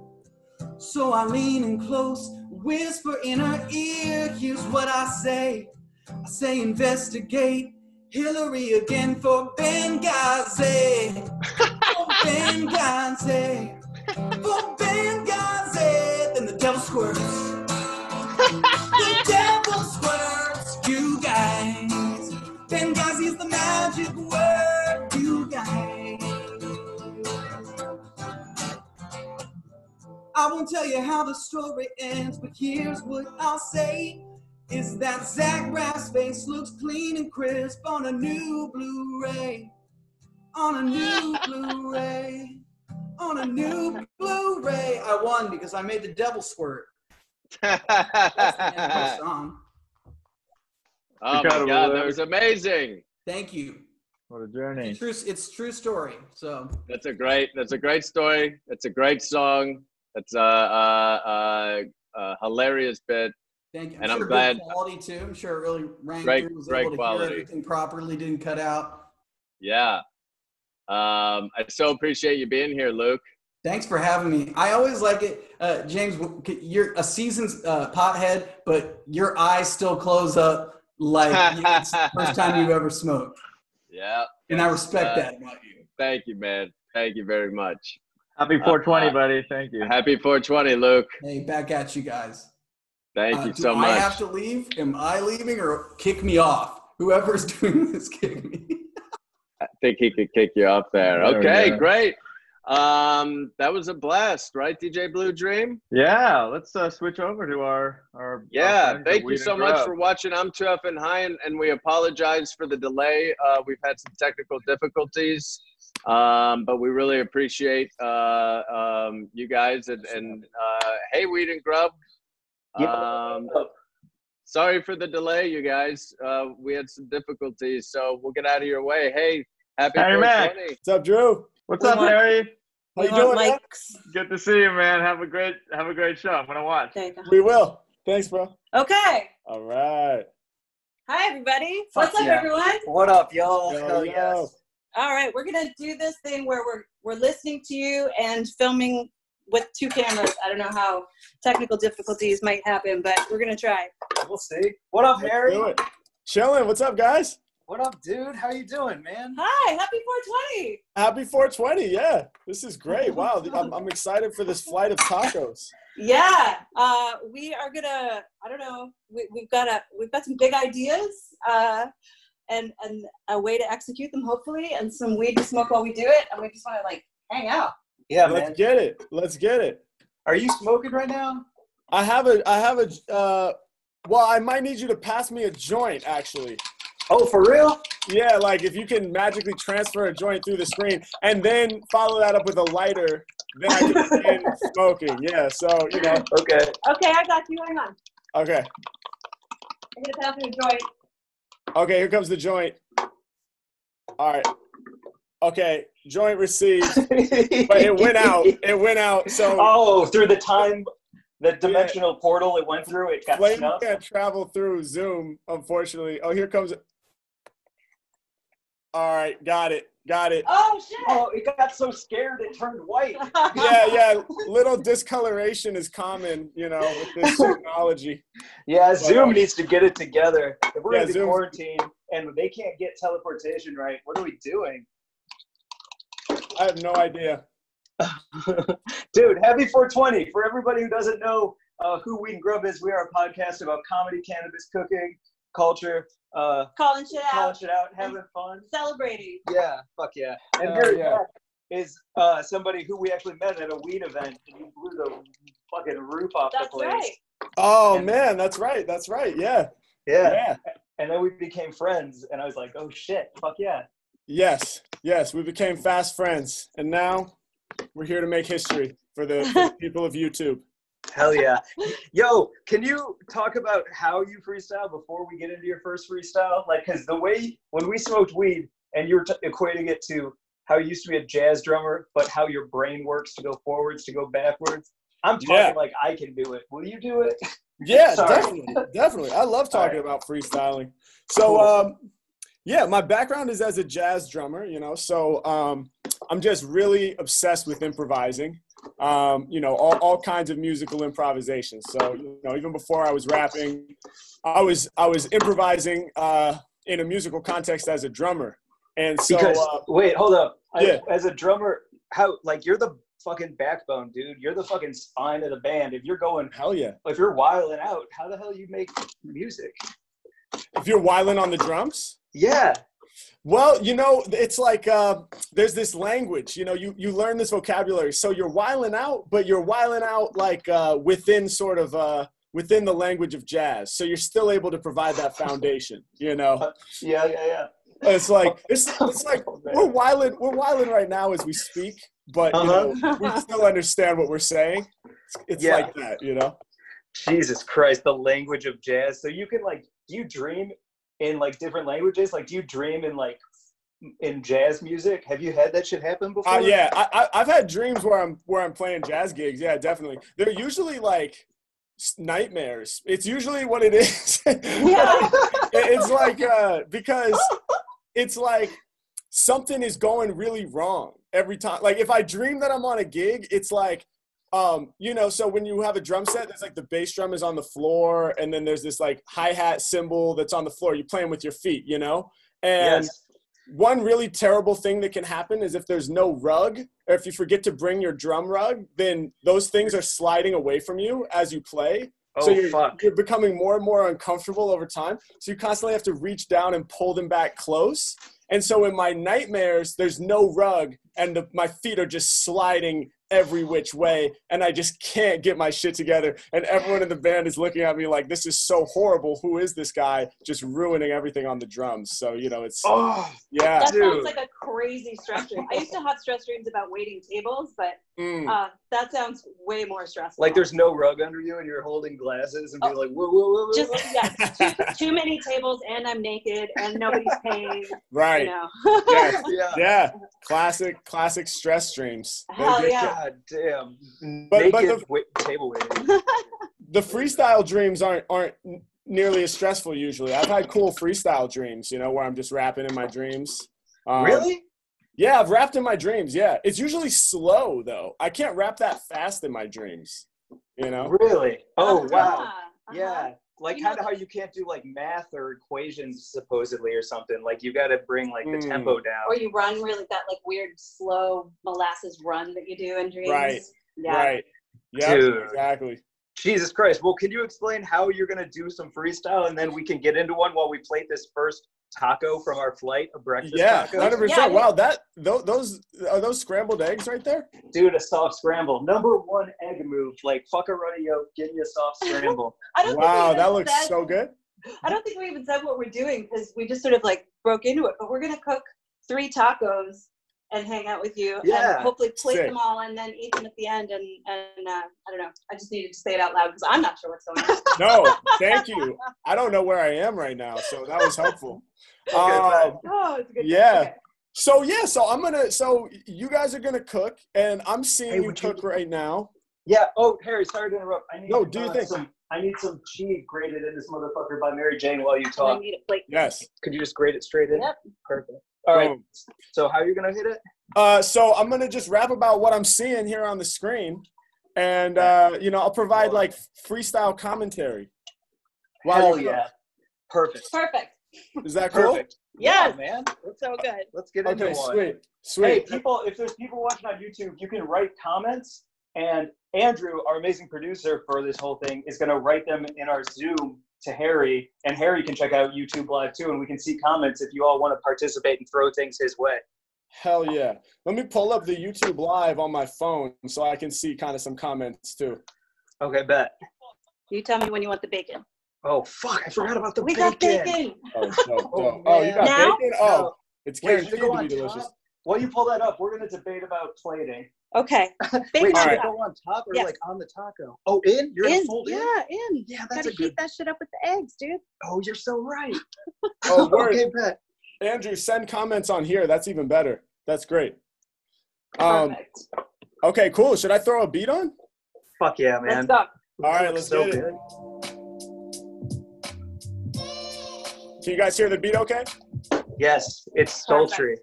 So I lean in close, whisper in her ear, here's what I say. I say investigate Hillary again for Benghazi. For Benghazi. For Benghazi. Then the devil squirts. The devil squirts, you guys. Benghazi is the magic word, you guys. I won't tell you how the story ends, but here's what I'll say. Is that Zach Braff's face looks clean and crisp on a new Blu-ray. On a new Blu-ray. On a new Blu-ray. I won because I made the devil squirt. That's the end of my song. Oh my God, that was amazing. Thank you. What a journey. It's a true, it's a true story. So that's a great, that's a great story. That's a great song. That's a, a, a, a hilarious bit. Thank you. I'm and sure I'm glad. Quality too. I'm sure it really rang great, through. Was great able to quality. Hear everything properly, didn't cut out. Yeah. Um, I so appreciate you being here, Luke. Thanks for having me. I always like it, uh, James. You're a seasoned uh, pothead, but your eyes still close up like it's the first time you've ever smoked. Yeah. And I respect uh, that about you. Thank you, man. Thank you very much. Happy four twenty, uh, buddy. Thank you. Happy four twenty, Luke. Hey, back at you guys. Thank uh, you so much. Do I have to leave? Am I leaving or kick me off? Whoever's doing this, kick me. I think he could kick you off there. Okay, there great. Um, that was a blast, right, D J Blue Dream? Yeah, let's uh, switch over to our... our yeah, our thank you so much up. for watching. I'm two F N High, and, and we apologize for the delay. Uh, we've had some technical difficulties. Um, but we really appreciate uh, um, you guys. And, and uh, hey, Weed and Grub. Um, sorry for the delay, you guys. Uh, we had some difficulties, so we'll get out of your way. Hey, happy Harry Mack. What's up, Drew? What's up, Harry? How you doing, man? Good to see you, man. Have a great, have a great show. I'm gonna watch. We will. Thanks, bro. Okay. All right. Hi, everybody. What's up, everyone? What up, y'all? Hell yes. All right, we're gonna do this thing where we're we're listening to you and filming with two cameras. I don't know how technical difficulties might happen, but we're gonna try. We'll see. What up, Harry? Chilling. What's up, guys? What up, dude? How you doing, man? Hi. Happy four twenty. Happy four twenty. Yeah, this is great. Wow, I'm I'm excited for this flight of tacos. Yeah, uh, we are gonna. I don't know. We, we've got a we've got some big ideas. Uh, And, and a way to execute them, hopefully, and some weed to smoke while we do it, and we just want to, like, hang out. Yeah, Let's man. get it. Let's get it. Are you smoking right now? I have a, I have a, uh, well, I might need you to pass me a joint, actually. Oh, for real? Yeah, like, if you can magically transfer a joint through the screen, and then follow that up with a lighter, then I can begin smoking. Yeah, so, you know. Okay. Okay, I got you. Hang on. Okay. I'm going to pass me a joint. Okay, here comes the joint. All right. Okay, joint received, but it went out. It went out. So oh, through the time, the dimensional yeah. portal it went through, it got Flame snuffed. Can't travel through Zoom, unfortunately. Oh, here comes. All right, got it, got it. Oh shit! Oh, it got so scared it turned white. yeah, yeah. Little discoloration is common, you know, with this technology. Yeah, Zoom but, needs to get it together. If we're yeah, in quarantine and they can't get teleportation right, what are we doing? I have no idea. Dude, happy four twenty. For everybody who doesn't know uh, who Weed and Grub is, we are a podcast about comedy, cannabis, cooking, culture. Uh, calling shit out. Calling shit out, having fun. Celebrating. Yeah, fuck yeah. And uh, Harry yeah. is uh, somebody who we actually met at a weed event, and he blew the fucking roof off that's the place. Right. Oh, and, man, that's right, that's right, yeah. Yeah. yeah. And then we became friends, and I was like, oh, shit, fuck yeah. Yes, yes, we became fast friends, and now we're here to make history for the, for the people of YouTube. Hell yeah. Yo, can you talk about how you freestyle before we get into your first freestyle? Like, because the way, when we smoked weed, and you were t equating it to how you used to be a jazz drummer, but how your brain works to go forwards, to go backwards. I'm talking yeah. like I can do it. Will you do it? Yeah, definitely. Definitely. I love talking right. about freestyling. So, cool. um, yeah, my background is as a jazz drummer, you know, so um, I'm just really obsessed with improvising, um, you know, all, all kinds of musical improvisations. So, you know, even before I was rapping, I was, I was improvising uh, in a musical context as a drummer. And so, because, uh, wait, hold up. Yeah. I, as a drummer, how, like, you're the fucking backbone, dude. You're the fucking spine of the band. If you're going, hell yeah. If you're wilding out, how the hell you make music? If you're wilding on the drums? Yeah. Well, you know, it's like uh, there's this language, you know, you, you learn this vocabulary. So you're wilding out, but you're wilding out like uh, within sort of uh, within the language of jazz. So you're still able to provide that foundation, you know? Yeah, yeah, yeah. It's like, it's, it's like we're wilding, we're wilding right now as we speak, but uh-huh. you know, we still understand what we're saying. It's, it's yeah. like that, you know? Jesus Christ, the language of jazz. So you can like, you dream in like different languages? Like, do you dream in like in jazz music? Have you had that shit happen before? Uh, yeah, I, I've had dreams where I'm where I'm playing jazz gigs. Yeah, definitely. They're usually like nightmares. It's usually what it is. Yeah. It's like uh, because it's like something is going really wrong every time. Like if I dream that I'm on a gig, it's like. Um, you know, so when you have a drum set, there's like the bass drum is on the floor, and then there's this like hi-hat cymbal that's on the floor. You're playing with your feet, you know? And yes. one really terrible thing that can happen is if there's no rug, or if you forget to bring your drum rug, then those things are sliding away from you as you play. Oh, so you're, fuck. You're becoming more and more uncomfortable over time. So you constantly have to reach down and pull them back close. And so in my nightmares, there's no rug, and the, my feet are just sliding every which way, and I just can't get my shit together, and everyone in the band is looking at me like, this is so horrible, who is this guy just ruining everything on the drums? So, you know, it's oh yeah that dude. Sounds like a crazy stress dream. I used to have stress dreams about waiting tables, but mm. uh that sounds way more stressful. Like there's no rug under you and you're holding glasses and oh, be like whoa, whoa, whoa, whoa. Just yes, too, too many tables, and I'm naked and nobody's paying, right, you know? Yes. Yeah, yeah, classic classic stress dreams. Hell yeah. God damn! But, but the, wait, table waiting. The freestyle dreams aren't aren't nearly as stressful usually. I've had cool freestyle dreams, you know, where I'm just rapping in my dreams. Um, really? Yeah, I've rapped in my dreams. Yeah, it's usually slow though. I can't rap that fast in my dreams, you know. Really? Oh wow! Uh-huh. Yeah, like kind of how you can't do like math or equations supposedly or something. Like you got to bring like the mm. tempo down. Or you run really that like weird slow molasses run that you do in dreams. Right. Yeah. Right. Yeah. Exactly. Jesus Christ. Well, can you explain how you're gonna do some freestyle, and then we can get into one while we plate this first taco from our flight of breakfast. Yeah, hundred percent. Yeah, wow, that those, those are those scrambled eggs right there, dude. A soft scramble, number one egg move. Like fuck a runny yolk, get you a soft scramble. I don't wow, that looks said, so good. I don't think we even said what we're doing because we just sort of like broke into it. But we're gonna cook three tacos and hang out with you, yeah. and hopefully plate Sick. Them all and then eat them at the end. And and uh, I don't know. I just needed to say it out loud because I'm not sure what's going on. No, thank you. I don't know where I am right now, so that was helpful. Um, oh, it's a good yeah. Okay. So yeah, so I'm gonna. So you guys are gonna cook, and I'm seeing hey, you cook you, right now. Yeah. Oh, Harry, sorry to interrupt. I need no, do uh, you think? Some, I need some cheese grated in this motherfucker by Mary Jane while you talk. I need a plate. Yes. Could you just grate it straight in? Yep. Perfect. All right. Boom. So how are you gonna hit it? Uh, so I'm gonna just rap about what I'm seeing here on the screen, and uh, you know, I'll provide like freestyle commentary. Wow. Yeah. Perfect. Perfect. Is that cool? Perfect. Yes, yeah, man. Let's, so good. Let's get into okay, one. Sweet. Sweet. Hey, people! If there's people watching on YouTube, you can write comments, and Andrew, our amazing producer for this whole thing, is gonna write them in our Zoom to Harry, and Harry can check out YouTube Live too, and we can see comments if you all want to participate and throw things his way. Hell yeah. Let me pull up the YouTube Live on my phone so I can see kind of some comments too. Okay, bet. You tell me when you want the bacon. Oh, fuck, I forgot about the we bacon. We got bacon. Oh, no, no. oh, oh you got now? Bacon? Oh, it's guaranteed to be delicious. Top? While you pull that up, we're going to debate about plating. Okay. Bacon. Wait, on go on top or yes. like on the taco? Oh, in? You're in, in fold in? Yeah, in. Yeah, that's Gotta a good. Heat that shit up with the eggs, dude. Oh, you're so right. Oh, okay, bet. Andrew, send comments on here. That's even better. That's great. Um, Perfect. Okay, cool. Should I throw a beat on? Fuck yeah, man. Let's go. All right, let's so get it. Good. Can you guys hear the beat okay? Yes, it's sultry.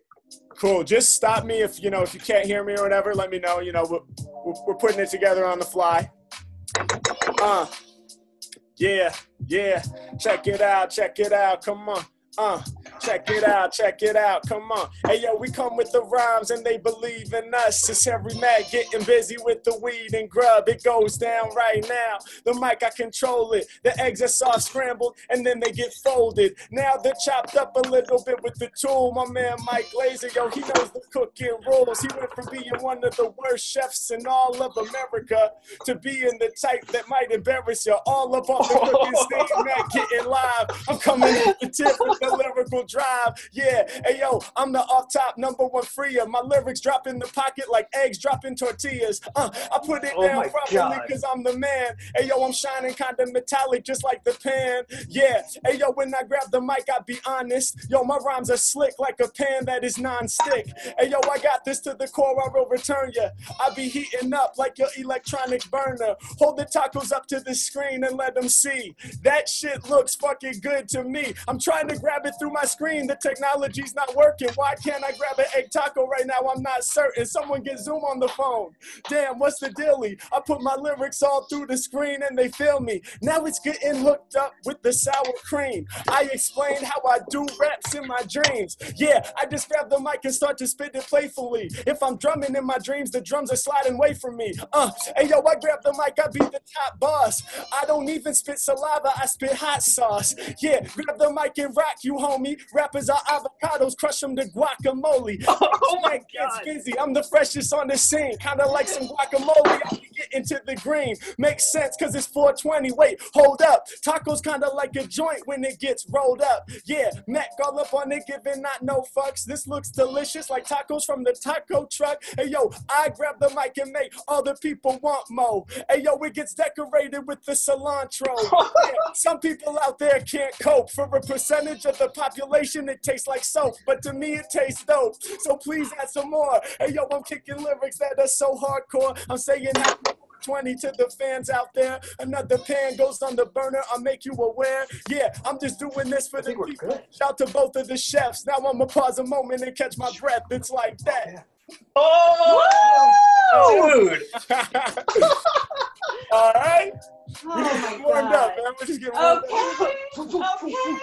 Cool. Just stop me if, you know, if you can't hear me or whatever. Let me know. You know, we're, we're putting it together on the fly. Uh, yeah, yeah. Check it out. Check it out. Come on. Uh, check it out, check it out, come on. Hey, yo, we come with the rhymes and they believe in us. It's Harry Mack getting busy with the weed and grub. It goes down right now. The mic, I control it. The eggs are sauce scrambled and then they get folded. Now they're chopped up a little bit with the tool. My man Mike Glazer, yo, he knows the cooking rules. He went from being one of the worst chefs in all of America to being the type that might embarrass you. All up on the cooking stage, Mack getting live. I'm coming at the tip with the lyrical drive, yeah. Hey yo, I'm the off-top number one freer. My lyrics drop in the pocket like eggs dropping tortillas. Uh, I put it oh down properly because I'm the man. Hey yo, I'm shining kind of metallic just like the pan, yeah. Hey yo, when I grab the mic, I be honest. Yo, my rhymes are slick like a pan that is non-stick. Hey yo, I got this to the core, I will return ya. I be heating up like your electronic burner. Hold the tacos up to the screen and let them see. That shit looks fucking good to me. I'm trying to grab it through my screen, the technology's not working. Why can't I grab an egg taco right now? I'm not certain. Someone get Zoom on the phone. Damn, what's the dealie? I put my lyrics all through the screen and they feel me. Now it's getting hooked up with the sour cream. I explain how I do raps in my dreams. Yeah, I just grab the mic and start to spit it playfully. If I'm drumming in my dreams, the drums are sliding away from me. Uh, hey yo, I grab the mic, I be the top boss. I don't even spit saliva, I spit hot sauce. Yeah, grab the mic and rock you, homie. Rappers are avocados, crush them to guacamole. Oh my God. It's busy. I'm the freshest on the scene. Kind of like some guacamole. I can get into the green. Makes sense because it's four twenty. Wait, hold up. Tacos kind of like a joint when it gets rolled up. Yeah, Mac all up on it, giving not no fucks. This looks delicious like tacos from the taco truck. Hey, yo, I grab the mic and make all the people want more. Hey, yo, it gets decorated with the cilantro. Yeah, some people out there can't cope. For a percentage of the population, it tastes like soap, but to me it tastes dope, so please add some more. Hey yo, I'm kicking lyrics that are so hardcore. I'm saying that twenty to the fans out there. Another pan goes on the burner, I'll make you aware. Yeah, I'm just doing this for the people. Good. Shout to both of the chefs. Now I'm gonna pause a moment and catch my breath. It's like that. Oh, oh dude. All right, we're just getting warmed up, man. We're just getting warmed up.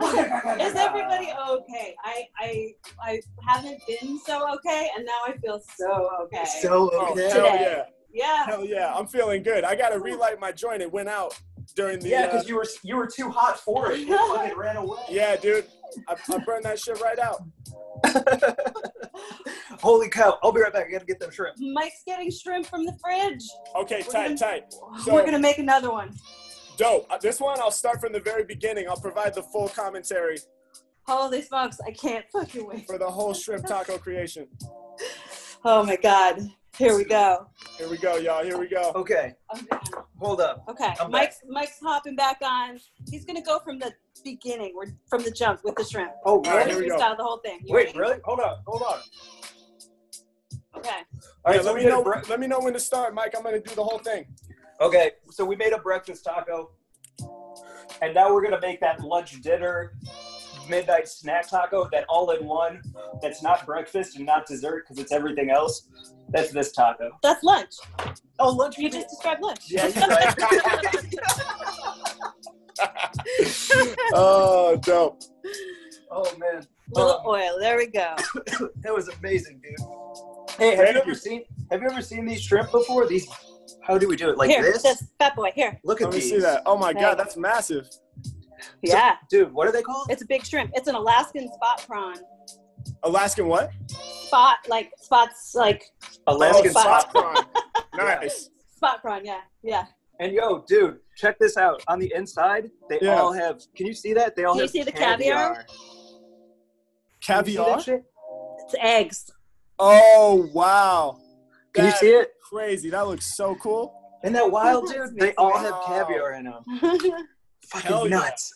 Okay, okay. Is everybody okay? I, I I haven't been so okay, and now I feel so okay. So okay. Hell yeah. Yeah. Hell yeah. I'm feeling good. I got to relight my joint. It went out during the. Yeah, because uh, you were you were too hot for it. It fucking ran away. Yeah, dude. I, I burned that shit right out. Holy cow. I'll be right back. I got to get them shrimp. Mike's getting shrimp from the fridge. Okay, we're tight, gonna, tight. So, we're going to make another one. Dope. This one, I'll start from the very beginning. I'll provide the full commentary. Holy smokes, I can't fucking wait. For the whole shrimp taco creation. Oh my God. Here we go. Here we go, y'all. Here we go. Okay. Okay. Hold up. Okay. I'm Mike's back. Mike's hopping back on. He's going to go from the beginning. We're from the jump with the shrimp. Oh, all right. Here we go. The whole thing. You wait, ready? Really? Hold on. Hold on. Okay. All right. Yeah, so let, me know, let me know when to start, Mike. I'm going to do the whole thing. Okay, so we made a breakfast taco, and now we're gonna make that lunch, dinner, midnight snack taco, that all-in-one, that's not breakfast and not dessert, because it's everything else. That's this taco. That's lunch. Oh, lunch. You just described lunch. Yeah, you right. Oh, dope. Oh, man. A little um, oil, there we go. That was amazing, dude. Hey, have you, ever seen, have you ever seen these shrimp before? These. How do we do it? Like here, this? This fat boy, here. Look at these. Let me see that. Oh my God, that's massive. Yeah. So, dude, what are they called? It's a big shrimp. It's an Alaskan spot prawn. Alaskan what? Spot, like spots, like. Alaskan spot, spot prawn. Nice. Spot prawn, yeah, yeah. And yo, dude, check this out. On the inside, they yeah. all have, can you see that? They all can have Can you see the caviar? Caviar? Caviar? Shit? It's eggs. Oh, wow. Can that you see it? Crazy. That looks so cool. And that wild dude, they all have caviar in them. Fucking hell nuts.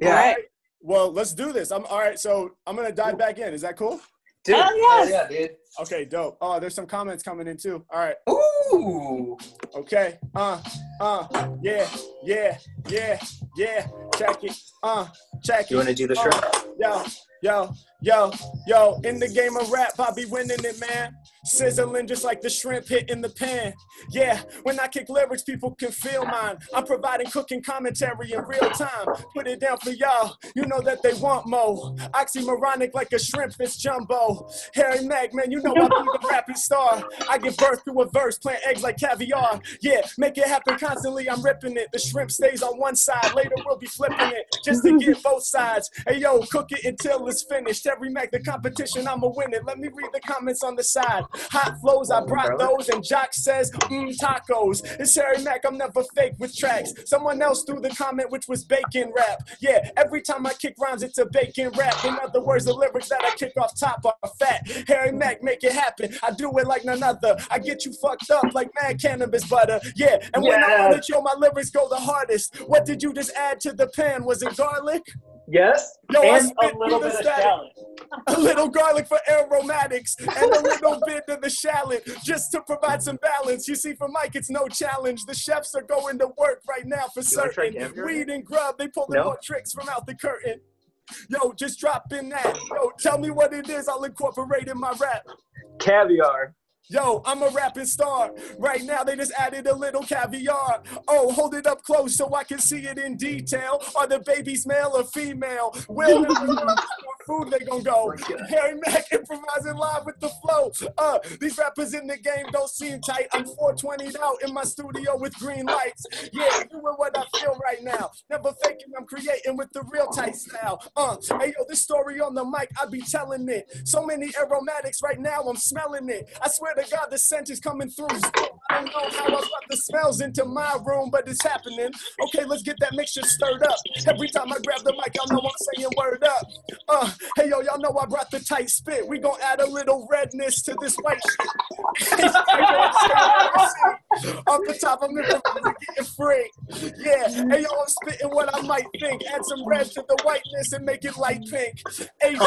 Yeah. Yeah. All right. Well, let's do this. I'm all right. So I'm going to dive back in. Is that cool? Dude. Hell yes. Hell yeah, dude. Okay, dope. Oh, there's some comments coming in too. All right. Ooh. Okay. Uh, uh, yeah, yeah, yeah, yeah. Check it. Uh, check it. You want to do the shrimp? Uh, yeah. Yo, yo, yo, in the game of rap, I be winning it, man. Sizzling just like the shrimp hitting the pan. Yeah, when I kick lyrics, people can feel mine. I'm providing cooking commentary in real time. Put it down for y'all, you know that they want more. Oxymoronic like a shrimp, it's jumbo. Harry Mack, man, you know I be the rapping star. I give birth through a verse, plant eggs like caviar. Yeah, make it happen constantly, I'm ripping it. The shrimp stays on one side, later we'll be flipping it. Just to get both sides. Hey yo, cook it until it's finished. Harry Mack, the competition, I'ma win it. Let me read the comments on the side. Hot flows, I brought those, and Jock says, mmm, tacos. It's Harry Mack, I'm never fake with tracks. Someone else threw the comment, which was bacon rap. Yeah, every time I kick rhymes, it's a bacon rap. In other words, the lyrics that I kick off top are fat. Harry Mack, make it happen. I do it like none other. I get you fucked up like mad cannabis butter. Yeah, and when yeah. I want it, yo, my lyrics go the hardest. What did you just add to the pan? Was it garlic? Yes, yo, and a little bit of shallot. A little garlic for aromatics and a little bit of the shallot just to provide some balance. You see, for Mike, it's no challenge. The chefs are going to work right now for certain. Weed and grub, they pulling more tricks from out the curtain. Yo, just drop in that. Yo, tell me what it is. I'll incorporate in my rap. Caviar. Yo, I'm a rapping star. Right now, they just added a little caviar. Oh, hold it up close so I can see it in detail. Are the babies male or female? Well, food they gonna go. Harry Mack improvising live with the flow. Uh, these rappers in the game don't seem tight. I'm four twenty'd out in my studio with green lights. Yeah, doing what I feel right now. Never faking, I'm creating with the real tight style. Uh, hey yo, this story on the mic, I be telling it. So many aromatics right now, I'm smelling it. I swear to God, the scent is coming through. I don't know how I brought the smells into my room, but it's happening. Okay, let's get that mixture stirred up. Every time I grab the mic, I know I'm saying word up. Uh, hey yo, y'all know I brought the tight spit. We gon' add a little redness to this white shit. Off the top, I'm getting free. Yeah, hey yo, I'm spitting what I might think. Add some red to the whiteness and make it light pink. Asian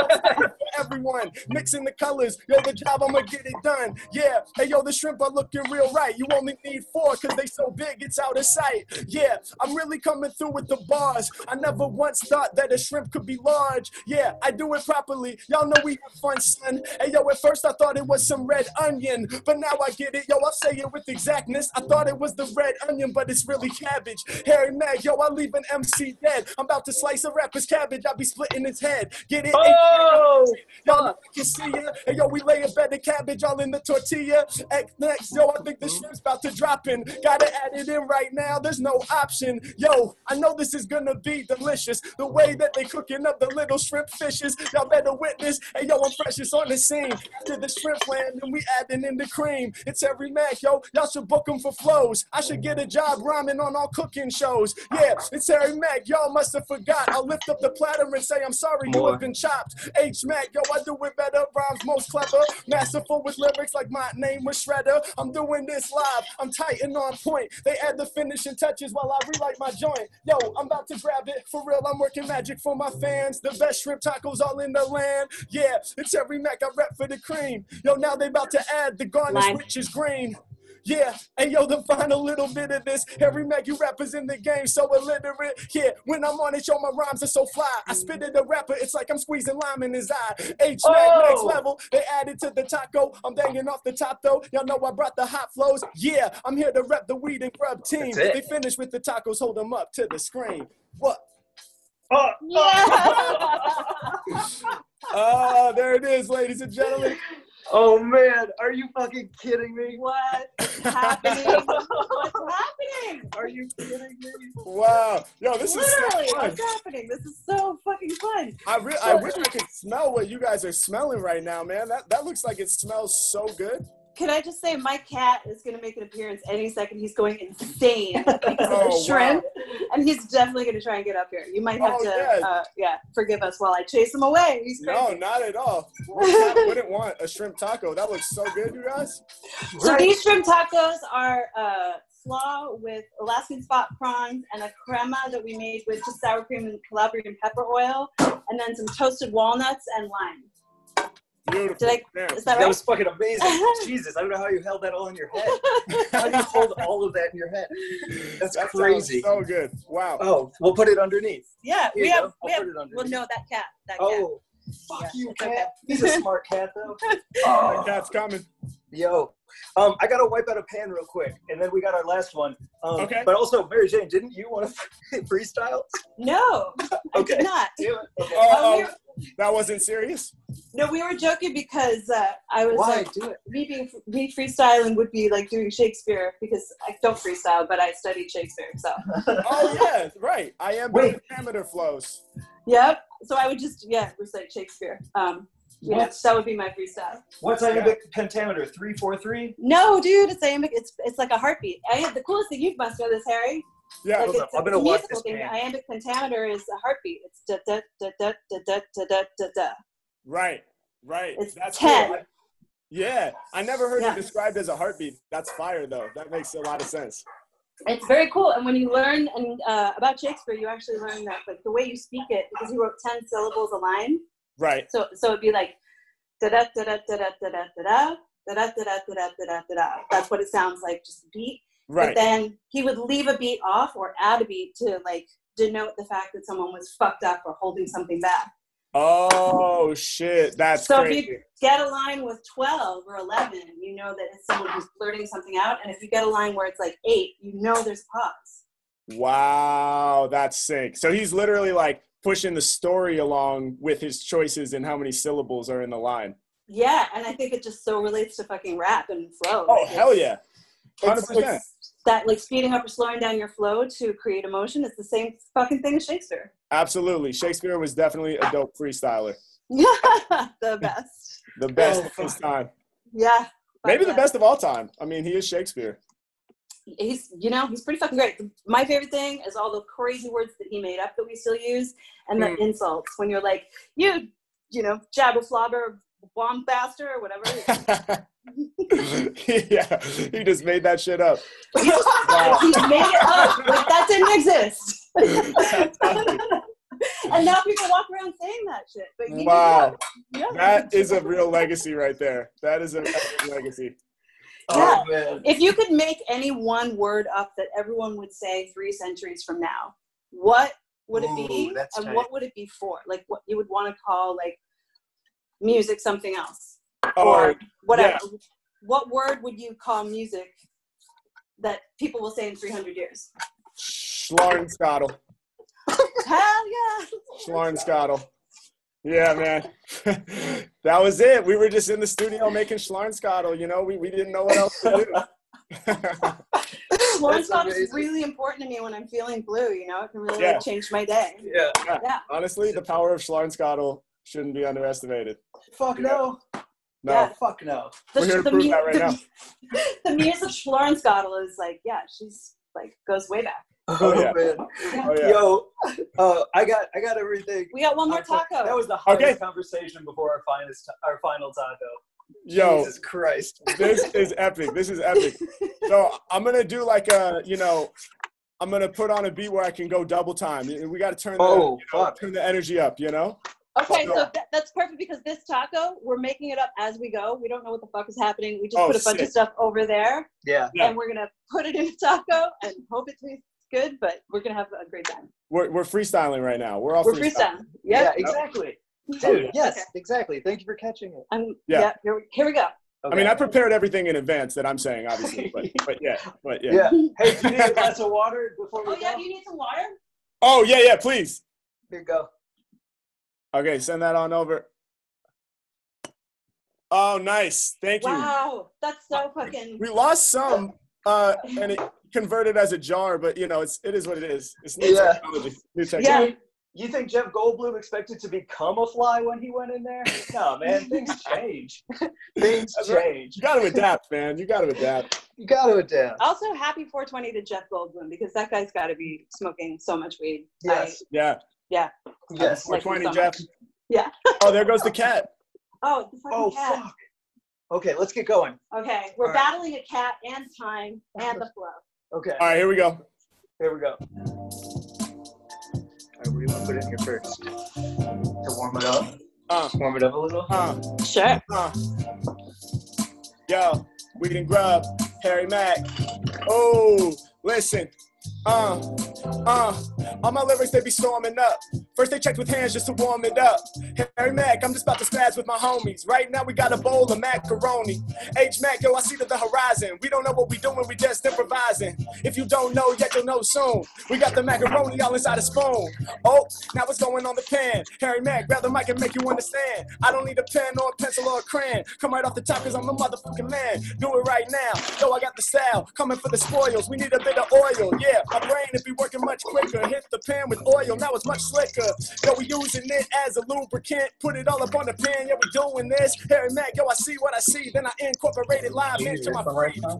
for everyone, mixing the colors. Yo, the job, I'ma get it done. Yeah, hey yo, the shrimp are looking real right. You only need four, cause they so big, it's out of sight. Yeah, I'm really coming through with the bars. I never once thought that a shrimp could be large. Yeah, I do it properly. Y'all know we have fun, son. Hey yo, at first I thought it was some red onion, but now I get it. Yo, I say it with exactness. I thought it was the red onion, but it's really cabbage. Harry Mack, yo, I leave an M C dead. I'm about to slice a rapper's cabbage. I'll be splitting his head. Get it? Oh! Y'all know I can see ya. Hey yo, we lay a bed of cabbage all in the tortilla. X next, yo, I think the shrimp's about to drop in. Gotta add it in right now. There's no option. Yo, I know this is gonna be delicious. The way that they cooking up the little shrimp fishes, y'all better witness. Hey yo, I'm freshest on the scene. After the shrimp land, and we adding in the cream. It's Harry Mack, yo. Y'all should book him for flows. I should get a job rhyming on all cooking shows. Yeah, it's Harry Mack. Y'all must have forgot. I'll lift up the platter and say I'm sorry you have been chopped. H Mack, yo, I do it better. Rhymes most clever, masterful with lyrics like my name was Shredder. I'm doing this live. I'm tight and on point. They add the finishing touches while I relight my joint. Yo, I'm about to grab it for real. I'm working magic for my fans. The best shrimp tacos all in the land. Yeah, it's Harry Mack. I rep for the cream. Yo, now they about to add the garnish, Line. which is green. Yeah, hey yo, the final little bit of this. Harry Mack, you rappers in the game, so illiterate. Yeah, when I'm on it, yo, my rhymes are so fly. I spit at the rapper, it's like I'm squeezing lime in his eye. H Mack, oh. next level, they added to the taco. I'm banging off the top, though. Y'all know I brought the hot flows. Yeah, I'm here to rep the weed and grub team. They finish with the tacos, hold them up to the screen. What? Oh, yeah. Oh, there it is, ladies and gentlemen. Oh man, are you fucking kidding me? What's happening? What's happening? Are you kidding me? Wow. Yo, this Literally, is so fun. What's happening? This is so fucking fun. I, re I wish I could smell what you guys are smelling right now, man. That, that looks like it smells so good. Can I just say my cat is going to make an appearance any second. He's going insane because oh, of the shrimp. Wow. And he's definitely going to try and get up here. You might have oh, to, yeah. Uh, yeah, forgive us while I chase him away. He's crazy. No, not at all. I wouldn't want a shrimp taco. That looks so good, you guys. So right. These shrimp tacos are uh, slaw with Alaskan spot prawns and a crema that we made with just sour cream and Calabrian pepper oil. And then some toasted walnuts and lime. Beautiful. Did I, is that, that right? was fucking amazing. Jesus, I don't know how you held that all in your head. How you hold all of that in your head? That's that crazy. So good. Wow. Oh, we'll put it underneath. Yeah, Here we have. We have well, no, that cat. That oh, Fuck yeah. you, Cat. He's a smart cat, though. Oh. That cat's coming. Yo. Um, I got to wipe out a pan real quick, and then we got our last one. Um, okay. But also, Mary Jane, didn't you want to freestyle? No, okay. I did not. Do it. Okay. Uh, oh, we were, that wasn't serious? No, we were joking because uh, I was Why? like, do it. Me, being, me freestyling would be like doing Shakespeare, because I don't freestyle, but I studied Shakespeare, so. Oh, yeah, right. I am with amateur flows. Yep. So I would just, yeah, recite Shakespeare. Um, Yeah, what's, that would be my freestyle. What's iambic yeah. pentameter? Three, four, three? No, dude, it's iambic. It's it's like a heartbeat. I, the coolest thing, you must know this, Harry. Yeah, like it's, I'm gonna watch this thing. Iambic pentameter is a heartbeat. It's da da da da da da da da da. Right, right. It's That's ten. Cool. Yeah, I never heard yeah. it described as a heartbeat. That's fire, though. That makes a lot of sense. It's very cool, and when you learn and uh, about Shakespeare, you actually learn that, like the way you speak it, because he wrote ten syllables a line. Right. So so it'd be like da da da da da da da da da da da da da da da da. That's what it sounds like, just a beat. Right. But then he would leave a beat off or add a beat to like denote the fact that someone was fucked up or holding something back. Oh shit, that's so crazy. If you get a line with twelve or eleven, you know that it's someone who's blurting something out, and if you get a line where it's like eight, you know there's pause. Wow, that's sick. So he's literally like pushing the story along with his choices and how many syllables are in the line. Yeah, and I think it just so relates to fucking rap and flow. Oh, like hell yeah. one hundred percent. It's, it's that like speeding up or slowing down your flow to create emotion. It's the same fucking thing as Shakespeare. Absolutely. Shakespeare was definitely a dope freestyler. The best. The best oh, of his time. Yeah. Maybe yeah. the best of all time. I mean, he is Shakespeare. He's, you know, he's pretty fucking great. My favorite thing is all the crazy words that he made up that we still use, and the mm. insults when you're like, you, you know, jabber-flobber, bomb-baster, or whatever. Yeah, he just made that shit up. Wow. He made it up. Like, that didn't exist. And now people walk around saying that shit. But he wow. Yeah. That is a real legacy right there. That is a real legacy. Yeah. Oh, if you could make any one word up that everyone would say three centuries from now, what would it Ooh, be, and tight. What would it be for? Like, what you would want to call like music something else, oh, or whatever. Yeah. What word would you call music that people will say in three hundred years? Schlarenskodel. Hell yeah. Schlarenskodel. Yeah, man. That was it. We were just in the studio making Schlarenskodel, you know? We we didn't know what else to do. Schlarenskodel is really important to me when I'm feeling blue, you know? It can really yeah. like, change my day. Yeah. Yeah. yeah. Honestly, the power of Schlarenskodel shouldn't be underestimated. Fuck yeah. no. No. Yeah. Fuck no. The, we're here to prove that right the, now. The muse of Schlarenskodel is like, yeah, she's like, goes way back. Oh, oh, yeah. Man. Oh yeah. Yo, uh, I got I got everything. We got one more taco. That was the hardest okay. conversation before our finest our final taco. Yo, Jesus Christ. This is epic. This is epic. So I'm gonna do like a you know, I'm gonna put on a beat where I can go double time. We gotta turn the oh, you know, turn the energy up, you know? Okay, so that, that's perfect because this taco, we're making it up as we go. We don't know what the fuck is happening. We just oh, put a sick. bunch of stuff over there. Yeah. yeah. And we're gonna put it in a taco and hope it tastes good, but we're gonna have a great time. We're we're freestyling right now. We're all we're freestyling. freestyling. Yep. Yeah, exactly. Dude, yes, okay. exactly. Thank you for catching it. Um, yeah. yeah here, we, here we go. Okay. I mean, I prepared everything in advance that I'm saying, obviously, but, but yeah, but yeah. yeah. Hey, do you need a glass of water before we? Oh go? yeah, do you need some water? Oh yeah, yeah, please. Here you go. Okay, send that on over. Oh, nice. Thank you. Wow, that's so fucking. We lost some, uh, and it. Converted as a jar, but you know, it's it is what it is. It's new yeah. technology. New technology. Yeah. You think Jeff Goldblum expected to become a fly when he went in there? No, man, things change. Things That's change. Right. You gotta adapt, man. You gotta adapt. You gotta adapt. Also, happy four twenty to Jeff Goldblum because that guy's gotta be smoking so much weed. Yes. I, yeah. Yeah. Yes. four twenty, so Jeff. Much. Yeah. Oh, there goes the cat. Oh, the fucking oh, cat. Fuck. Okay, let's get going. Okay, we're All battling right. a cat and time and the flow. Okay. All right, here we go. Here we go. All right, what do you want to put in here first? To warm it up? Uh, warm it up a little? Uh, sure. Uh. Yo, we can grub Harry Mack. Oh, listen, Uh, uh, all my lyrics, they be storming up. First they checked with hands just to warm it up. Harry Mack, I'm just about to spaz with my homies. Right now we got a bowl of macaroni. H Mack, yo, I see to the horizon. We don't know what we doing, we just improvising. If you don't know yet, you'll know soon. We got the macaroni all inside a spoon. Oh, now it's going on the pan. Harry Mack, grab the mic and make you understand. I don't need a pen or a pencil or a crayon. Come right off the top cause I'm the motherfucking man. Do it right now, yo, I got the style. Coming for the spoils, we need a bit of oil. Yeah, my brain, it be working much quicker. Hit the pan with oil, now it's much slicker. Yo, we using it as a lubricant. Put it all up on the pen, yeah, we doing this. Harry Mack, yo, I see what I see. Then I incorporated live into my brain. Uh,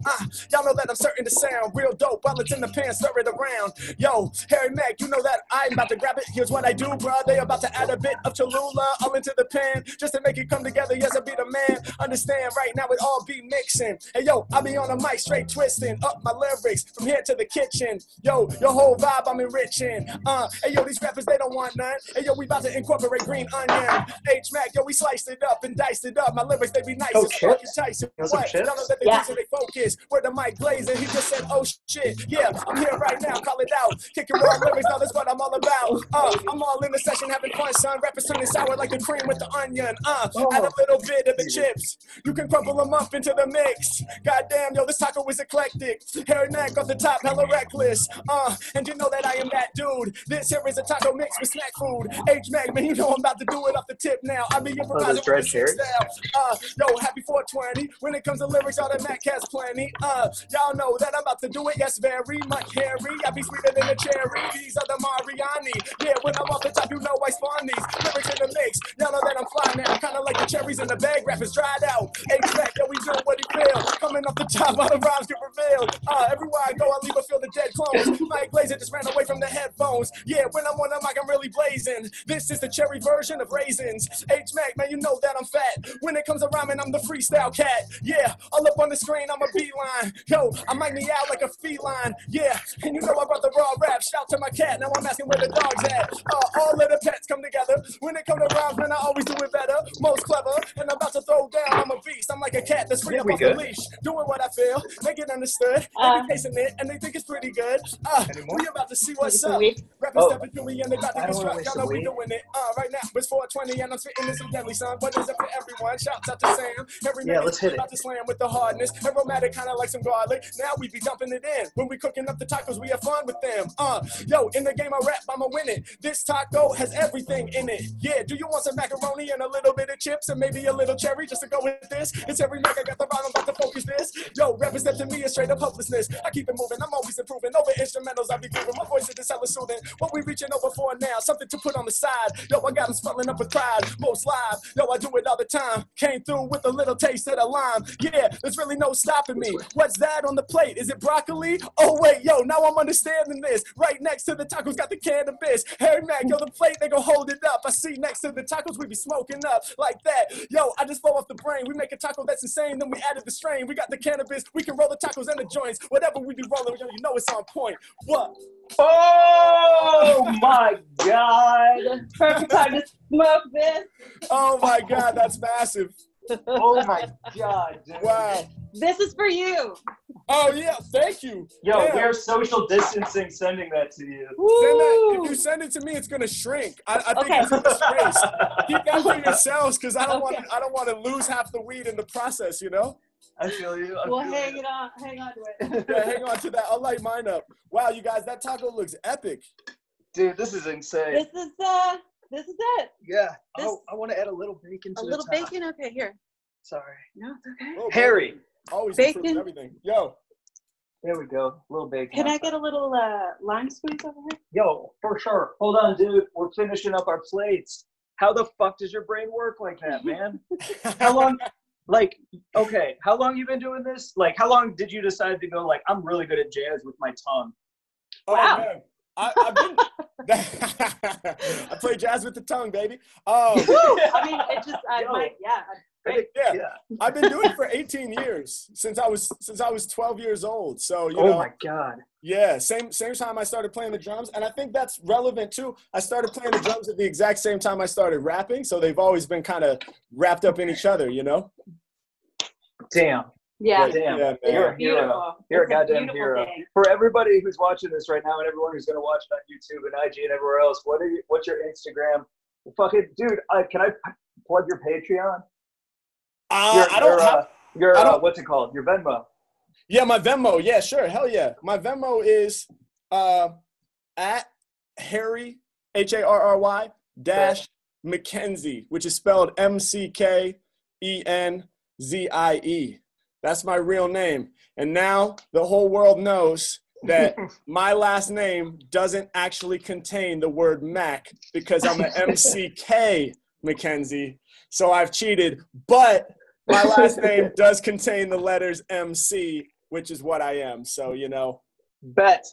y'all know that I'm certain to sound real dope while it's in the pan, stir it around. Yo, Harry Mack, you know that I'm about to grab it. Here's what I do, bro. They about to add a bit of Cholula all into the pan just to make it come together. Yes, I be the man. Understand, right now it all be mixing. Hey, yo, I be on the mic straight twisting up my lyrics from here to the kitchen. Yo, your whole vibe I'm enriching. Uh, hey, yo, these rappers, they don't want none. Hey, yo, we about to incorporate green onion. H Mac, yo, we sliced it up and diced it up. My lyrics, they be nice. Oh, it's fucking Tyson. What? Y'all know that they yeah. They focus. Where the mic blazing, he just said, oh shit. Yeah, I'm here right now. Call it out. Kicking raw lyrics, now that's what I'm all about. Uh, I'm all in the session having fun, son. Rappers turning sour like the cream with the onion. Uh, oh. Add a little bit of the chips. You can crumble them up into the mix. Goddamn, yo, this taco is eclectic. Harry Mack off the top, hella reckless. Uh, and you know that I am that dude. This here is a taco mix with snack food. H Mac, man, you know I'm about to do it off the tip now. I mean, improvising oh, with the style. Uh, yo, happy four twenty. When it comes to lyrics, all that Mac has plenty. Uh, y'all know that I'm about to do it. Yes, very much hairy. I be sweeter than a cherry. These are the Mariani. Yeah, when I'm off the top, you know I spawn these lyrics in the mix. Y'all know that I'm fly now. Kind of like the cherries in the bag. Rappers dried out. H Mac, yo, we doing what he feel. Coming off the top, all the rhymes get revealed. Uh, everywhere I go, I leave a field of dead clones. Mike Blazer just ran away from the headphones. Yeah, when I'm on the mic, I'm really blazing. This is the cherry version of raisins. H Mac, man, you know that I'm fat. When it comes to rhyming, I'm the freestyle cat. Yeah, all up on the screen, I'm a beeline. Yo, I might me out like a feline. Yeah, and you know I brought the raw rap. Shout to my cat. Now I'm asking where the dog's at. Uh, all of the pets come together. When it comes to rhymes, man, I always do it better. Most clever, and I'm about to throw down. I'm a beast. I'm like a cat that's free up off the leash. Doing what I feel, they get understood. Uh, they be tasting it, and they think it's pretty good. Uh, we about to see what's up. Rappers oh. stepping through me, and they about to construct. Y'all know we doing it. Uh, right now, it's four twenty, and I'm spitting this some deadly, son. But it's up for everyone. Shouts out to Sam. Every yeah, let's hit it. About to slam with the hardness. Aromatic, kind of like some garlic. Now we be dumping it in. When we cooking up the tacos, we have fun with them. Uh, yo, in the game I rap, I'ma win it. This taco has everything in it. Yeah, do you want some macaroni and a little bit of chips and maybe a little cherry just to go with this? It's every Mac, I got the bottom, about to focus this. Yo, rappers step to me is straight up hopelessness. I keep it moving, I'm always improving. Over instrumentals, I be grooving. My voice is just hella soothing. What we reaching over for now? Something to put on the side. Yo, I got them swelling up with pride. Most live. Yo, I do it all the time. Came through with a little taste of the lime. Yeah, there's really no stopping me. What's that on the plate? Is it broccoli? Oh, wait, yo, now I'm understanding this. Right next to the tacos got the cannabis. Harry Mack, yo, the plate, they gon' hold it up. I see next to the tacos, we be smoking up like that. Yo, I just blow off the brain. We make a taco that's insane, then we added the strain. We got the cannabis, we can roll the tacos and the joints. Whatever we be rolling, yo, you know it's on point. What? Oh my God! Perfect time to smoke this. Oh my God, that's massive. Oh my God, dude. Wow. This is for you. Oh yeah, thank you. Yo, yeah. We're social distancing sending that to you. Send that, if you send it to me, it's gonna shrink. I, I think okay. It's gonna shrink. Keep that for yourselves, because I don't okay. want I don't want to lose half the weed in the process, you know? I feel you. I well, feel hang you. it on. Hang on to it. Yeah, hang on to that. I'll light mine up. Wow, you guys, that taco looks epic. Dude, this is insane. This is uh, this is it. Yeah. This, oh, I want to add a little bacon to the A little the bacon? Okay, here. Sorry. No, it's okay. Oh, Harry. Always bacon. Everything. Yo. There we go. A little bacon. Can outside. I get a little uh, lime squeeze over here? Yo, for sure. Hold on, dude. We're finishing up our plates. How the fuck does your brain work like that, man? How long... Like, okay, how long you been doing this? Like, how long did you decide to go, like, I'm really good at jazz with my tongue? Oh, wow. Man. I, I've been, I play jazz with the tongue, baby. Oh, um, I mean, it just, I like, yeah. Right? Yeah. yeah. I've been doing it for eighteen years, since I was since I was twelve years old. So, you oh know. Oh, my God. Yeah, same same time I started playing the drums. And I think that's relevant, too. I started playing the drums at the exact same time I started rapping. So they've always been kind of wrapped up in each other, you know? Damn. Yeah, damn, yeah, you're a hero. You're a goddamn hero. Thing. For everybody who's watching this right now and everyone who's going to watch it on YouTube and I G and everywhere else, what are you, what's your Instagram? Fucking dude, I, can I plug your Patreon? Uh, your, I don't your, have. Uh, your I don't, uh, what's it called? Your Venmo. Yeah, my Venmo. Yeah, sure, hell yeah. My Venmo is uh, at Harry H A R R Y dash McKenzie, which is spelled M C K E N Z I E. That's my real name. And now the whole world knows that my last name doesn't actually contain the word Mac because I'm an M C K McKenzie. So I've cheated, but my last name does contain the letters M C, which is what I am. So, you know, bet.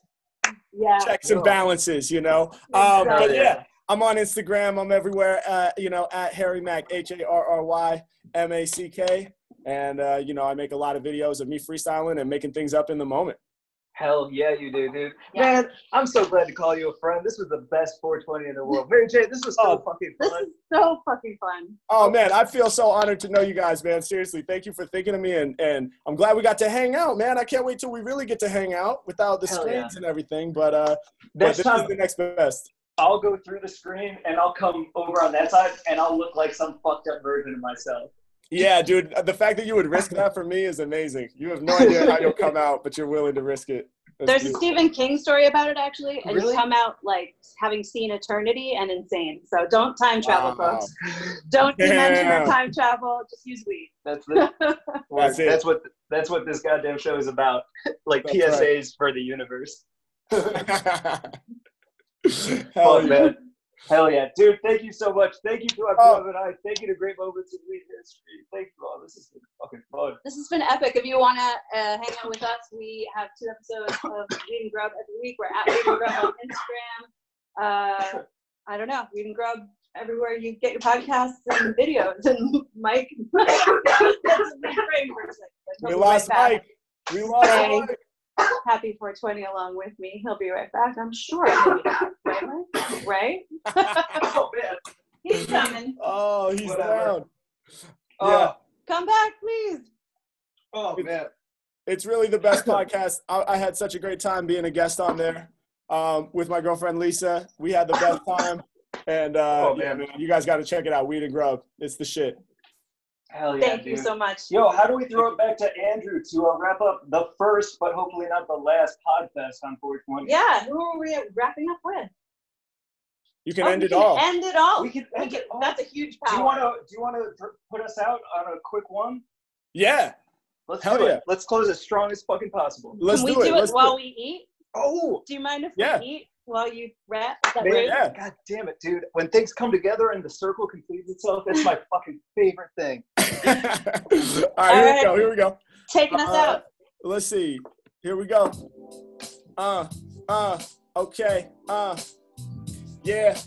Yeah. Checks and balances, you know. Um, but yeah, I'm on Instagram. I'm everywhere, uh, you know, at Harry Mack, H A R R Y M A C K. And, uh, you know, I make a lot of videos of me freestyling and making things up in the moment. Hell yeah, you do, dude. Yeah. Man, I'm so glad to call you a friend. This was the best four twenty in the world. Mary J, this was so oh, fucking fun. This is so fucking fun. Oh, man, I feel so honored to know you guys, man. Seriously, thank you for thinking of me. And, and I'm glad we got to hang out, man. I can't wait till we really get to hang out without the Hell screens yeah. and everything. But, uh, but this time, is the next best. I'll go through the screen and I'll come over on that side and I'll look like some fucked up version of myself. Yeah, dude, the fact that you would risk that for me is amazing. You have no idea how you'll come out, but you're willing to risk it. That's There's beautiful. A Stephen King story about it, actually, and really? You come out, like, having seen eternity and insane. So don't time travel, wow. folks. Don't mention the time travel. Just use weed. That's, the, that's, that's, what, that's what this goddamn show is about, like that's P S As right. for the universe. Hell oh, man. Hell yeah, dude! Thank you so much. Thank you to our oh. and I. Thank you to Great Moments in Weed History. Thank you all. This has been fucking fun. This has been epic. If you want to uh, hang out with us, we have two episodes of Weed and Grub every week. We're at Weed and Grub on Instagram. Uh, I don't know. Weed and Grub everywhere you get your podcasts and videos. And Mike, that's my brain for a second. We lost Mike. We lost Mike. Happy four twenty along with me. He'll be right back. I'm sure he'll be back. Right, Mike? Right? Oh, man. He's coming. Oh, he's down. Uh, yeah. Come back, please. Oh, it's, man. It's really the best podcast. I, I had such a great time being a guest on there um, with my girlfriend, Lisa. We had the best time. And uh, oh, man, yeah, man. You guys got to check it out. Weed and Grub. It's the shit. Hell yeah, Thank dude. you so much. Yo, how do we throw it back to Andrew to uh, wrap up the first, but hopefully not the last Podfest on four twenty? Yeah, who are we wrapping up with? You can oh, end it can all. End it all. We can end we can, it all. That's a huge power. Do you want to? Do you want to put us out on a quick one? Yeah. Let's Hell do yeah. it. Let's close as strong as fucking possible. Let's can we do it, do it Let's while do it. we eat? Oh. Do you mind if yeah. we eat? While you rap, is that Man, great? Yeah. God damn it, dude. When things come together and the circle completes itself, that's my fucking favorite thing. All right, All here right. we go, here we go. Taking uh, us out. Let's see. Here we go. Uh, uh, okay, uh, yeah.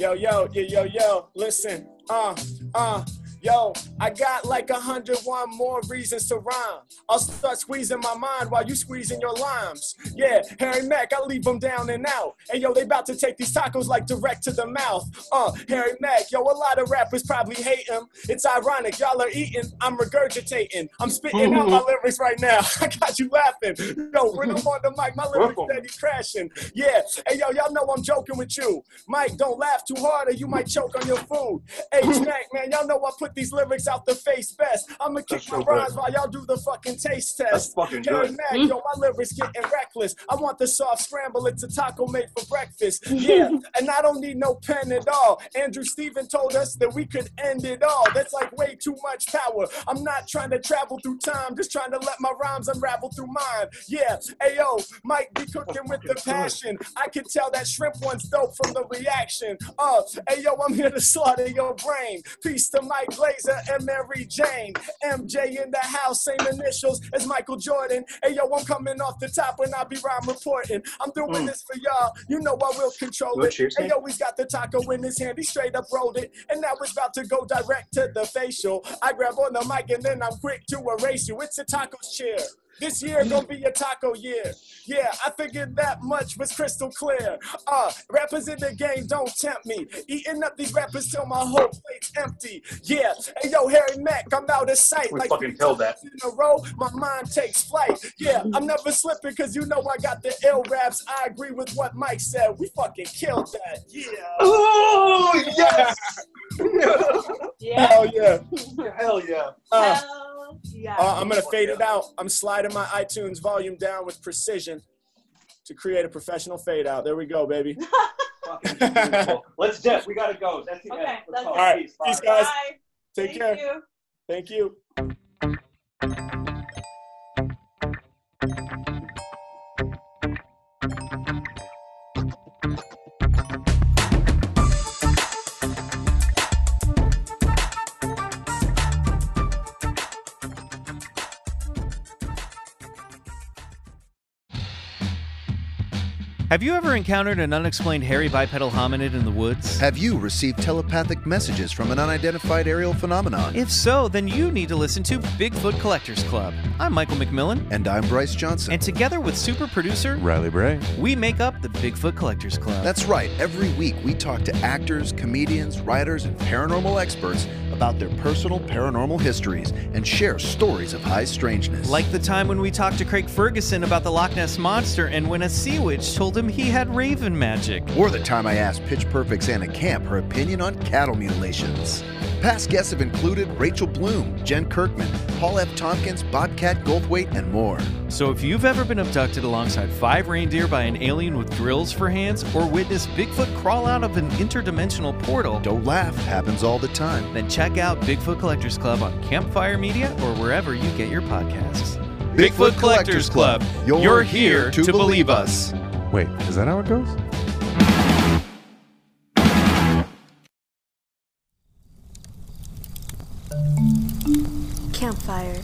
Yo, yo, yo, yo, yo, listen, uh, uh. Yo, I got like a hundred and one more reasons to rhyme. I'll start squeezing my mind while you squeezing your limes. Yeah, Harry Mack, I leave them down and out. And yo, they about to take these tacos like direct to the mouth. Uh, Harry Mack, yo, a lot of rappers probably hate him. It's ironic, y'all are eating, I'm regurgitating. I'm spitting out my lyrics right now. I got you laughing. Yo, bring them on the mic, my lyrics steady crashing. Yeah, hey yo, y'all know I'm joking with you. Mike, don't laugh too hard or you might choke on your food. Hey, Mack, man, y'all know I put these lyrics out the face best. I'ma kick my rhymes while y'all do the fucking taste test. Fucking Harry Mack, mm-hmm. yo, my lyrics getting reckless. I want the soft scramble, it's a taco made for breakfast. Yeah, and I don't need no pen at all. Andrew Stephen told us that we could end it all. That's like way too much power. I'm not trying to travel through time, just trying to let my rhymes unravel through mine. Yeah, ayo, Mike be cooking with the passion. I can tell that shrimp one's dope from the reaction. Uh, ayo, I'm here to slaughter your brain. Peace to Mike Glazer and Mary Jane. M J in the house, same initials as Michael Jordan. Hey yo, I'm coming off the top when I be rhyme reporting. I'm doing mm. this for y'all, you know I will control What's it. Hey yo, he's got the taco in his hand, he straight up rolled it. And now it's about to go direct to the facial. I grab on the mic and then I'm quick to erase you. It's a taco's chair. This year gonna be your taco year. Yeah, I figured that much was crystal clear. Uh, rappers in the game, don't tempt me. Eating up these rappers till my whole plate's empty. Yeah, hey yo, Harry Mack, I'm out of sight. We like fucking killed that. In a row, my mind takes flight. Yeah, I'm never slipping because you know I got the ill raps. I agree with what Mike said. We fucking killed that. Yeah. Oh, yes. Yeah. Hell yeah. Hell yeah. Uh, Hell yeah. Uh, I'm going to fade it out. I'm sliding my iTunes volume down with precision to create a professional fade out. There we go, baby. Let's just, we got to go. That's the okay, end. Let's all right. Peace, peace guys. Bye. Take Thank care. You. Thank you. Have you ever encountered an unexplained hairy bipedal hominid in the woods? Have you received telepathic messages from an unidentified aerial phenomenon? If so, then you need to listen to Bigfoot Collectors Club. I'm Michael McMillan. And I'm Bryce Johnson. And together with super producer Riley Bray, we make up the Bigfoot Collectors Club. That's right. Every week we talk to actors, comedians, writers, and paranormal experts about their personal paranormal histories and share stories of high strangeness. Like the time when we talked to Craig Ferguson about the Loch Ness Monster and when a sea witch told him he had raven magic. Or the time I asked Pitch Perfect's Anna Camp her opinion on cattle mutilations. Past guests have included Rachel Bloom, Jen Kirkman, Paul F. Tompkins, Bobcat Goldthwait, and more. So if you've ever been abducted alongside five reindeer by an alien with drills for hands or witnessed Bigfoot crawl out of an interdimensional portal, don't laugh, it happens all the time. Then check out Bigfoot Collectors Club on Campfire Media or wherever you get your podcasts. Bigfoot, Bigfoot Collectors Club, you're, you're here to, to believe us. Wait, is that how it goes? Campfire.